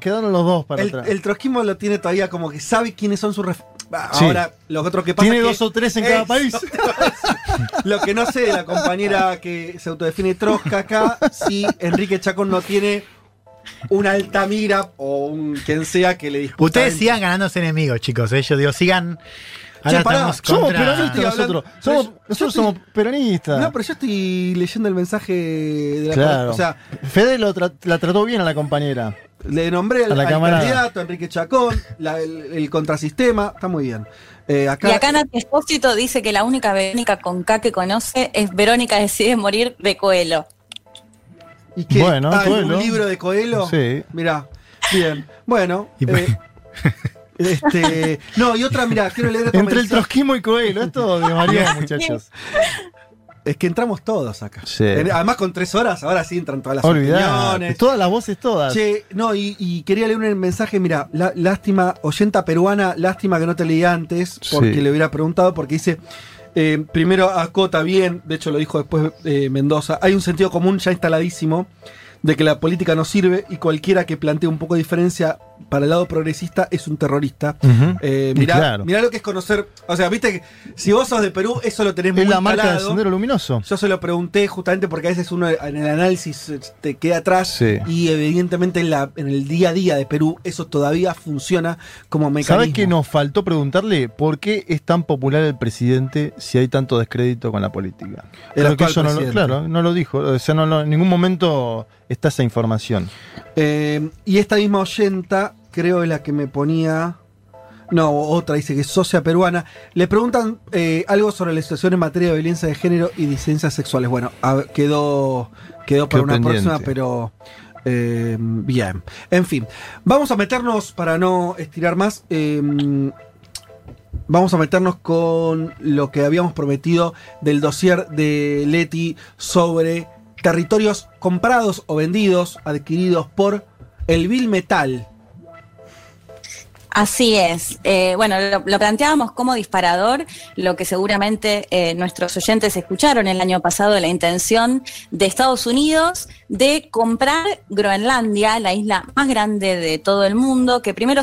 quedaron los dos para atrás. El trotskismo lo tiene todavía como que sabe quiénes son sus... Ahora, los otros que pasan... Tiene dos o tres en cada país. Lo que no sé, la compañera que se autodefine Trotsky acá, si Enrique Chacón no tiene... un Altamira o un quien sea que le discutan. Ustedes sigan ganándose enemigos, chicos. Yo digo, sigan. Ahora estamos contra... Somos peronistas nosotros. Somos peronistas. No, pero yo estoy leyendo el mensaje de la compañera. O sea, Fede la trató bien a la compañera. Le nombré al candidato Enrique Chacón, el contrasistema. Está muy bien. Acá, y acá Nati Espósito dice que la única Verónica con K que conoce es Verónica decide morir de Coelho. ¿Y qué? Bueno, ¿un libro de Coelho? Sí. Mirá, bien. Bueno, no, y otra, mirá, quiero leer otra. Entre el trotskismo y Coelho, esto de María, muchachos. Es que entramos todos acá. Sí. Además, con 3 horas, ahora sí entran todas las opiniones. Todas las voces, todas. Che, no, y quería leer un mensaje, mirá, lástima, oyenta peruana, lástima que no te leí antes, porque le hubiera preguntado, porque dice... primero acota bien, de hecho lo dijo después Mendoza, hay un sentido común ya instaladísimo de que la política no sirve y cualquiera que plantee un poco de diferencia para el lado progresista es un terrorista. Mirá lo que es conocer, o sea, viste que si vos sos de Perú, eso lo tenés muy instalado. Es la marca del Sendero Luminoso. Yo se lo pregunté justamente porque a veces uno en el análisis te queda atrás y evidentemente en el día a día de Perú eso todavía funciona como mecanismo. ¿Sabés qué nos faltó preguntarle? ¿Por qué es tan popular el presidente si hay tanto descrédito con la política? No lo dijo, o sea, en ningún momento está esa información. Y esta misma oyenta, creo es la que me ponía... No, otra, dice que es socia peruana. Le preguntan algo sobre la situación en materia de violencia de género y disidencias sexuales. Bueno, quedó para una próxima, pero... bien. En fin, vamos a meternos, para no estirar más... vamos a meternos con lo que habíamos prometido del dossier de Leti sobre... territorios comprados o vendidos, adquiridos por el vil metal. Así es. Bueno, lo planteábamos como disparador, lo que seguramente nuestros oyentes escucharon el año pasado, la intención de Estados Unidos de comprar Groenlandia, la isla más grande de todo el mundo, que primero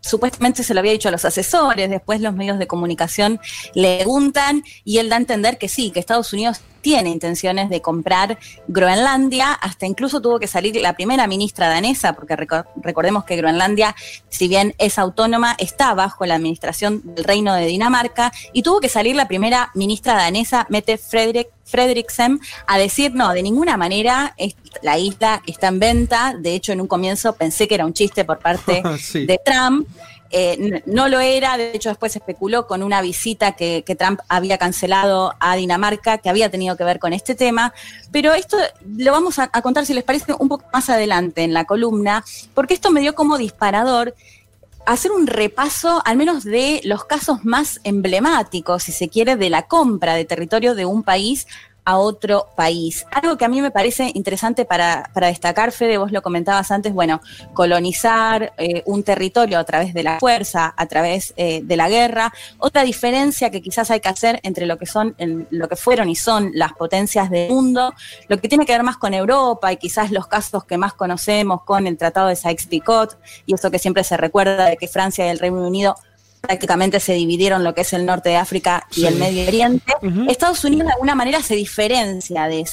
supuestamente se lo había dicho a los asesores, después los medios de comunicación le preguntan y él da a entender que sí, que Estados Unidos tiene intenciones de comprar Groenlandia, hasta incluso tuvo que salir la primera ministra danesa, porque recordemos que Groenlandia, si bien es autónoma, está bajo la administración del Reino de Dinamarca, y tuvo que salir la primera ministra danesa, Mette Frederiksen, a decir, no, de ninguna manera la isla está en venta. De hecho, en un comienzo pensé que era un chiste por parte de Trump. No lo era, de hecho después se especuló con una visita que Trump había cancelado a Dinamarca, que había tenido que ver con este tema, pero esto lo vamos a contar, si les parece, un poco más adelante en la columna, porque esto me dio como disparador hacer un repaso al menos de los casos más emblemáticos, si se quiere, de la compra de territorio de un país a otro país. Algo que a mí me parece interesante para destacar, Fede, vos lo comentabas antes, bueno, colonizar un territorio a través de la fuerza, a través de la guerra. Otra diferencia que quizás hay que hacer entre lo que fueron y son las potencias del mundo, lo que tiene que ver más con Europa y quizás los casos que más conocemos con el Tratado de Sykes-Picot, y eso que siempre se recuerda de que Francia y el Reino Unido prácticamente se dividieron lo que es el norte de África y el Medio Oriente. Estados Unidos de alguna manera se diferencia de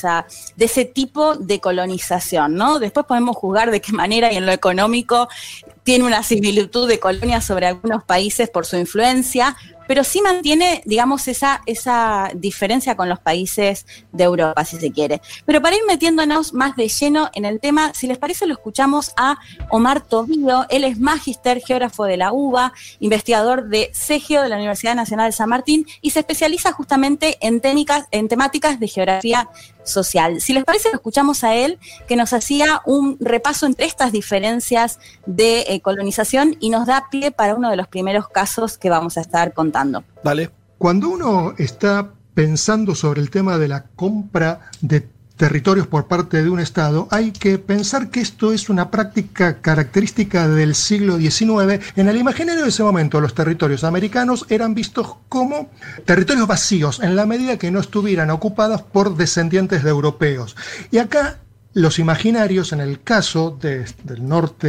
ese tipo de colonización, ¿no? Después podemos juzgar de qué manera y en lo económico tiene una similitud de colonias sobre algunos países por su influencia, pero sí mantiene, digamos, esa diferencia con los países de Europa, si se quiere. Pero para ir metiéndonos más de lleno en el tema, si les parece, lo escuchamos a Omar Tobío. Él es magister, geógrafo de la UBA, investigador de CEGEO de la Universidad Nacional de San Martín, y se especializa justamente en temáticas de geografía social. Si les parece, lo escuchamos a él, que nos hacía un repaso entre estas diferencias de colonización y nos da pie para uno de los primeros casos que vamos a estar contando. Dale. Cuando uno está pensando sobre el tema de la compra de territorios por parte de un Estado, hay que pensar que esto es una práctica característica del siglo XIX. En el imaginario de ese momento, los territorios americanos eran vistos como territorios vacíos, en la medida que no estuvieran ocupados por descendientes de europeos. Y acá, los imaginarios, en el caso del norte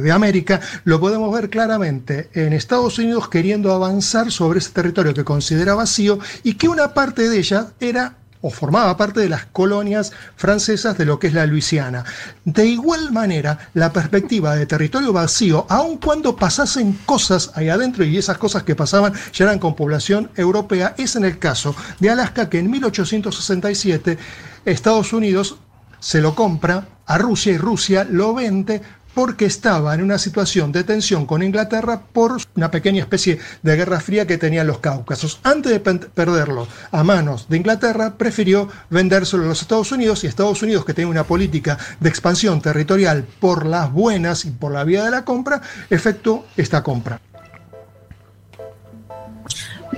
de América, lo podemos ver claramente en Estados Unidos queriendo avanzar sobre ese territorio que considera vacío y que una parte de ella era o formaba parte de las colonias francesas de lo que es la Luisiana. De igual manera, la perspectiva de territorio vacío, aun cuando pasasen cosas ahí adentro, y esas cosas que pasaban ya eran con población europea, es en el caso de Alaska, que en 1867 Estados Unidos se lo compra a Rusia y Rusia lo vende porque estaba en una situación de tensión con Inglaterra por una pequeña especie de guerra fría que tenían los Cáucasos. Antes de perderlo a manos de Inglaterra, prefirió vendérselo a los Estados Unidos, y Estados Unidos, que tenía una política de expansión territorial por las buenas y por la vía de la compra, efectuó esta compra.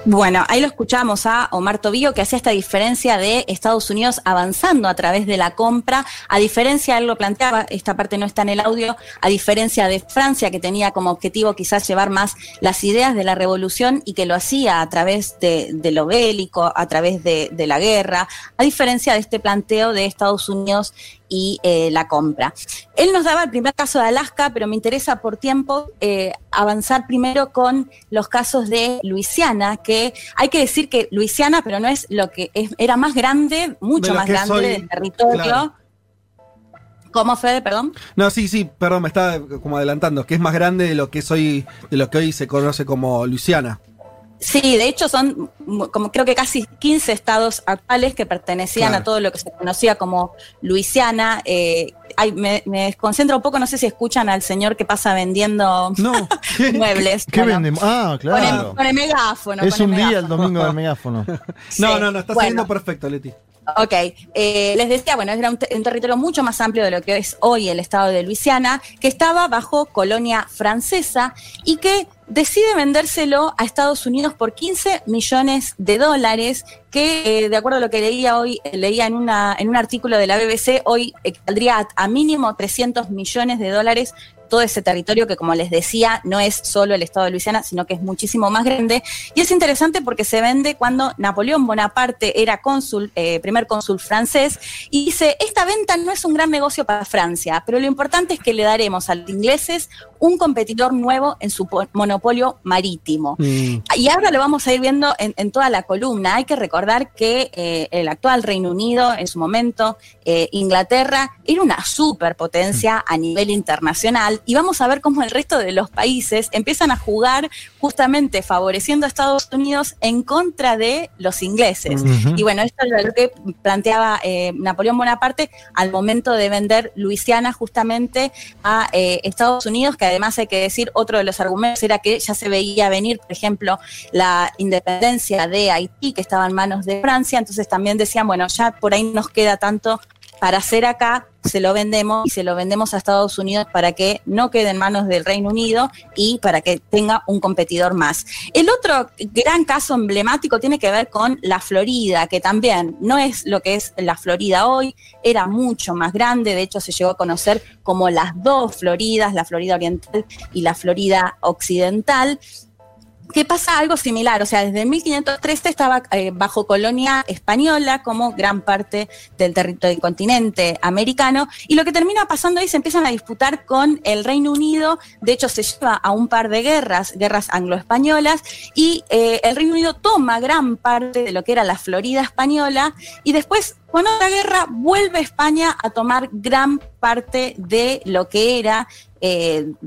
Bueno, ahí lo escuchamos a Omar Tobío, que hacía esta diferencia de Estados Unidos avanzando a través de la compra, a diferencia, él lo planteaba, esta parte no está en el audio, a diferencia de Francia, que tenía como objetivo quizás llevar más las ideas de la revolución y que lo hacía a través de lo bélico, a través de la guerra, a diferencia de este planteo de Estados Unidos y la compra. Él nos daba el primer caso de Alaska, pero me interesa por tiempo avanzar primero con los casos de Luisiana, que hay que decir que Luisiana, pero no es lo que es, era más grande, mucho más grande del territorio. Claro. ¿Cómo, Fede? Perdón. No, sí, perdón, me estaba como adelantando, que es más grande de lo que hoy se conoce como Luisiana. Sí, de hecho son como creo que casi 15 estados actuales que pertenecían a todo lo que se conocía como Luisiana. Me desconcentro un poco, no sé si escuchan al señor que pasa vendiendo muebles. ¿Qué vendemos? Ah, claro. Con el megáfono. Es un día el domingo del megáfono. Sí. No, está saliendo perfecto, Leti. Ok, les decía, bueno, era un territorio mucho más amplio de lo que es hoy el estado de Luisiana, que estaba bajo colonia francesa y que decide vendérselo a Estados Unidos por $15 millones, que de acuerdo a lo que leía en un artículo de la BBC, hoy saldría a mínimo $300 millones todo ese territorio que, como les decía, no es solo el estado de Luisiana, sino que es muchísimo más grande. Y es interesante porque se vende cuando Napoleón Bonaparte era primer cónsul francés, y dice, esta venta no es un gran negocio para Francia, pero lo importante es que le daremos a los ingleses un competidor nuevo en su monopolio marítimo. Y ahora lo vamos a ir viendo en toda la columna. Hay que recordar que el actual Reino Unido, en su momento, Inglaterra, era una superpotencia a nivel internacional, y vamos a ver cómo el resto de los países empiezan a jugar justamente favoreciendo a Estados Unidos en contra de los ingleses. Uh-huh. Y bueno, esto es lo que planteaba Napoleón Bonaparte al momento de vender Luisiana justamente a Estados Unidos, que además hay que decir, otro de los argumentos era que ya se veía venir, por ejemplo, la independencia de Haití, que estaba en manos de Francia, entonces también decían, bueno, ya por ahí nos queda tanto para hacer acá, se lo vendemos, y se lo vendemos a Estados Unidos para que no quede en manos del Reino Unido y para que tenga un competidor más. El otro gran caso emblemático tiene que ver con la Florida, que también no es lo que es la Florida hoy, era mucho más grande, de hecho se llegó a conocer como las dos Floridas, la Florida Oriental y la Florida Occidental, que pasa algo similar, o sea, desde 1513 estaba bajo colonia española como gran parte del territorio del continente americano, y lo que termina pasando ahí, se empiezan a disputar con el Reino Unido, de hecho se lleva a un par de guerras anglo-españolas, y el Reino Unido toma gran parte de lo que era la Florida española, y después con otra guerra vuelve España a tomar gran parte de lo que era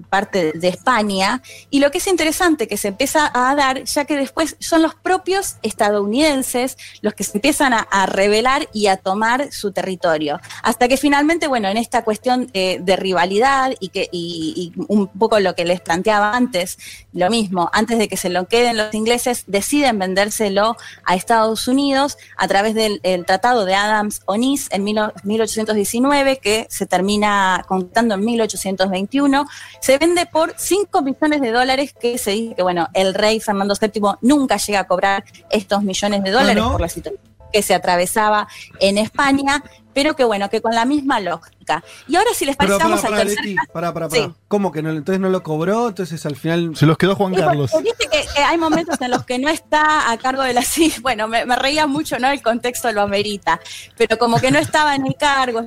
parte de España, y lo que es interesante que se empieza a dar, ya que después son los propios estadounidenses los que se empiezan a rebelar y a tomar su territorio, hasta que finalmente, bueno, en esta cuestión de rivalidad y un poco lo que les planteaba antes, lo mismo, antes de que se lo queden los ingleses, deciden vendérselo a Estados Unidos a través del Tratado de Adams-Onís en 1819, que se termina concluyendo en 1821. Se vende por $5 millones, que se dice que, bueno, el rey Fernando VII nunca llega a cobrar estos millones de dólares por la situación que se atravesaba en España, pero que, bueno, que con la misma lógica. Y ahora si les pasamos al tercer caso... Pará. Sí. ¿Cómo que no? Entonces no lo cobró, entonces al final... Se los quedó Juan Carlos. Dice que hay momentos en los que no está a cargo de la... Sí, bueno, me reía mucho, ¿no? El contexto lo amerita, pero como que no estaba en el cargo...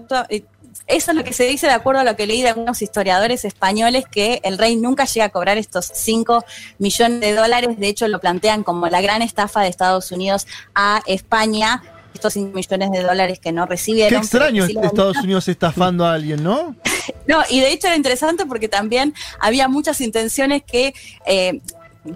Eso es lo que se dice de acuerdo a lo que leí de algunos historiadores españoles, que el rey nunca llega a cobrar estos $5 millones. De hecho, lo plantean como la gran estafa de Estados Unidos a España, estos $5 millones que no recibieron. Qué extraño Estados Unidos estafando a alguien, ¿no? No, y de hecho era interesante porque también había muchas intenciones que...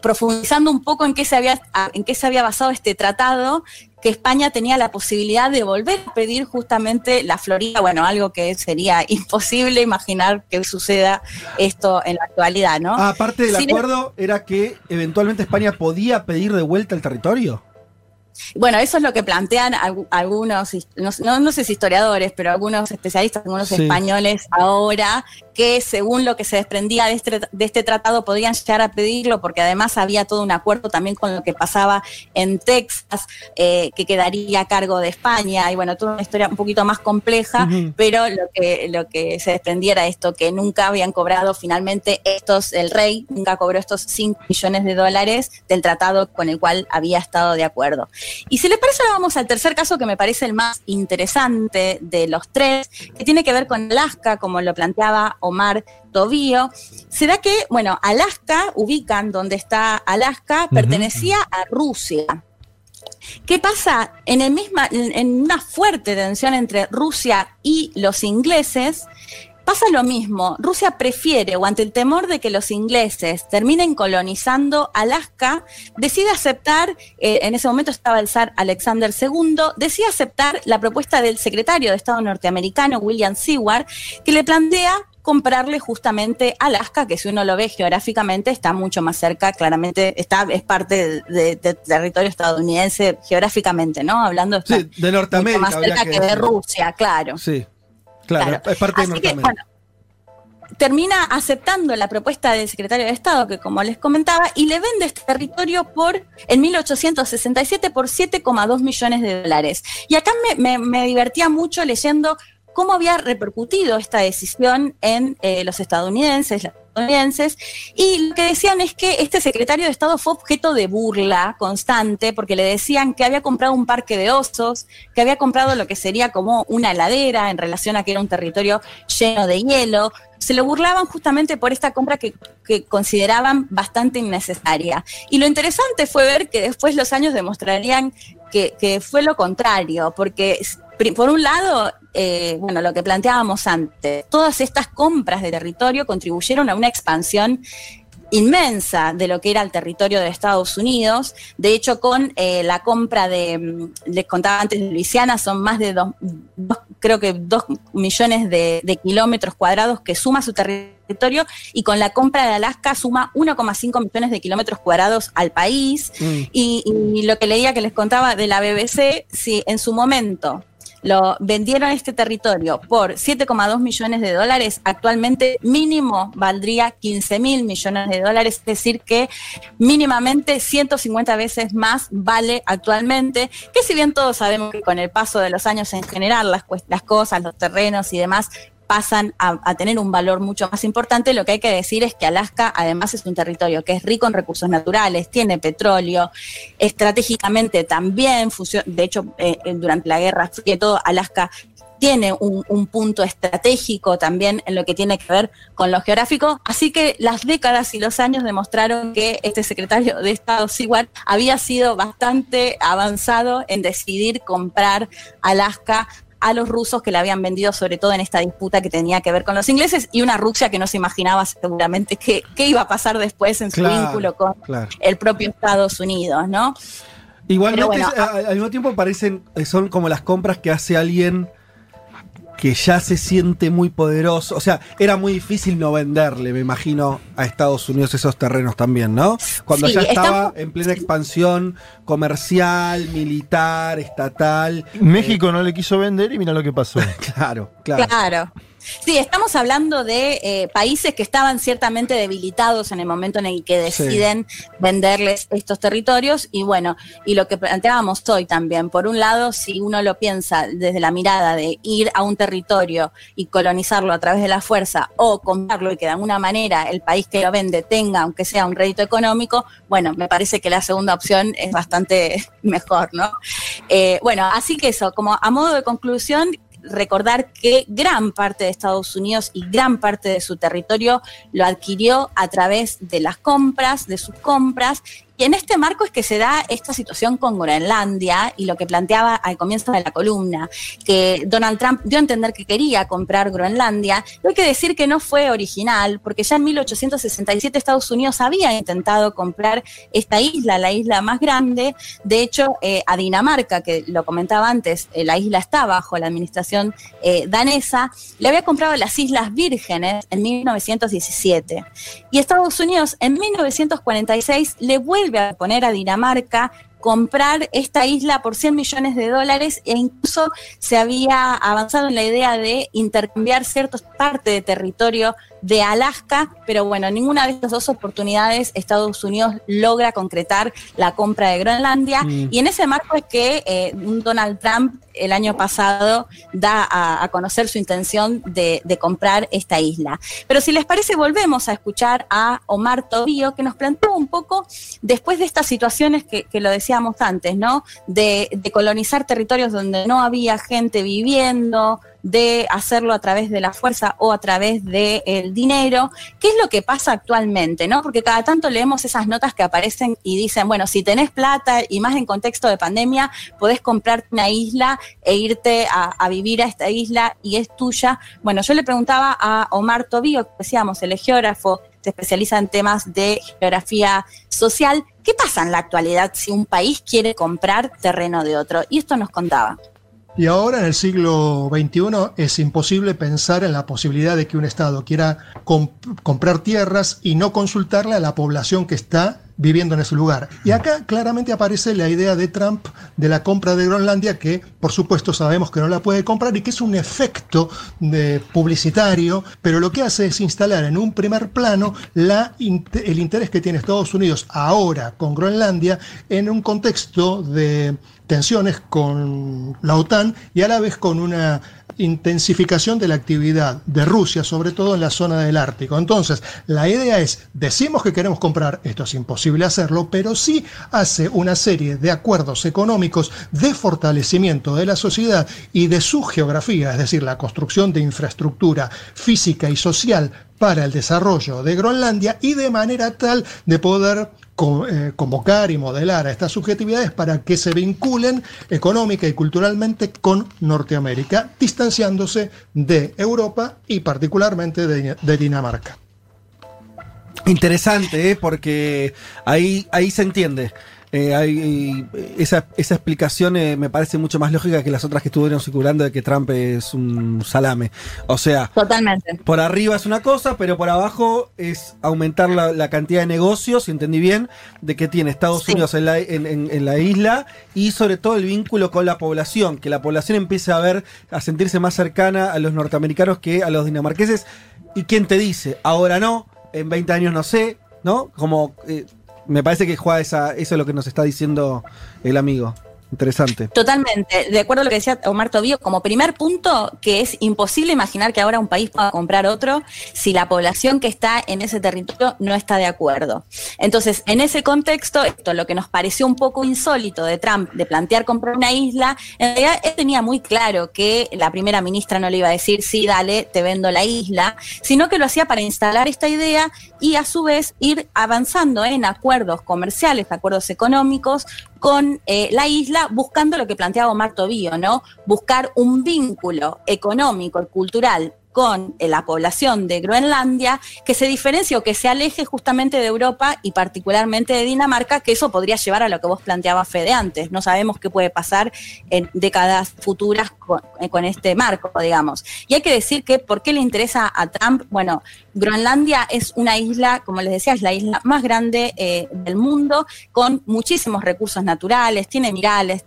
profundizando un poco en qué se había basado este tratado, que España tenía la posibilidad de volver a pedir justamente la Florida, bueno, algo que sería imposible imaginar que suceda esto en la actualidad, ¿no? Ah, aparte del acuerdo era que eventualmente España podía pedir de vuelta el territorio. Bueno, eso es lo que plantean algunos, no sé si historiadores, pero algunos especialistas, algunos españoles ahora, que según lo que se desprendía de este tratado podían llegar a pedirlo, porque además había todo un acuerdo también con lo que pasaba en Texas, que quedaría a cargo de España, y bueno, toda una historia un poquito más compleja, pero lo que se desprendía era esto, que nunca habían cobrado finalmente el rey nunca cobró estos $5 millones del tratado con el cual había estado de acuerdo. Y si les parece, ahora vamos al tercer caso, que me parece el más interesante de los tres, que tiene que ver con Alaska, como lo planteaba Omar Tobío. Se da que, bueno, Alaska, ubican donde está Alaska, pertenecía a Rusia. ¿Qué pasa? En una fuerte tensión entre Rusia y los ingleses, pasa lo mismo. Rusia prefiere, o ante el temor de que los ingleses terminen colonizando Alaska, decide aceptar, en ese momento estaba el zar Alexander II, decide aceptar la propuesta del secretario de Estado norteamericano, William Seward, que le plantea comprarle justamente Alaska, que si uno lo ve geográficamente está mucho más cerca, claramente es parte de territorio estadounidense geográficamente, ¿no? Hablando de Norteamérica, mucho más cerca que de Rusia, claro. Sí. Claro, es parte de Norteamérica. Bueno, termina aceptando la propuesta del secretario de Estado, que como les comentaba, y le vende este territorio en 1867 por $7,2 millones. Y acá me divertía mucho leyendo cómo había repercutido esta decisión en los estadounidenses, y lo que decían es que este secretario de Estado fue objeto de burla constante, porque le decían que había comprado un parque de osos, que había comprado lo que sería como una heladera en relación a que era un territorio lleno de hielo. Se lo burlaban justamente por esta compra que consideraban bastante innecesaria. Y lo interesante fue ver que después los años demostrarían que fue lo contrario, porque por un lado, bueno, lo que planteábamos antes, todas estas compras de territorio contribuyeron a una expansión inmensa de lo que era el territorio de Estados Unidos. De hecho, con la compra les contaba antes, de Luisiana, son más de 2 millones de kilómetros cuadrados que suma su territorio, y con la compra de Alaska suma 1,5 millones de kilómetros cuadrados al país. Y lo que leía, que les contaba de la BBC, si en su momento lo vendieron este territorio por $7,2 millones, actualmente mínimo valdría $15 mil millones, es decir que mínimamente 150 veces más vale actualmente, que si bien todos sabemos que con el paso de los años en general las cosas, los terrenos y demás pasan a tener un valor mucho más importante. Lo que hay que decir es que Alaska además es un territorio que es rico en recursos naturales, tiene petróleo, estratégicamente también, de hecho durante la Guerra Fría y todo, Alaska tiene un punto estratégico también en lo que tiene que ver con lo geográfico, así que las décadas y los años demostraron que este secretario de Estado, Seward, había sido bastante avanzado en decidir comprar Alaska a los rusos que la habían vendido, sobre todo en esta disputa que tenía que ver con los ingleses, y una Rusia que no se imaginaba seguramente qué iba a pasar después en su vínculo con el propio Estados Unidos, ¿no? Igualmente, bueno, al mismo tiempo parecen, son como las compras que hace alguien que ya se siente muy poderoso. O sea, era muy difícil no venderle, me imagino, a Estados Unidos esos terrenos también, ¿no? Cuando sí, ya estaba en plena expansión comercial, militar, estatal. México no le quiso vender y mira lo que pasó. Claro. Sí, estamos hablando de países que estaban ciertamente debilitados en el momento en el que deciden venderles estos territorios. Y bueno, y lo que planteábamos hoy también, por un lado, si uno lo piensa desde la mirada de ir a un territorio y colonizarlo a través de la fuerza o comprarlo y que de alguna manera el país que lo vende tenga, aunque sea un rédito económico, bueno, me parece que la segunda opción es bastante mejor, ¿no? Bueno, así que eso, como a modo de conclusión, recordar que gran parte de Estados Unidos y gran parte de su territorio lo adquirió a través de las compras, de sus compras, y en este marco es que se da esta situación con Groenlandia y lo que planteaba al comienzo de la columna, que Donald Trump dio a entender que quería comprar Groenlandia. Hay que decir que no fue original, porque ya en 1867 Estados Unidos había intentado comprar esta isla, la isla más grande. De hecho, a Dinamarca, que lo comentaba antes, la isla está bajo la administración danesa, le había comprado las Islas Vírgenes en 1917. Y Estados Unidos en 1946 le vuelve a poner a Dinamarca comprar esta isla por $100 millones e incluso se había avanzado en la idea de intercambiar ciertas partes de territorio de Alaska, pero bueno, ninguna de estas dos oportunidades Estados Unidos logra concretar la compra de Groenlandia, y en ese marco es que Donald Trump el año pasado da a conocer su intención de comprar esta isla. Pero si les parece, volvemos a escuchar a Omar Tobío, que nos planteó un poco, después de estas situaciones que lo decíamos antes, ¿no? De colonizar territorios donde no había gente viviendo, de hacerlo a través de la fuerza o a través del dinero. ¿Qué es lo que pasa actualmente, ¿no? Porque cada tanto leemos esas notas que aparecen y dicen, bueno, si tenés plata y más en contexto de pandemia, podés comprarte una isla e irte a vivir a esta isla y es tuya. Bueno, yo le preguntaba a Omar Tobío, que decíamos, el geógrafo, se especializa en temas de geografía social. ¿Qué pasa en la actualidad si un país quiere comprar terreno de otro? Y esto nos contaba. Y ahora, en el siglo XXI, es imposible pensar en la posibilidad de que un Estado quiera comprar tierras y no consultarle a la población que está viviendo en ese lugar. Y acá claramente aparece la idea de Trump de la compra de Groenlandia, que por supuesto sabemos que no la puede comprar y que es un efecto publicitario, pero lo que hace es instalar en un primer plano el interés que tiene Estados Unidos ahora con Groenlandia en un contexto de tensiones con la OTAN y a la vez con una intensificación de la actividad de Rusia, sobre todo en la zona del Ártico. Entonces, la idea es, decimos que queremos comprar, esto es imposible hacerlo, pero sí hace una serie de acuerdos económicos de fortalecimiento de la sociedad y de su geografía, es decir, la construcción de infraestructura física y social para el desarrollo de Groenlandia, y de manera tal de poder convocar y modelar a estas subjetividades para que se vinculen económica y culturalmente con Norteamérica, distanciándose de Europa y particularmente de Dinamarca. Interesante, porque ahí se entiende. Esa explicación me parece mucho más lógica que las otras que estuvieron circulando de que Trump es un salame. O sea, totalmente. Por arriba es una cosa, pero por abajo es aumentar la cantidad de negocios, si entendí bien, de que tiene Estados Unidos en la isla, y sobre todo el vínculo con la población, que la población empiece a sentirse más cercana a los norteamericanos que a los dinamarqueses. ¿Y quién te dice? Ahora no, en 20 años no sé, ¿no? Como... me parece que juega eso es lo que nos está diciendo el amigo. Interesante. Totalmente. De acuerdo a lo que decía Omar Tobío, como primer punto, que es imposible imaginar que ahora un país pueda comprar otro si la población que está en ese territorio no está de acuerdo. Entonces, en ese contexto, esto, lo que nos pareció un poco insólito de Trump, de plantear comprar una isla, en realidad él tenía muy claro que la primera ministra no le iba a decir, sí, dale, te vendo la isla, sino que lo hacía para instalar esta idea y a su vez ir avanzando en acuerdos comerciales, acuerdos económicos, con la isla, buscando lo que planteaba Omar Tobío, ¿no? Buscar un vínculo económico y cultural con la población de Groenlandia, que se diferencie o que se aleje justamente de Europa y particularmente de Dinamarca, que eso podría llevar a lo que vos planteabas, Fede, antes. No sabemos qué puede pasar en décadas futuras con este marco, digamos. Y hay que decir que, ¿por qué le interesa a Trump? Bueno, Groenlandia es una isla, como les decía, es la isla más grande del mundo, con muchísimos recursos naturales, tiene minerales,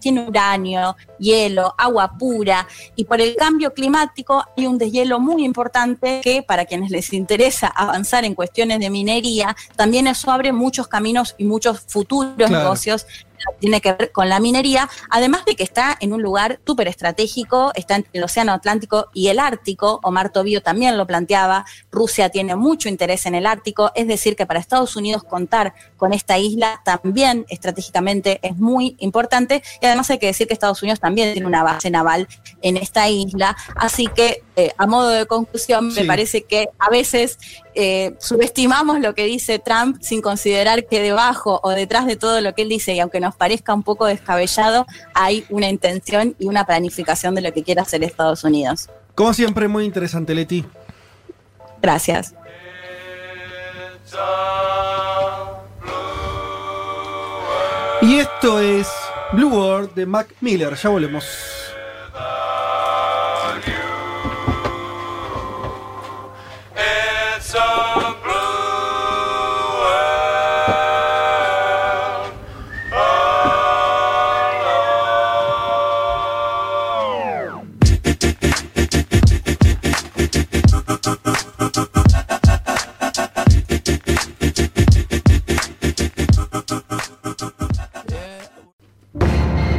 tiene uranio, hielo, agua pura, y por el cambio climático hay un deshielo muy importante que, para quienes les interesa avanzar en cuestiones de minería, también eso abre muchos caminos y muchos futuros negocios que tiene que ver con la minería, además de que está en un lugar súper estratégico, está entre el Océano Atlántico y el Ártico. Omar Tobío también lo planteaba, Rusia tiene mucho interés en el Ártico, es decir que para Estados Unidos contar con esta isla también estratégicamente es muy importante, y además hay que decir que Estados Unidos también tiene una base naval en esta isla, así que a modo de conclusión, sí, me parece que a veces subestimamos lo que dice Trump sin considerar que debajo o detrás de todo lo que él dice, y aunque nos parezca un poco descabellado, hay una intención y una planificación de lo que quiere hacer Estados Unidos. Como siempre, muy interesante, Leti. Gracias. Y esto es Blue World de Mac Miller. Ya volvemos.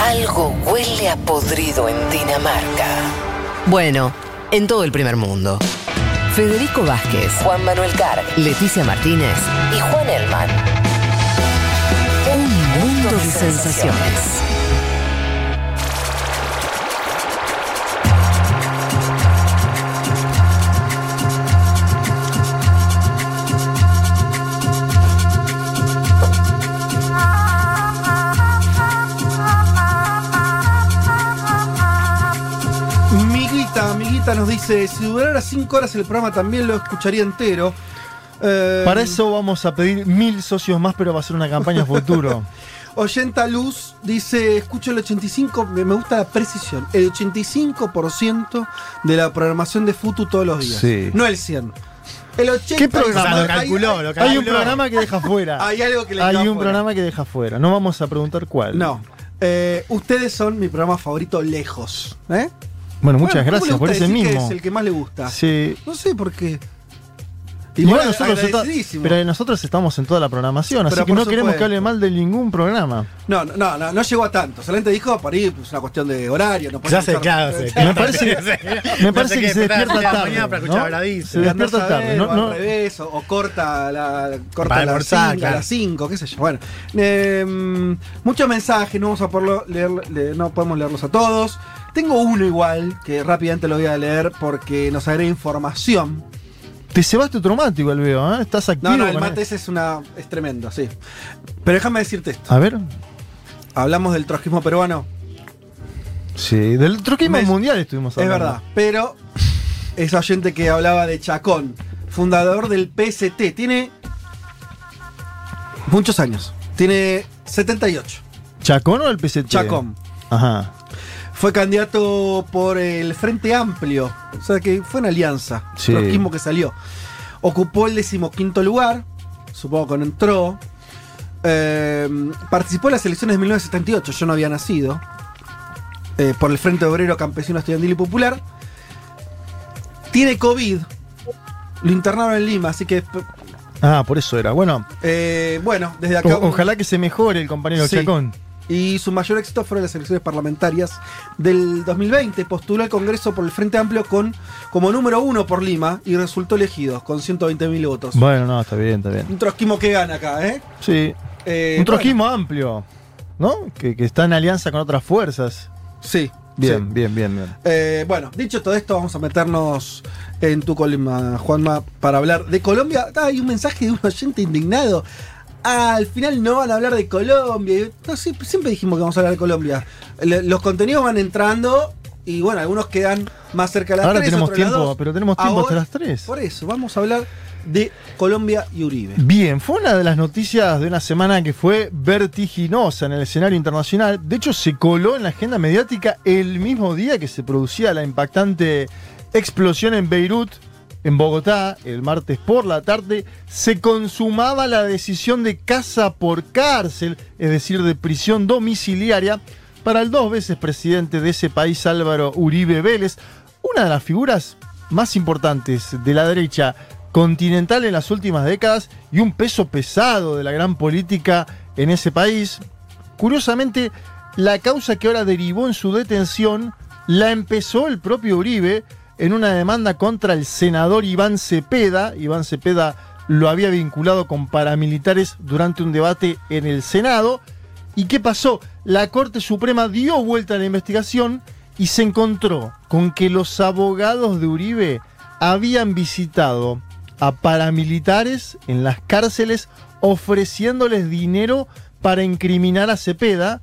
Algo huele a podrido en Dinamarca. Bueno, en todo el primer mundo. Federico Vázquez, Juan Manuel Carg, Leticia Martínez y Juan Elman. Un mundo de sensaciones. Nos dice, si durara 5 horas el programa también lo escucharía entero. Para eso vamos a pedir 1000 socios más, pero va a ser una campaña futuro. Oyenta Luz dice, escucho el 85, me gusta la precisión, el 85% de la programación de Futu todos los días. Sí. No el 100. El 80%. ¿Qué programa? Lo calculó. Hay un programa que deja fuera. Hay algo que le Hay un fuera. Programa que deja fuera. No vamos a preguntar cuál. No. Ustedes son mi programa favorito lejos. ¿Eh? Bueno, muchas gracias por ese mismo. Que es el que más le gusta. Sí. No sé por qué. Igual nosotros estamos en toda la programación, así que no queremos que hable mal de ningún programa. No llegó a tanto. Solamente dijo, por ahí es una cuestión de horario. No ya sé, claro. Me parece que se despierta tarde, ¿no? Se despierta tarde. Al revés, o corta la 5, qué sé yo. Bueno, muchos mensajes, no podemos leerlos a todos. Tengo uno igual, que rápidamente lo voy a leer porque nos agrega información. Te cebaste otro mate igual veo, ¿eh? Estás activo. No, el mate ese es tremendo, sí. Pero déjame decirte esto. A ver. Hablamos del trotskismo peruano. Sí, del trotskismo mundial estuvimos hablando. Es verdad, pero es oyente que hablaba de Chacón, fundador del PST. Tiene muchos años. Tiene 78. ¿Chacón o el PST? Chacón. Ajá. Fue candidato por el Frente Amplio, o sea que fue una alianza, sí. Trotskismo que salió. Ocupó el 15º lugar, supongo que no entró. Participó en las elecciones de 1978, yo no había nacido. Por el Frente Obrero, Campesino, Estudiantil y Popular. Tiene COVID, lo internaron en Lima, así que... Ah, por eso era, bueno. Bueno, desde acá... Ojalá que se mejore el compañero, sí. Chacón. Y su mayor éxito fueron las elecciones parlamentarias del 2020. Postuló al Congreso por el Frente Amplio como número 1 por Lima y resultó elegido con 120.000 votos. Bueno, no, está bien. Un trotskismo que gana acá, ¿eh? Sí. Un trotskismo amplio, ¿no? Que está en alianza con otras fuerzas. Sí. Bien. Bueno, dicho todo esto, vamos a meternos en tu columna, Juanma, para hablar de Colombia. Hay un mensaje de un oyente indignado. al final no van a hablar de Colombia. No, siempre dijimos que vamos a hablar de Colombia. Los contenidos van entrando y bueno, algunos quedan más cerca de las 3. Ahora tenemos tiempo, pero tenemos tiempo hasta las 3. Por eso, vamos a hablar de Colombia y Uribe. Bien, fue una de las noticias de una semana que fue vertiginosa en el escenario internacional. De hecho, se coló en la agenda mediática el mismo día que se producía la impactante explosión en Beirut. En Bogotá, el martes por la tarde, se consumaba la decisión de casa por cárcel, es decir, de prisión domiciliaria, para el 2 veces presidente de ese país, Álvaro Uribe Vélez, una de las figuras más importantes de la derecha continental en las últimas décadas y un peso pesado de la gran política en ese país. Curiosamente, la causa que ahora derivó en su detención la empezó el propio Uribe en una demanda contra el senador Iván Cepeda. Iván Cepeda lo había vinculado con paramilitares durante un debate en el Senado. ¿Y qué pasó? La Corte Suprema dio vuelta a la investigación y se encontró con que los abogados de Uribe habían visitado a paramilitares en las cárceles ofreciéndoles dinero para incriminar a Cepeda.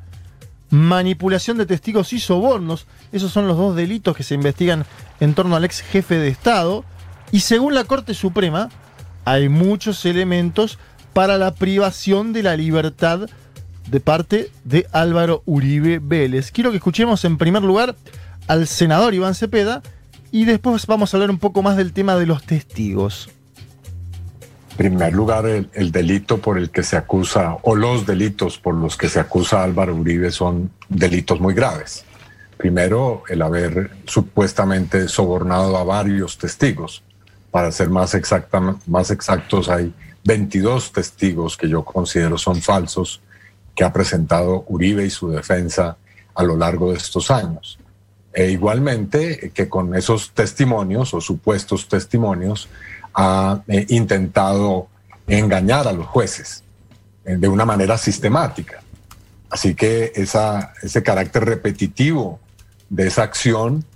Manipulación de testigos y sobornos, esos son los 2 delitos que se investigan en torno al ex jefe de Estado, y según la Corte Suprema hay muchos elementos para la privación de la libertad de parte de Álvaro Uribe Vélez. Quiero que escuchemos en primer lugar al senador Iván Cepeda y después vamos a hablar un poco más del tema de los testigos. En primer lugar, el delito por el que se acusa, o los delitos por los que se acusa a Álvaro Uribe son delitos muy graves. Primero, el haber supuestamente sobornado a varios testigos. Para ser más exactos, hay 22 testigos que yo considero son falsos, que ha presentado Uribe y su defensa a lo largo de estos años. E igualmente, que con esos testimonios o supuestos testimonios, ha intentado engañar a los jueces de una manera sistemática. Así que ese carácter repetitivo de esa acción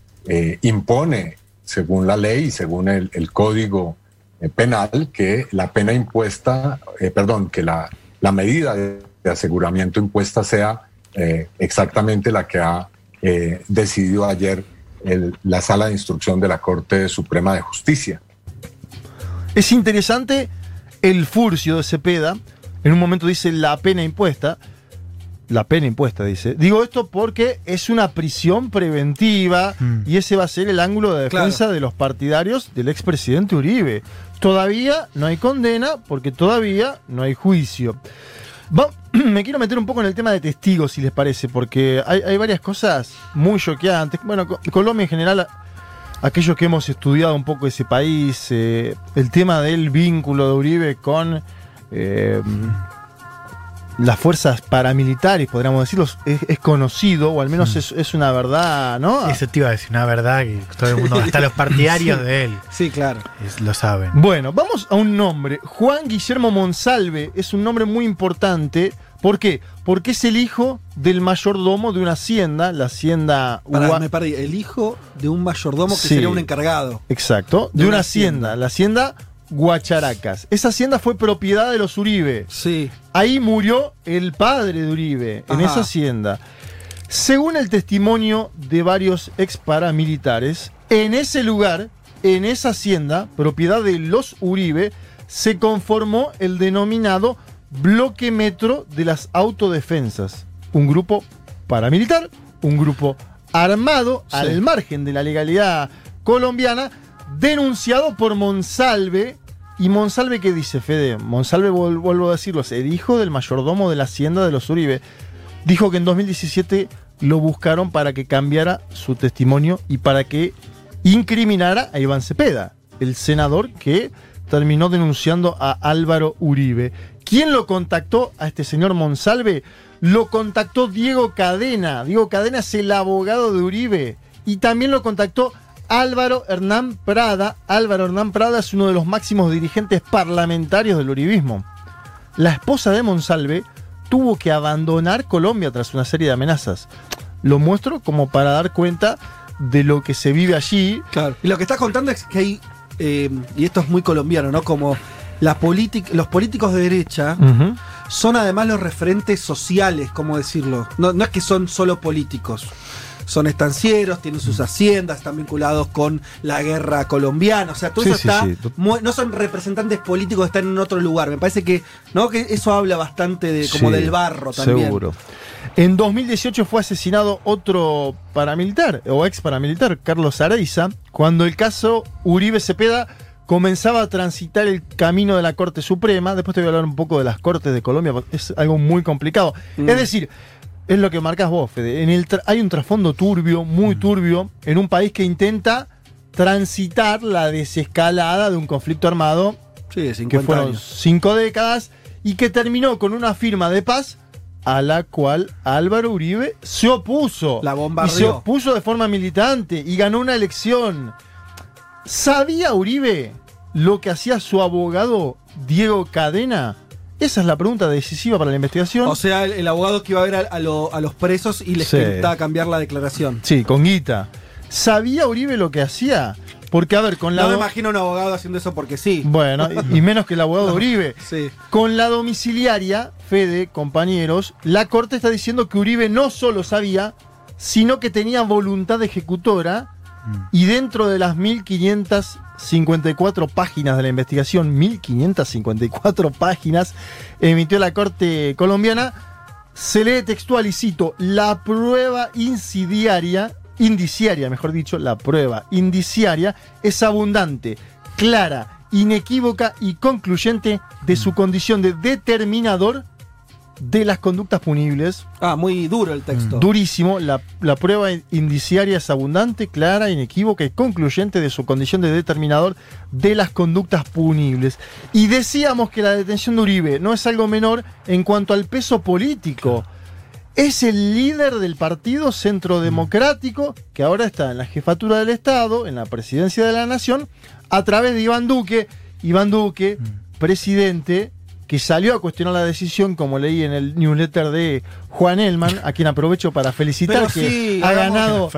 impone, según la ley, según el código penal, que la pena impuesta, que la medida de aseguramiento impuesta sea exactamente la que ha decidido ayer la Sala de Instrucción de la Corte Suprema de Justicia. Es interesante el furcio de Cepeda. En un momento dice la pena impuesta dice. Digo esto porque es una prisión preventiva y ese va a ser el ángulo de defensa de los partidarios del expresidente Uribe. Todavía no hay condena porque todavía no hay juicio. Me quiero meter un poco en el tema de testigos, si les parece, porque hay varias cosas muy choqueantes. Bueno, Colombia en general... Aquellos que hemos estudiado un poco ese país, el tema del vínculo de Uribe con las fuerzas paramilitares, podríamos decirlo, es conocido, o al menos es una verdad, ¿no? Eso te iba a decir, una verdad que todo el mundo, hasta los partidarios de él. Sí, claro. Lo saben. Bueno, vamos a un nombre. Juan Guillermo Monsalve es un nombre muy importante. ¿Por qué? Porque es el hijo del mayordomo de una hacienda, la hacienda... el hijo de un mayordomo que sería un encargado. Exacto, de una hacienda, la hacienda Guacharacas. Esa hacienda fue propiedad de los Uribe. Sí. Ahí murió el padre de Uribe, en esa hacienda. Según el testimonio de varios ex paramilitares, en ese lugar, en esa hacienda, propiedad de los Uribe, se conformó el denominado... Bloque Metro de las Autodefensas, un grupo paramilitar, un grupo armado al margen de la legalidad colombiana, denunciado por Monsalve. ¿Y Monsalve qué dice, Fede? Monsalve, vuelvo a decirlo, es el hijo del mayordomo de la hacienda de los Uribe. Dijo que en 2017 lo buscaron para que cambiara su testimonio y para que incriminara a Iván Cepeda, el senador que terminó denunciando a Álvaro Uribe. ¿Quién lo contactó a este señor Monsalve? Lo contactó Diego Cadena. Diego Cadena es el abogado de Uribe. Y también lo contactó Álvaro Hernán Prada. Álvaro Hernán Prada es uno de los máximos dirigentes parlamentarios del uribismo. La esposa de Monsalve tuvo que abandonar Colombia tras una serie de amenazas. Lo muestro como para dar cuenta de lo que se vive allí. Claro. Y lo que estás contando es que hay, y esto es muy colombiano, ¿no? Como... los políticos de derecha son además los referentes sociales, ¿cómo decirlo? No es que son solo políticos. Son estancieros, tienen sus haciendas, están vinculados con la guerra colombiana. O sea, todo eso está. No son representantes políticos, están en otro lugar. Me parece que, ¿no? Que eso habla bastante de, como del barro también. Seguro. En 2018 fue asesinado otro paramilitar, o ex paramilitar, Carlos Araiza, cuando el caso Uribe Cepeda comenzaba a transitar el camino de la Corte Suprema. Después te voy a hablar un poco de las Cortes de Colombia, porque es algo muy complicado. Es decir, es lo que marcás vos, Fede. Hay un trasfondo turbio, muy turbio, en un país que intenta transitar la desescalada de un conflicto armado, que fueron 5 décadas, y que terminó con una firma de paz a la cual Álvaro Uribe se opuso. La bombardeó. Y se opuso de forma militante y ganó una elección. ¿Sabía Uribe lo que hacía su abogado Diego Cadena? Esa es la pregunta decisiva para la investigación. O sea, el abogado que iba a ver a los presos y les intentaba cambiar la declaración. Sí, con guita. ¿Sabía Uribe lo que hacía? Porque, a ver, con la... No me imagino un abogado haciendo eso porque sí. Bueno, y menos que el abogado de Uribe. Sí. Con la domiciliaria, Fede, compañeros, la Corte está diciendo que Uribe no solo sabía, sino que tenía voluntad ejecutora, y dentro de las 1.554 páginas de la investigación, 1.554 páginas, emitió la Corte colombiana, se lee textual y cito, la prueba indiciaria es abundante, clara, inequívoca y concluyente de su condición de determinador de las conductas punibles. Ah, muy duro el texto. Durísimo. La prueba indiciaria es abundante, clara, inequívoca y concluyente de su condición de determinador de las conductas punibles. Y decíamos que la detención de Uribe no es algo menor en cuanto al peso político. Es el líder del partido Centro Democrático, que ahora está en la jefatura del Estado, en la presidencia de la Nación, a través de Iván Duque. Iván Duque, presidente, que salió a cuestionar la decisión, como leí en el newsletter de Juan Elman, a quien aprovecho para felicitar, que ha ganado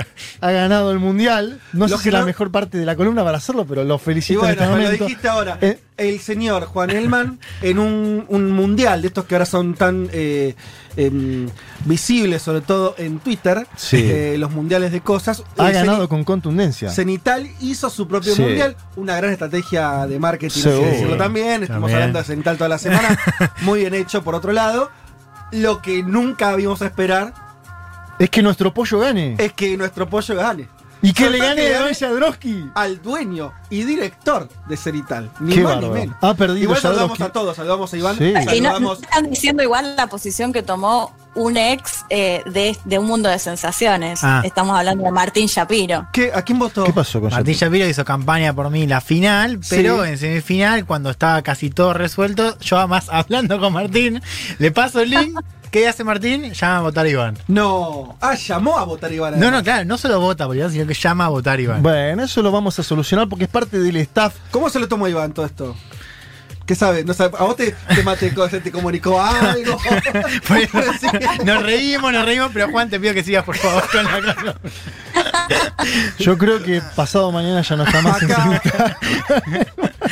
el Mundial. No sé si es la mejor parte de la columna para hacerlo, pero lo felicito en este momento. Lo dijiste ahora. El señor Juan Elman, en un Mundial de estos que ahora son tan visibles, sobre todo en Twitter, los mundiales de cosas. Ha ganado con contundencia. Zenital hizo su propio Mundial, una gran estrategia de marketing, hay que decirlo también. Estamos hablando de Zenital toda la semana. Muy bien hecho, por otro lado. Lo que nunca íbamos a esperar es que nuestro pollo gane. Y que le gane a Jadrowski, al dueño y director de Zenital. Ni más ni menos. Ha perdido. Igual saludamos a todos, saludamos a Iván. Sí. Y no están diciendo igual la posición que tomó un ex de Un Mundo de Sensaciones. Estamos hablando de Martín Shapiro. ¿A quién votó? ¿Qué pasó con Martín Shapiro? Hizo campaña por mí en la final, pero en semifinal, cuando estaba casi todo resuelto, yo además hablando con Martín, le paso el link. ¿Qué hace Martín? Llama a votar a Iván. No. Ah, llamó a votar a Iván. Además. No, claro, no solo vota por Iván, sino que llama a votar a Iván. Bueno, eso lo vamos a solucionar porque es parte del staff. ¿Cómo se lo tomó Iván todo esto? ¿Qué sabe? No sabe. ¿A vos te comunicó algo? Nos reímos, pero Juan, te pido que sigas, por favor, con la cara. Yo creo que pasado mañana ya no está más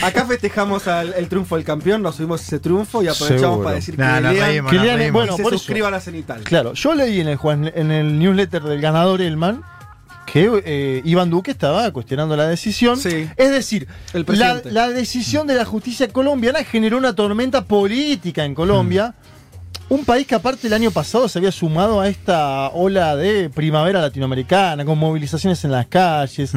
acá festejamos el triunfo del campeón, nos subimos ese triunfo y aprovechamos para decir que lean, bueno, se suscriban a Zenital. Claro, yo leí en el newsletter del ganador Elman que Iván Duque estaba cuestionando la decisión. Es decir, la decisión de la justicia colombiana generó una tormenta política en Colombia. Un país que aparte el año pasado se había sumado a esta ola de primavera latinoamericana, con movilizaciones en las calles,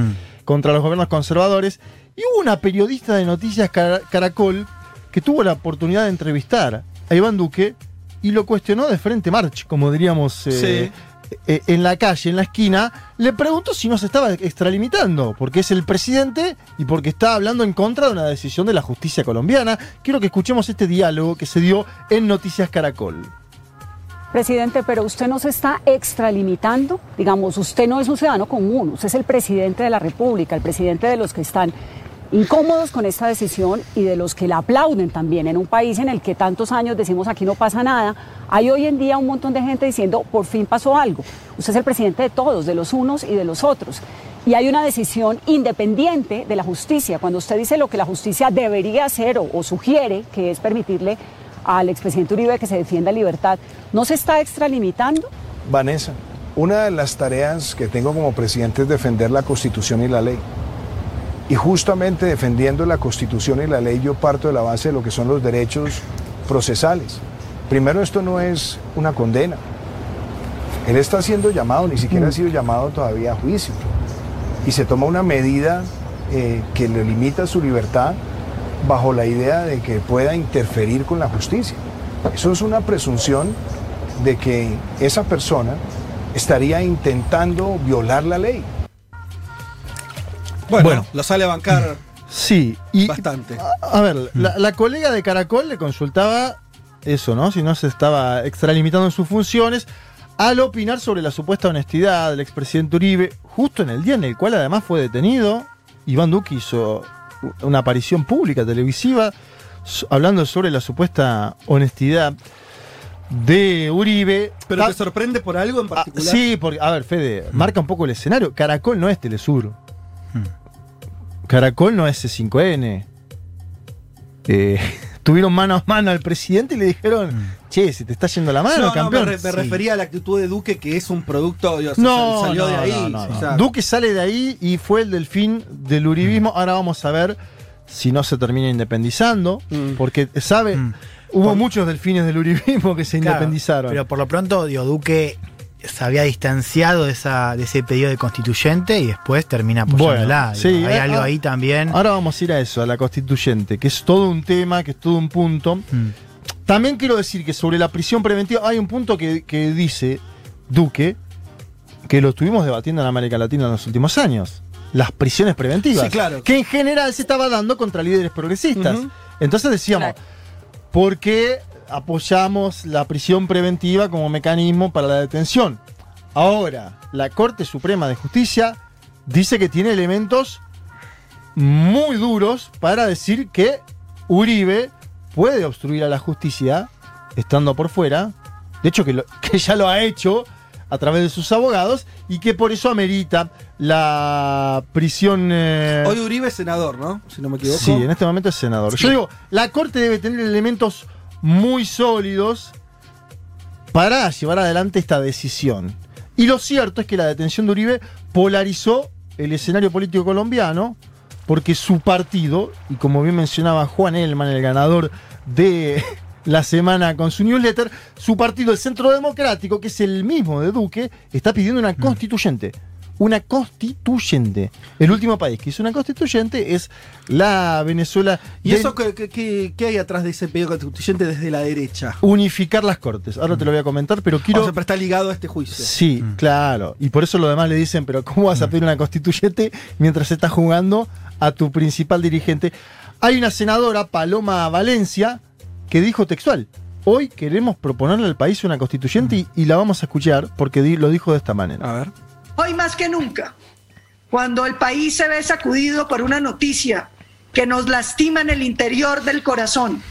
contra los gobiernos conservadores. Y hubo una periodista de Noticias Caracol que tuvo la oportunidad de entrevistar a Iván Duque y lo cuestionó de frente, march, como diríamos, en la calle, en la esquina. Le preguntó si no se estaba extralimitando, porque es el presidente y porque está hablando en contra de una decisión de la justicia colombiana. Quiero que escuchemos este diálogo que se dio en Noticias Caracol. Presidente, pero usted no se está extralimitando, digamos, usted no es un ciudadano común, usted es el presidente de la República, el presidente de los que están incómodos con esta decisión y de los que la aplauden también. En un país en el que tantos años decimos aquí no pasa nada, hay hoy en día un montón de gente diciendo por fin pasó algo. Usted es el presidente de todos, de los unos y de los otros. Y hay una decisión independiente de la justicia. Cuando usted dice lo que la justicia debería hacer o sugiere, que es permitirle al expresidente Uribe que se defienda en libertad, ¿no se está extralimitando? Vanessa, una de las tareas que tengo como presidente es defender la Constitución y la ley. Y justamente defendiendo la Constitución y la ley yo parto de la base de lo que son los derechos procesales. Primero, esto no es una condena. Él está siendo llamado, ni siquiera ha sido llamado todavía a juicio. Y se toma una medida que le limita su libertad bajo la idea de que pueda interferir con la justicia. Eso es una presunción de que esa persona estaría intentando violar la ley. Bueno, lo sale a bancar sí, y, bastante. A ver, la colega de Caracol le consultaba eso, ¿no? Si no se estaba extralimitando en sus funciones al opinar sobre la supuesta honestidad del expresidente Uribe, justo en el día en el cual además fue detenido. Iván Duque hizo una aparición pública televisiva hablando sobre la supuesta honestidad de Uribe. ¿Pero te sorprende por algo en particular? Sí, porque, a ver, Fede, marca un poco el escenario. Caracol no es Telesur. Caracol no es C5N. Tuvieron mano a mano al presidente y le dijeron, che, se te está yendo la mano, campeón. Me refería a la actitud de Duque, que es un producto, salió de ahí. No. Duque sale de ahí y fue el delfín del uribismo. Ahora vamos a ver si no se termina independizando, porque, ¿sabe? Hubo muchos delfines del uribismo que se independizaron. Pero por lo pronto, Duque se había distanciado de ese pedido de constituyente y después termina apoyándola. Hay algo ahí también. Ahora vamos a ir a eso, a la constituyente, que es todo un tema, que es todo un punto. También quiero decir que sobre la prisión preventiva hay un punto que dice Duque, que lo estuvimos debatiendo en América Latina en los últimos años. Las prisiones preventivas. Sí, claro. Que en general se estaba dando contra líderes progresistas. Entonces decíamos, ¿por qué apoyamos la prisión preventiva como mecanismo para la detención? Ahora, la Corte Suprema de Justicia dice que tiene elementos muy duros para decir que Uribe puede obstruir a la justicia estando por fuera. De hecho, que ya lo ha hecho a través de sus abogados y que por eso amerita la prisión. Hoy Uribe es senador, ¿no? Si no me equivoco. Sí, en este momento es senador. Sí. Yo digo, la Corte debe tener elementos muy sólidos para llevar adelante esta decisión. Y lo cierto es que la detención de Uribe polarizó el escenario político colombiano, porque su partido, y como bien mencionaba Juan Elman, el ganador de la semana con su newsletter, su partido, el Centro Democrático, que es el mismo de Duque, está pidiendo una constituyente. Una constituyente. El último país que hizo una constituyente es la Venezuela. ¿Y eso qué hay atrás de ese pedido constituyente desde la derecha? Unificar las cortes. Ahora te lo voy a comentar, pero quiero... O sea, pero está ligado a este juicio. Sí, claro. Y por eso los demás le dicen, pero ¿cómo vas a pedir una constituyente mientras estás jugando a tu principal dirigente? Hay una senadora, Paloma Valencia, que dijo textual: hoy queremos proponerle al país una constituyente y la vamos a escuchar porque lo dijo de esta manera. A ver. Hoy más que nunca, cuando el país se ve sacudido por una noticia que nos lastima en el interior del corazón,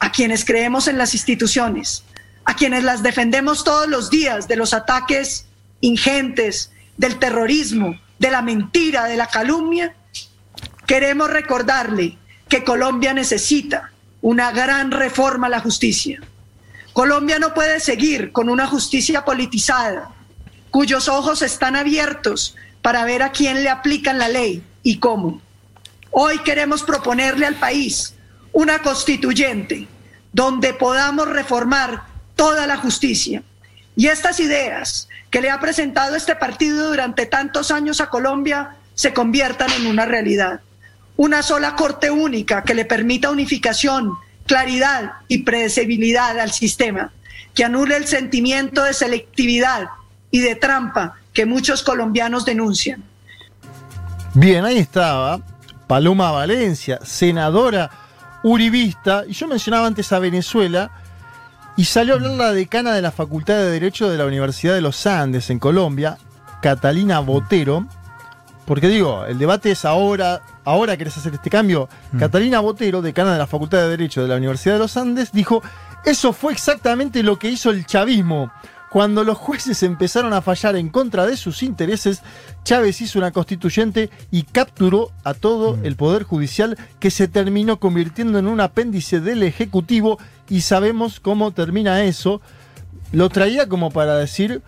a quienes creemos en las instituciones, a quienes las defendemos todos los días de los ataques ingentes, del terrorismo, de la mentira, de la calumnia, queremos recordarle que Colombia necesita una gran reforma a la justicia. Colombia no puede seguir con una justicia politizada, cuyos ojos están abiertos para ver a quién le aplican la ley y cómo. Hoy queremos proponerle al país una constituyente donde podamos reformar toda la justicia. Y estas ideas que le ha presentado este partido durante tantos años a Colombia se conviertan en una realidad. Una sola corte única que le permita unificación, claridad y predecibilidad al sistema, que anule el sentimiento de selectividad y de trampa que muchos colombianos denuncian. Bien, ahí estaba Paloma Valencia, senadora uribista, y yo mencionaba antes a Venezuela, y salió a hablar la decana de la Facultad de Derecho de la Universidad de los Andes en Colombia, Catalina Botero, Porque digo, el debate es ahora querés hacer este cambio. Catalina Botero, decana de la Facultad de Derecho de la Universidad de los Andes, dijo: eso fue exactamente lo que hizo el chavismo. Cuando los jueces empezaron a fallar en contra de sus intereses, Chávez hizo una constituyente y capturó a todo el Poder Judicial, que se terminó convirtiendo en un apéndice del Ejecutivo, y sabemos cómo termina eso. Lo traía como para decir,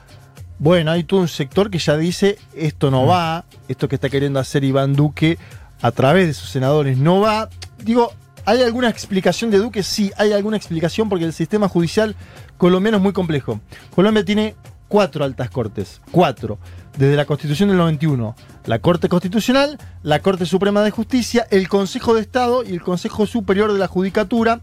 bueno, hay todo un sector que ya dice, esto no va, esto que está queriendo hacer Iván Duque a través de sus senadores no va. Digo, ¿hay alguna explicación de Duque? Sí, hay alguna explicación, porque el sistema judicial colombiano es muy complejo. Colombia tiene 4 altas cortes, 4, desde la Constitución del 91. La Corte Constitucional, la Corte Suprema de Justicia, el Consejo de Estado y el Consejo Superior de la Judicatura.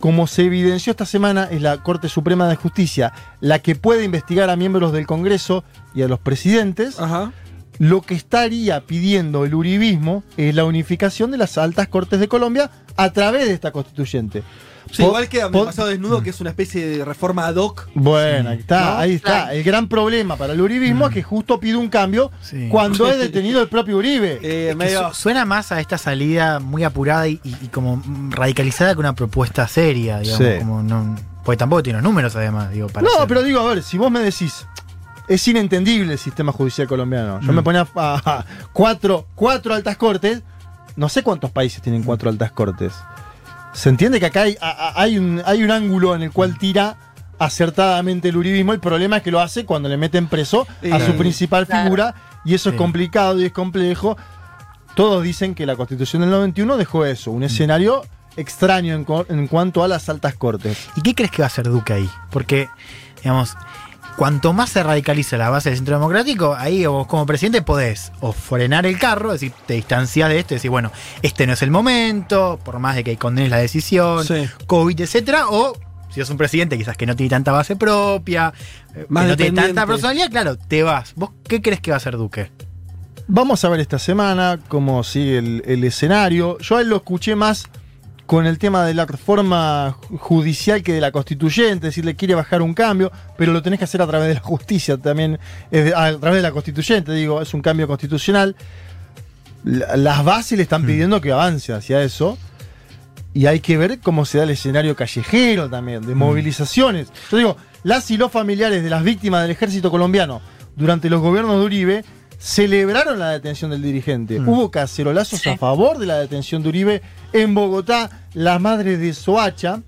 Como se evidenció esta semana, es la Corte Suprema de Justicia la que puede investigar a miembros del Congreso y a los presidentes. Ajá. Lo que estaría pidiendo el uribismo es la unificación de las altas cortes de Colombia a través de esta constituyente. Sí, igual queda demasiado desnudo, que es una especie de reforma ad hoc. Bueno, ahí está, ¿no? Ahí está. El gran problema para el uribismo es que justo pide un cambio cuando es detenido el propio Uribe. Suena más a esta salida muy apurada y como radicalizada, que una propuesta seria, digamos. Sí. Como no, porque tampoco tiene los números, además. Digo, para pero digo, a ver, si vos me decís, es inentendible el sistema judicial colombiano. Yo me ponía a 4 altas cortes. No sé cuántos países tienen 4 altas cortes. Se entiende que acá hay un ángulo en el cual tira acertadamente el uribismo. El problema es que lo hace cuando le meten preso a su principal figura, y eso es complicado y es complejo. Todos dicen que la Constitución del 91 dejó eso, un escenario extraño en cuanto a las altas cortes. ¿Y qué crees que va a hacer Duque ahí? Porque, digamos, cuanto más se radicaliza la base del Centro Democrático, ahí vos como presidente podés o frenar el carro, es decir, te distanciás de esto, decir, bueno, este no es el momento, por más de que condenes la decisión, COVID, etcétera, o si sos un presidente quizás que no tiene tanta base propia, más que no tiene tanta personalidad, claro, te vas. ¿Vos qué crees que va a hacer Duque? Vamos a ver esta semana cómo sigue el escenario. Yo a él lo escuché más con el tema de la reforma judicial que de la constituyente, es decir, le quiere bajar un cambio, pero lo tenés que hacer a través de la justicia también, a través de la constituyente, digo, es un cambio constitucional. Las bases le están pidiendo que avance hacia eso, y hay que ver cómo se da el escenario callejero también, de movilizaciones. Yo digo, las y los familiares de las víctimas del ejército colombiano durante los gobiernos de Uribe celebraron la detención del dirigente. Hubo cacerolazos a favor de la detención de Uribe. En Bogotá, las madres de Soacha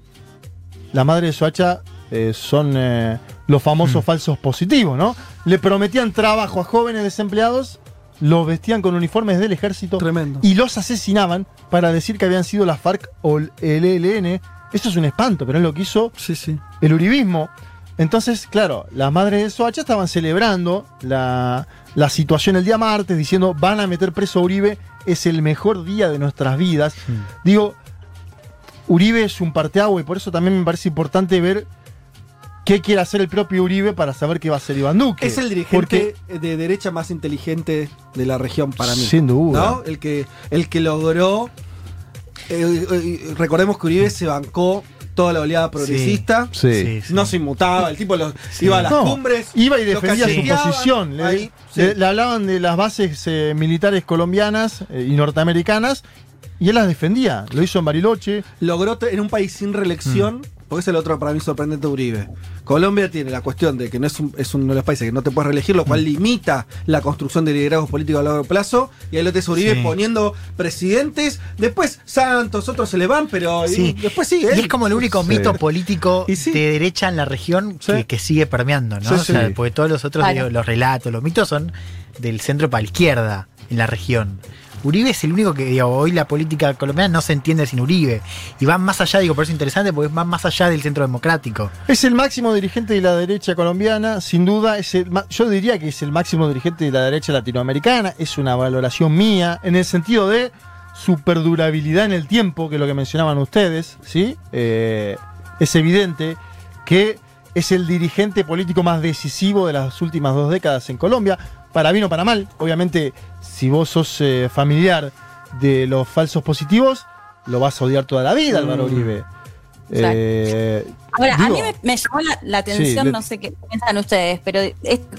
son los famosos falsos positivos, ¿no? Le prometían trabajo a jóvenes desempleados, los vestían con uniformes del ejército. Tremendo. Y los asesinaban para decir que habían sido la FARC o el ELN. Eso es un espanto, pero es lo que hizo el uribismo. Entonces, claro, las madres de Soacha estaban celebrando la situación el día martes, diciendo, van a meter preso a Uribe, es el mejor día de nuestras vidas. Digo, Uribe es un parteaguas, y por eso también me parece importante ver qué quiere hacer el propio Uribe para saber qué va a hacer Iván Duque. Es el dirigente de derecha más inteligente de la región para mí. Sin duda. ¿No? El que logró... recordemos que Uribe se bancó toda la oleada progresista, no se inmutaba, el tipo iba a las cumbres, iba y defendía su posición, le hablaban de las bases militares colombianas y norteamericanas, y él las defendía, lo hizo en Bariloche. Logró en un país sin reelección, porque es el otro para mí sorprendente de Uribe. Colombia tiene la cuestión de que no es uno de los países que no te puedes reelegir, lo cual limita la construcción de liderazgos políticos a largo plazo, y ahí lo te Uribe poniendo presidentes, después Santos, otros se le van, pero después sigue. Y es como el único mito político de derecha en la región que sigue permeando, ¿no? O sea, porque todos los otros, los relatos, los mitos son del centro para la izquierda en la región. Uribe es el único que, digo, hoy la política colombiana no se entiende sin Uribe. Y va más allá, digo, por eso es interesante, porque va más allá del centro democrático. Es el máximo dirigente de la derecha colombiana, sin duda. Yo diría que es el máximo dirigente de la derecha latinoamericana. Es una valoración mía, en el sentido de su perdurabilidad en el tiempo, que es lo que mencionaban ustedes, ¿sí? Es evidente que es el dirigente político más decisivo de las últimas 2 décadas en Colombia. Para bien o para mal, obviamente, si vos sos familiar de los falsos positivos, lo vas a odiar toda la vida, Álvaro Uribe. Ahora, digo, a mí me llamó la atención, sí, no sé qué piensan ustedes, pero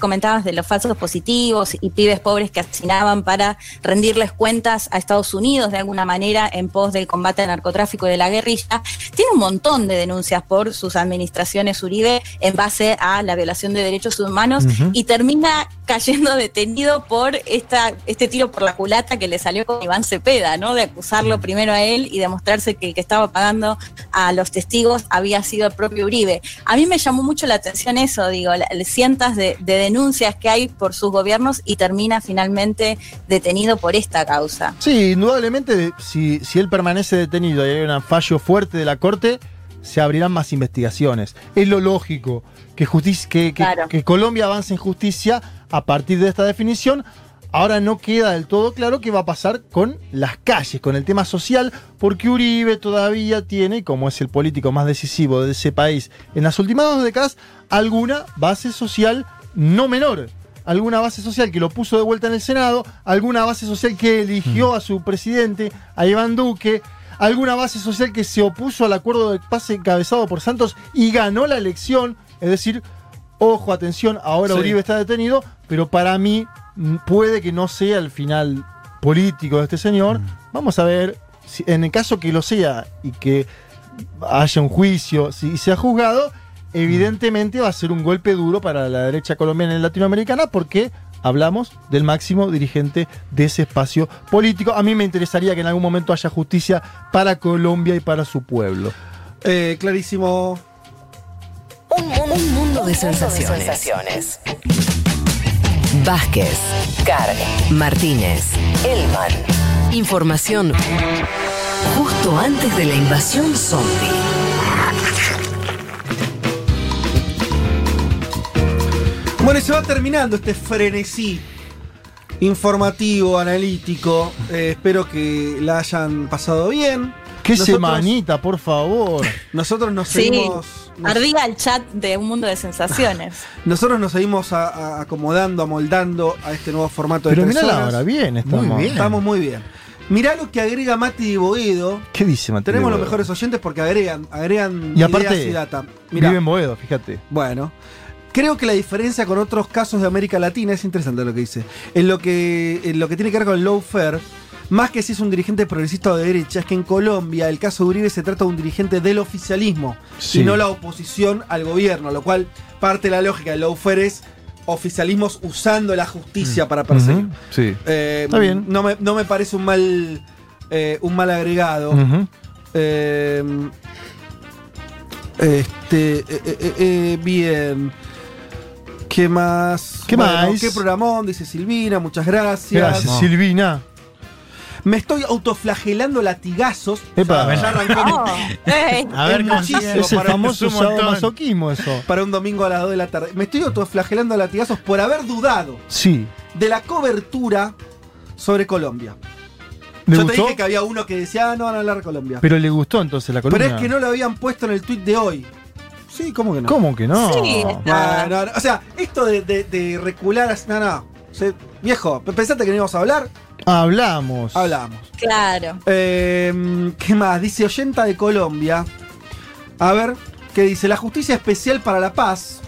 comentabas de los falsos positivos y pibes pobres que asesinaban para rendirles cuentas a Estados Unidos de alguna manera en pos del combate al narcotráfico y de la guerrilla. Tiene un montón de denuncias por sus administraciones Uribe en base a la violación de derechos humanos, uh-huh, y termina cayendo detenido por este tiro por la culata que le salió con Iván Cepeda, ¿no? De acusarlo primero a él y demostrarse que el que estaba pagando a los testigos había sido el propio Uribe. A mí me llamó mucho la atención eso, digo, cientos de denuncias que hay por sus gobiernos y termina finalmente detenido por esta causa. Sí, indudablemente, si él permanece detenido y hay un fallo fuerte de la Corte, se abrirán más investigaciones. Es lo lógico que Colombia avance en justicia a partir de esta definición. Ahora no queda del todo claro qué va a pasar con las calles, con el tema social, porque Uribe todavía tiene, como es el político más decisivo de ese país en las últimas 2 décadas, alguna base social no menor. Alguna base social que lo puso de vuelta en el Senado, alguna base social que eligió a su presidente, a Iván Duque, alguna base social que se opuso al acuerdo de paz encabezado por Santos y ganó la elección. Es decir, ojo, atención, ahora sí, Uribe está detenido, pero para mí puede que no sea el final político de este señor. Vamos a ver, si, en el caso que lo sea y que haya un juicio, si sea juzgado, evidentemente va a ser un golpe duro para la derecha colombiana y latinoamericana, porque hablamos del máximo dirigente de ese espacio político. A mí me interesaría que en algún momento haya justicia para Colombia y para su pueblo. Clarísimo. Un mundo de sensaciones. Vázquez, Carg, Martínez, Elman. Información justo antes de la invasión zombie. Bueno, y se va terminando este frenesí informativo, analítico. Espero que la hayan pasado bien. ¡Qué semanita, por favor! Nosotros nos seguimos... Sí, ardía el chat de Un Mundo de Sensaciones. Nosotros nos seguimos acomodando, amoldando a este nuevo formato de personas. Pero mirá la hora, bien estamos. Muy bien. Estamos muy bien. Mirá lo que agrega Mati Diboedo. ¿Qué dice Mati Tenemos Diboedo? Los mejores oyentes porque agregan y aparte, ideas y data. Mirá. Vive en Boedo, fíjate. Bueno. Creo que la diferencia con otros casos de América Latina es interesante lo que dice. En lo que tiene que ver con el lawfare... Más que si es un dirigente progresista o de derecha, es que en Colombia el caso de Uribe se trata de un dirigente del oficialismo, sí, y no la oposición al gobierno, lo cual parte de la lógica del lawfare es oficialismos usando la justicia para perseguir. Uh-huh. Sí. Está bien. No me parece un mal agregado. Uh-huh. Bien. ¿Qué más? ¿Qué más? Bueno, ¿qué programón? Dice Silvina, muchas gracias. Gracias, Silvina. Me estoy autoflagelando latigazos. Epa, o sea, arrancó. A ver, es el famoso sadomasoquismo eso. Para un domingo a las 2 de la tarde. Me estoy autoflagelando latigazos por haber dudado, sí, de la cobertura sobre Colombia. Yo te dije que había uno que decía, no van a hablar de Colombia. Pero le gustó entonces la columna. Pero es que no lo habían puesto en el tuit de hoy. Sí, ¿cómo que no? ¿Cómo que no? Sí, no. O sea, esto de recular... No. O sea, viejo, ¿pensaste que no íbamos a hablar? Hablamos. Claro. ¿Qué más? Dice oyenta de Colombia. A ver, ¿qué dice? La Justicia Especial para la Paz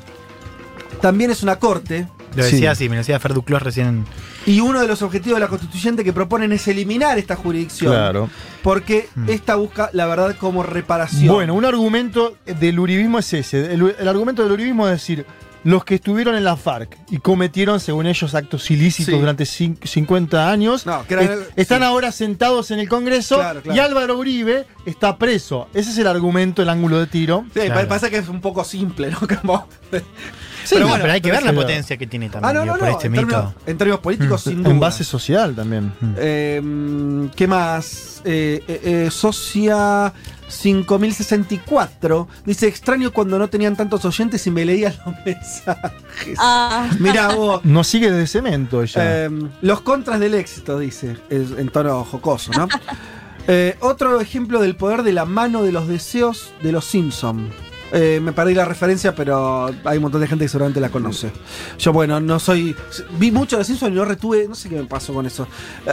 también es una corte. Lo decía así, me lo decía Fer Duclos recién. Y uno de los objetivos de la constituyente que proponen es eliminar esta jurisdicción. Claro. Porque esta busca la verdad como reparación. Bueno, un argumento del uribismo es ese. El argumento del uribismo es decir... Los que estuvieron en la FARC y cometieron, según ellos, actos ilícitos, sí, durante 50 años, están, sí, ahora sentados en el Congreso, claro. Y Álvaro Uribe está preso. Ese es el argumento, el ángulo de tiro. Sí, claro. Pasa que es un poco simple, ¿no? Como... Sí, pero, bueno, pero hay que ver la potencia que tiene también por este mito. En términos políticos, sin duda. En base social también. ¿Qué más? Socia 5064 dice: extraño cuando no tenían tantos oyentes y me leían los mensajes. Mirá vos. Nos sigue de cemento ella. Los contras del éxito, dice, en tono jocoso, ¿no? Otro ejemplo del poder de la mano de los deseos de los Simpson. Me perdí la referencia, pero hay un montón de gente que seguramente la conoce. Yo, bueno, no soy... Vi mucho de Simpson y no retuve, no sé qué me pasó con eso.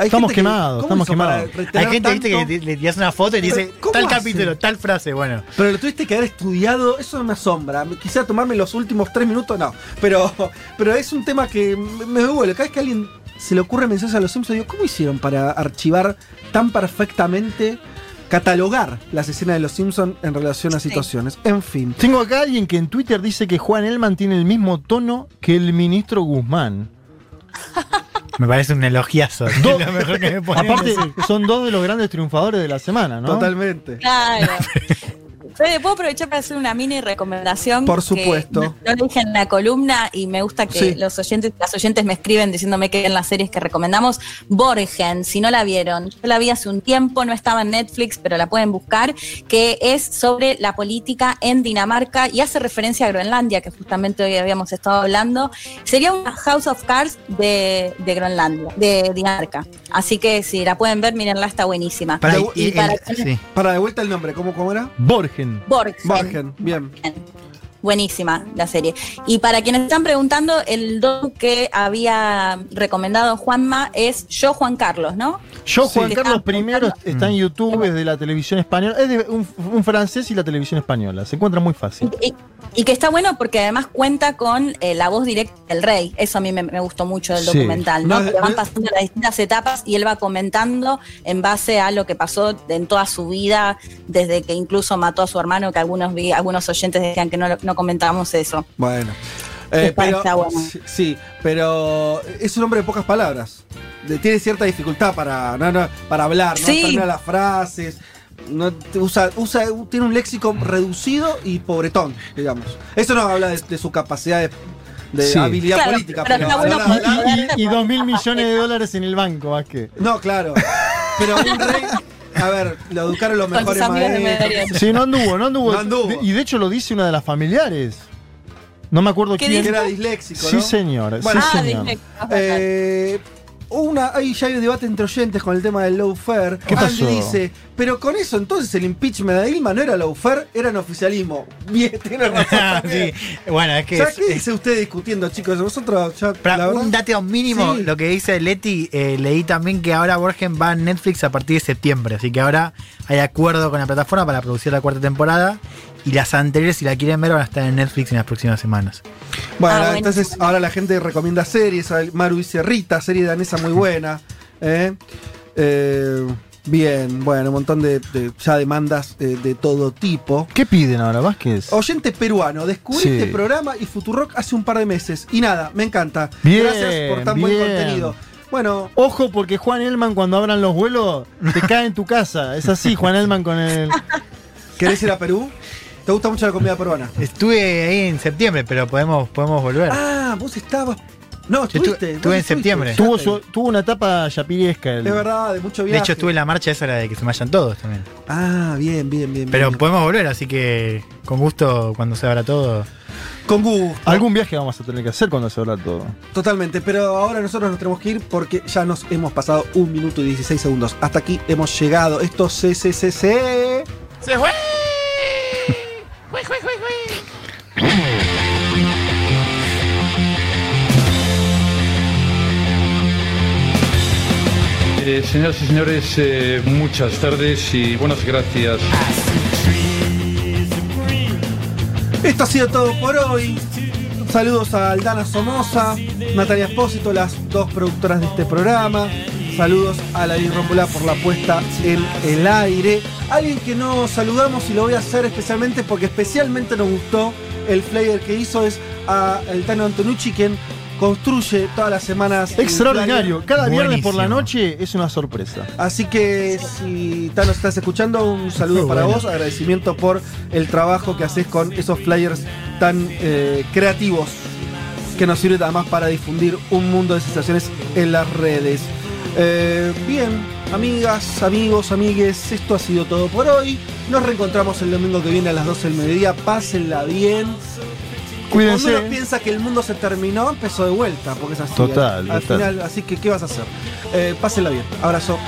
Estamos quemados, estamos quemados. Hay gente, viste, que le tiras una foto y le dice tal capítulo, tal frase, bueno. Pero lo tuviste que haber estudiado, eso me asombra. Quisiera tomarme los últimos 3 minutos, no. Pero es un tema que me duele. Cada vez que alguien se le ocurre mencionar a los Simpsons, digo, ¿cómo hicieron para archivar tan perfectamente, catalogar las escenas de los Simpsons en relación a situaciones? En fin. Tengo acá alguien que en Twitter dice que Juan Elman tiene el mismo tono que el ministro Guzmán. Me parece un elogiazo. Lo mejor que me ponen. Aparte, son 2 de los grandes triunfadores de la semana, ¿no? Totalmente. Claro. ¿Puedo aprovechar para hacer una mini recomendación? Por supuesto. No lo dije en la columna y me gusta que los oyentes, las oyentes me escriben diciéndome que en las series que recomendamos, Borgen, si no la vieron, yo la vi hace un tiempo, no estaba en Netflix, pero la pueden buscar, que es sobre la política en Dinamarca y hace referencia a Groenlandia, que justamente hoy habíamos estado hablando. Sería una House of Cards de Groenlandia, de Dinamarca. Así que si la pueden ver, mírenla, está buenísima. Para de vuelta el nombre, ¿cómo era? Borgen, bien. Buenísima la serie. Y para quienes están preguntando, el doc que había recomendado Juanma es Yo, Juan Carlos, ¿no? Yo, Juan Carlos primero está en YouTube, es de la televisión española, es de un francés y la televisión española, se encuentra muy fácil. Y que está bueno porque además cuenta con la voz directa del rey, eso a mí me gustó mucho del documental, ¿no? Que van pasando las distintas etapas y él va comentando en base a lo que pasó en toda su vida, desde que incluso mató a su hermano, que algunos oyentes decían que no comentamos eso. Bueno. Pero es un hombre de pocas palabras. Tiene cierta dificultad para hablar, ¿no? Termina las frases. No, tiene un léxico reducido y pobretón, digamos. Eso no habla de su capacidad de habilidad política. Y 2.000 millones de dólares en el banco, ¿a qué? No, claro. Pero un rey... A ver, lo educaron los mejores maestros. Sí, no anduvo. Y de hecho lo dice una de las familiares. No me acuerdo quién. Que era disléxico, ¿no? Sí, señor. Bueno, señor. Ahí ya hay un debate entre oyentes con el tema del lawfare. ¿Qué pasó? Andy dice, pero con eso entonces el impeachment de Dilma no era lawfare, era en oficialismo. Bien, tiene razón. Sí. Bueno, es que... ¿Sabes qué dice usted discutiendo, chicos? Vosotros ya... Un dato mínimo, lo que dice Leti, leí también que ahora Borgen va a Netflix a partir de septiembre, así que ahora hay acuerdo con la plataforma para producir la 4ª temporada. Y las anteriores, si la quieren ver, van a estar en Netflix en las próximas semanas. Bueno, entonces ahora la gente recomienda series. Maru dice Rita, serie danesa muy buena. Bien, bueno, un montón de demandas de todo tipo. ¿Qué piden ahora, Vázquez? Oyente peruano, descubrí este programa y Futurock hace un par de meses. Y nada, me encanta. Bien, gracias por tan buen contenido. Bueno, ojo, porque Juan Elman, cuando abran los vuelos, te cae en tu casa. Es así, Juan Elman con el... ¿Querés ir a Perú? ¿Te gusta mucho la comida peruana? Estuve ahí en septiembre, pero podemos volver. Ah, vos estabas... No, estuviste. Estuve en septiembre. Tuvo una etapa yapiresca. Es verdad, de mucho viaje. De hecho, estuve en la marcha esa, la de que se vayan todos también. Ah, bien. Pero podemos volver, así que con gusto cuando se abra todo. Con gusto. Algún viaje vamos a tener que hacer cuando se abra todo. Totalmente, pero ahora nosotros nos tenemos que ir porque ya nos hemos pasado 1 minuto y 16 segundos. Hasta aquí hemos llegado. Esto ¡se fue! Señoras y señores, muchas tardes y buenas gracias. Esto ha sido todo por hoy. Saludos a Aldana Somoza, Natalia Espósito, las dos productoras de este programa. Saludos a Laín Rómula por la puesta en el aire. Alguien que no saludamos y lo voy a hacer especialmente porque especialmente nos gustó el flyer que hizo es a el Tano Antonucci, quien construye todas las semanas. Extraordinario. Cada viernes por la noche es una sorpresa. Así que si Tano estás escuchando, un saludo para vos. Agradecimiento por el trabajo que haces con esos flyers tan creativos que nos sirven además para difundir un mundo de sensaciones en las redes. Bien, amigas, amigos, amigues, esto ha sido todo por hoy. Nos reencontramos el domingo que viene a las 12 del mediodía. Pásenla bien. Cuídense. Cuando uno piensa que el mundo se terminó, empezó de vuelta, porque es así. Total. Al final, así que, ¿qué vas a hacer? Pásenla bien. Abrazo.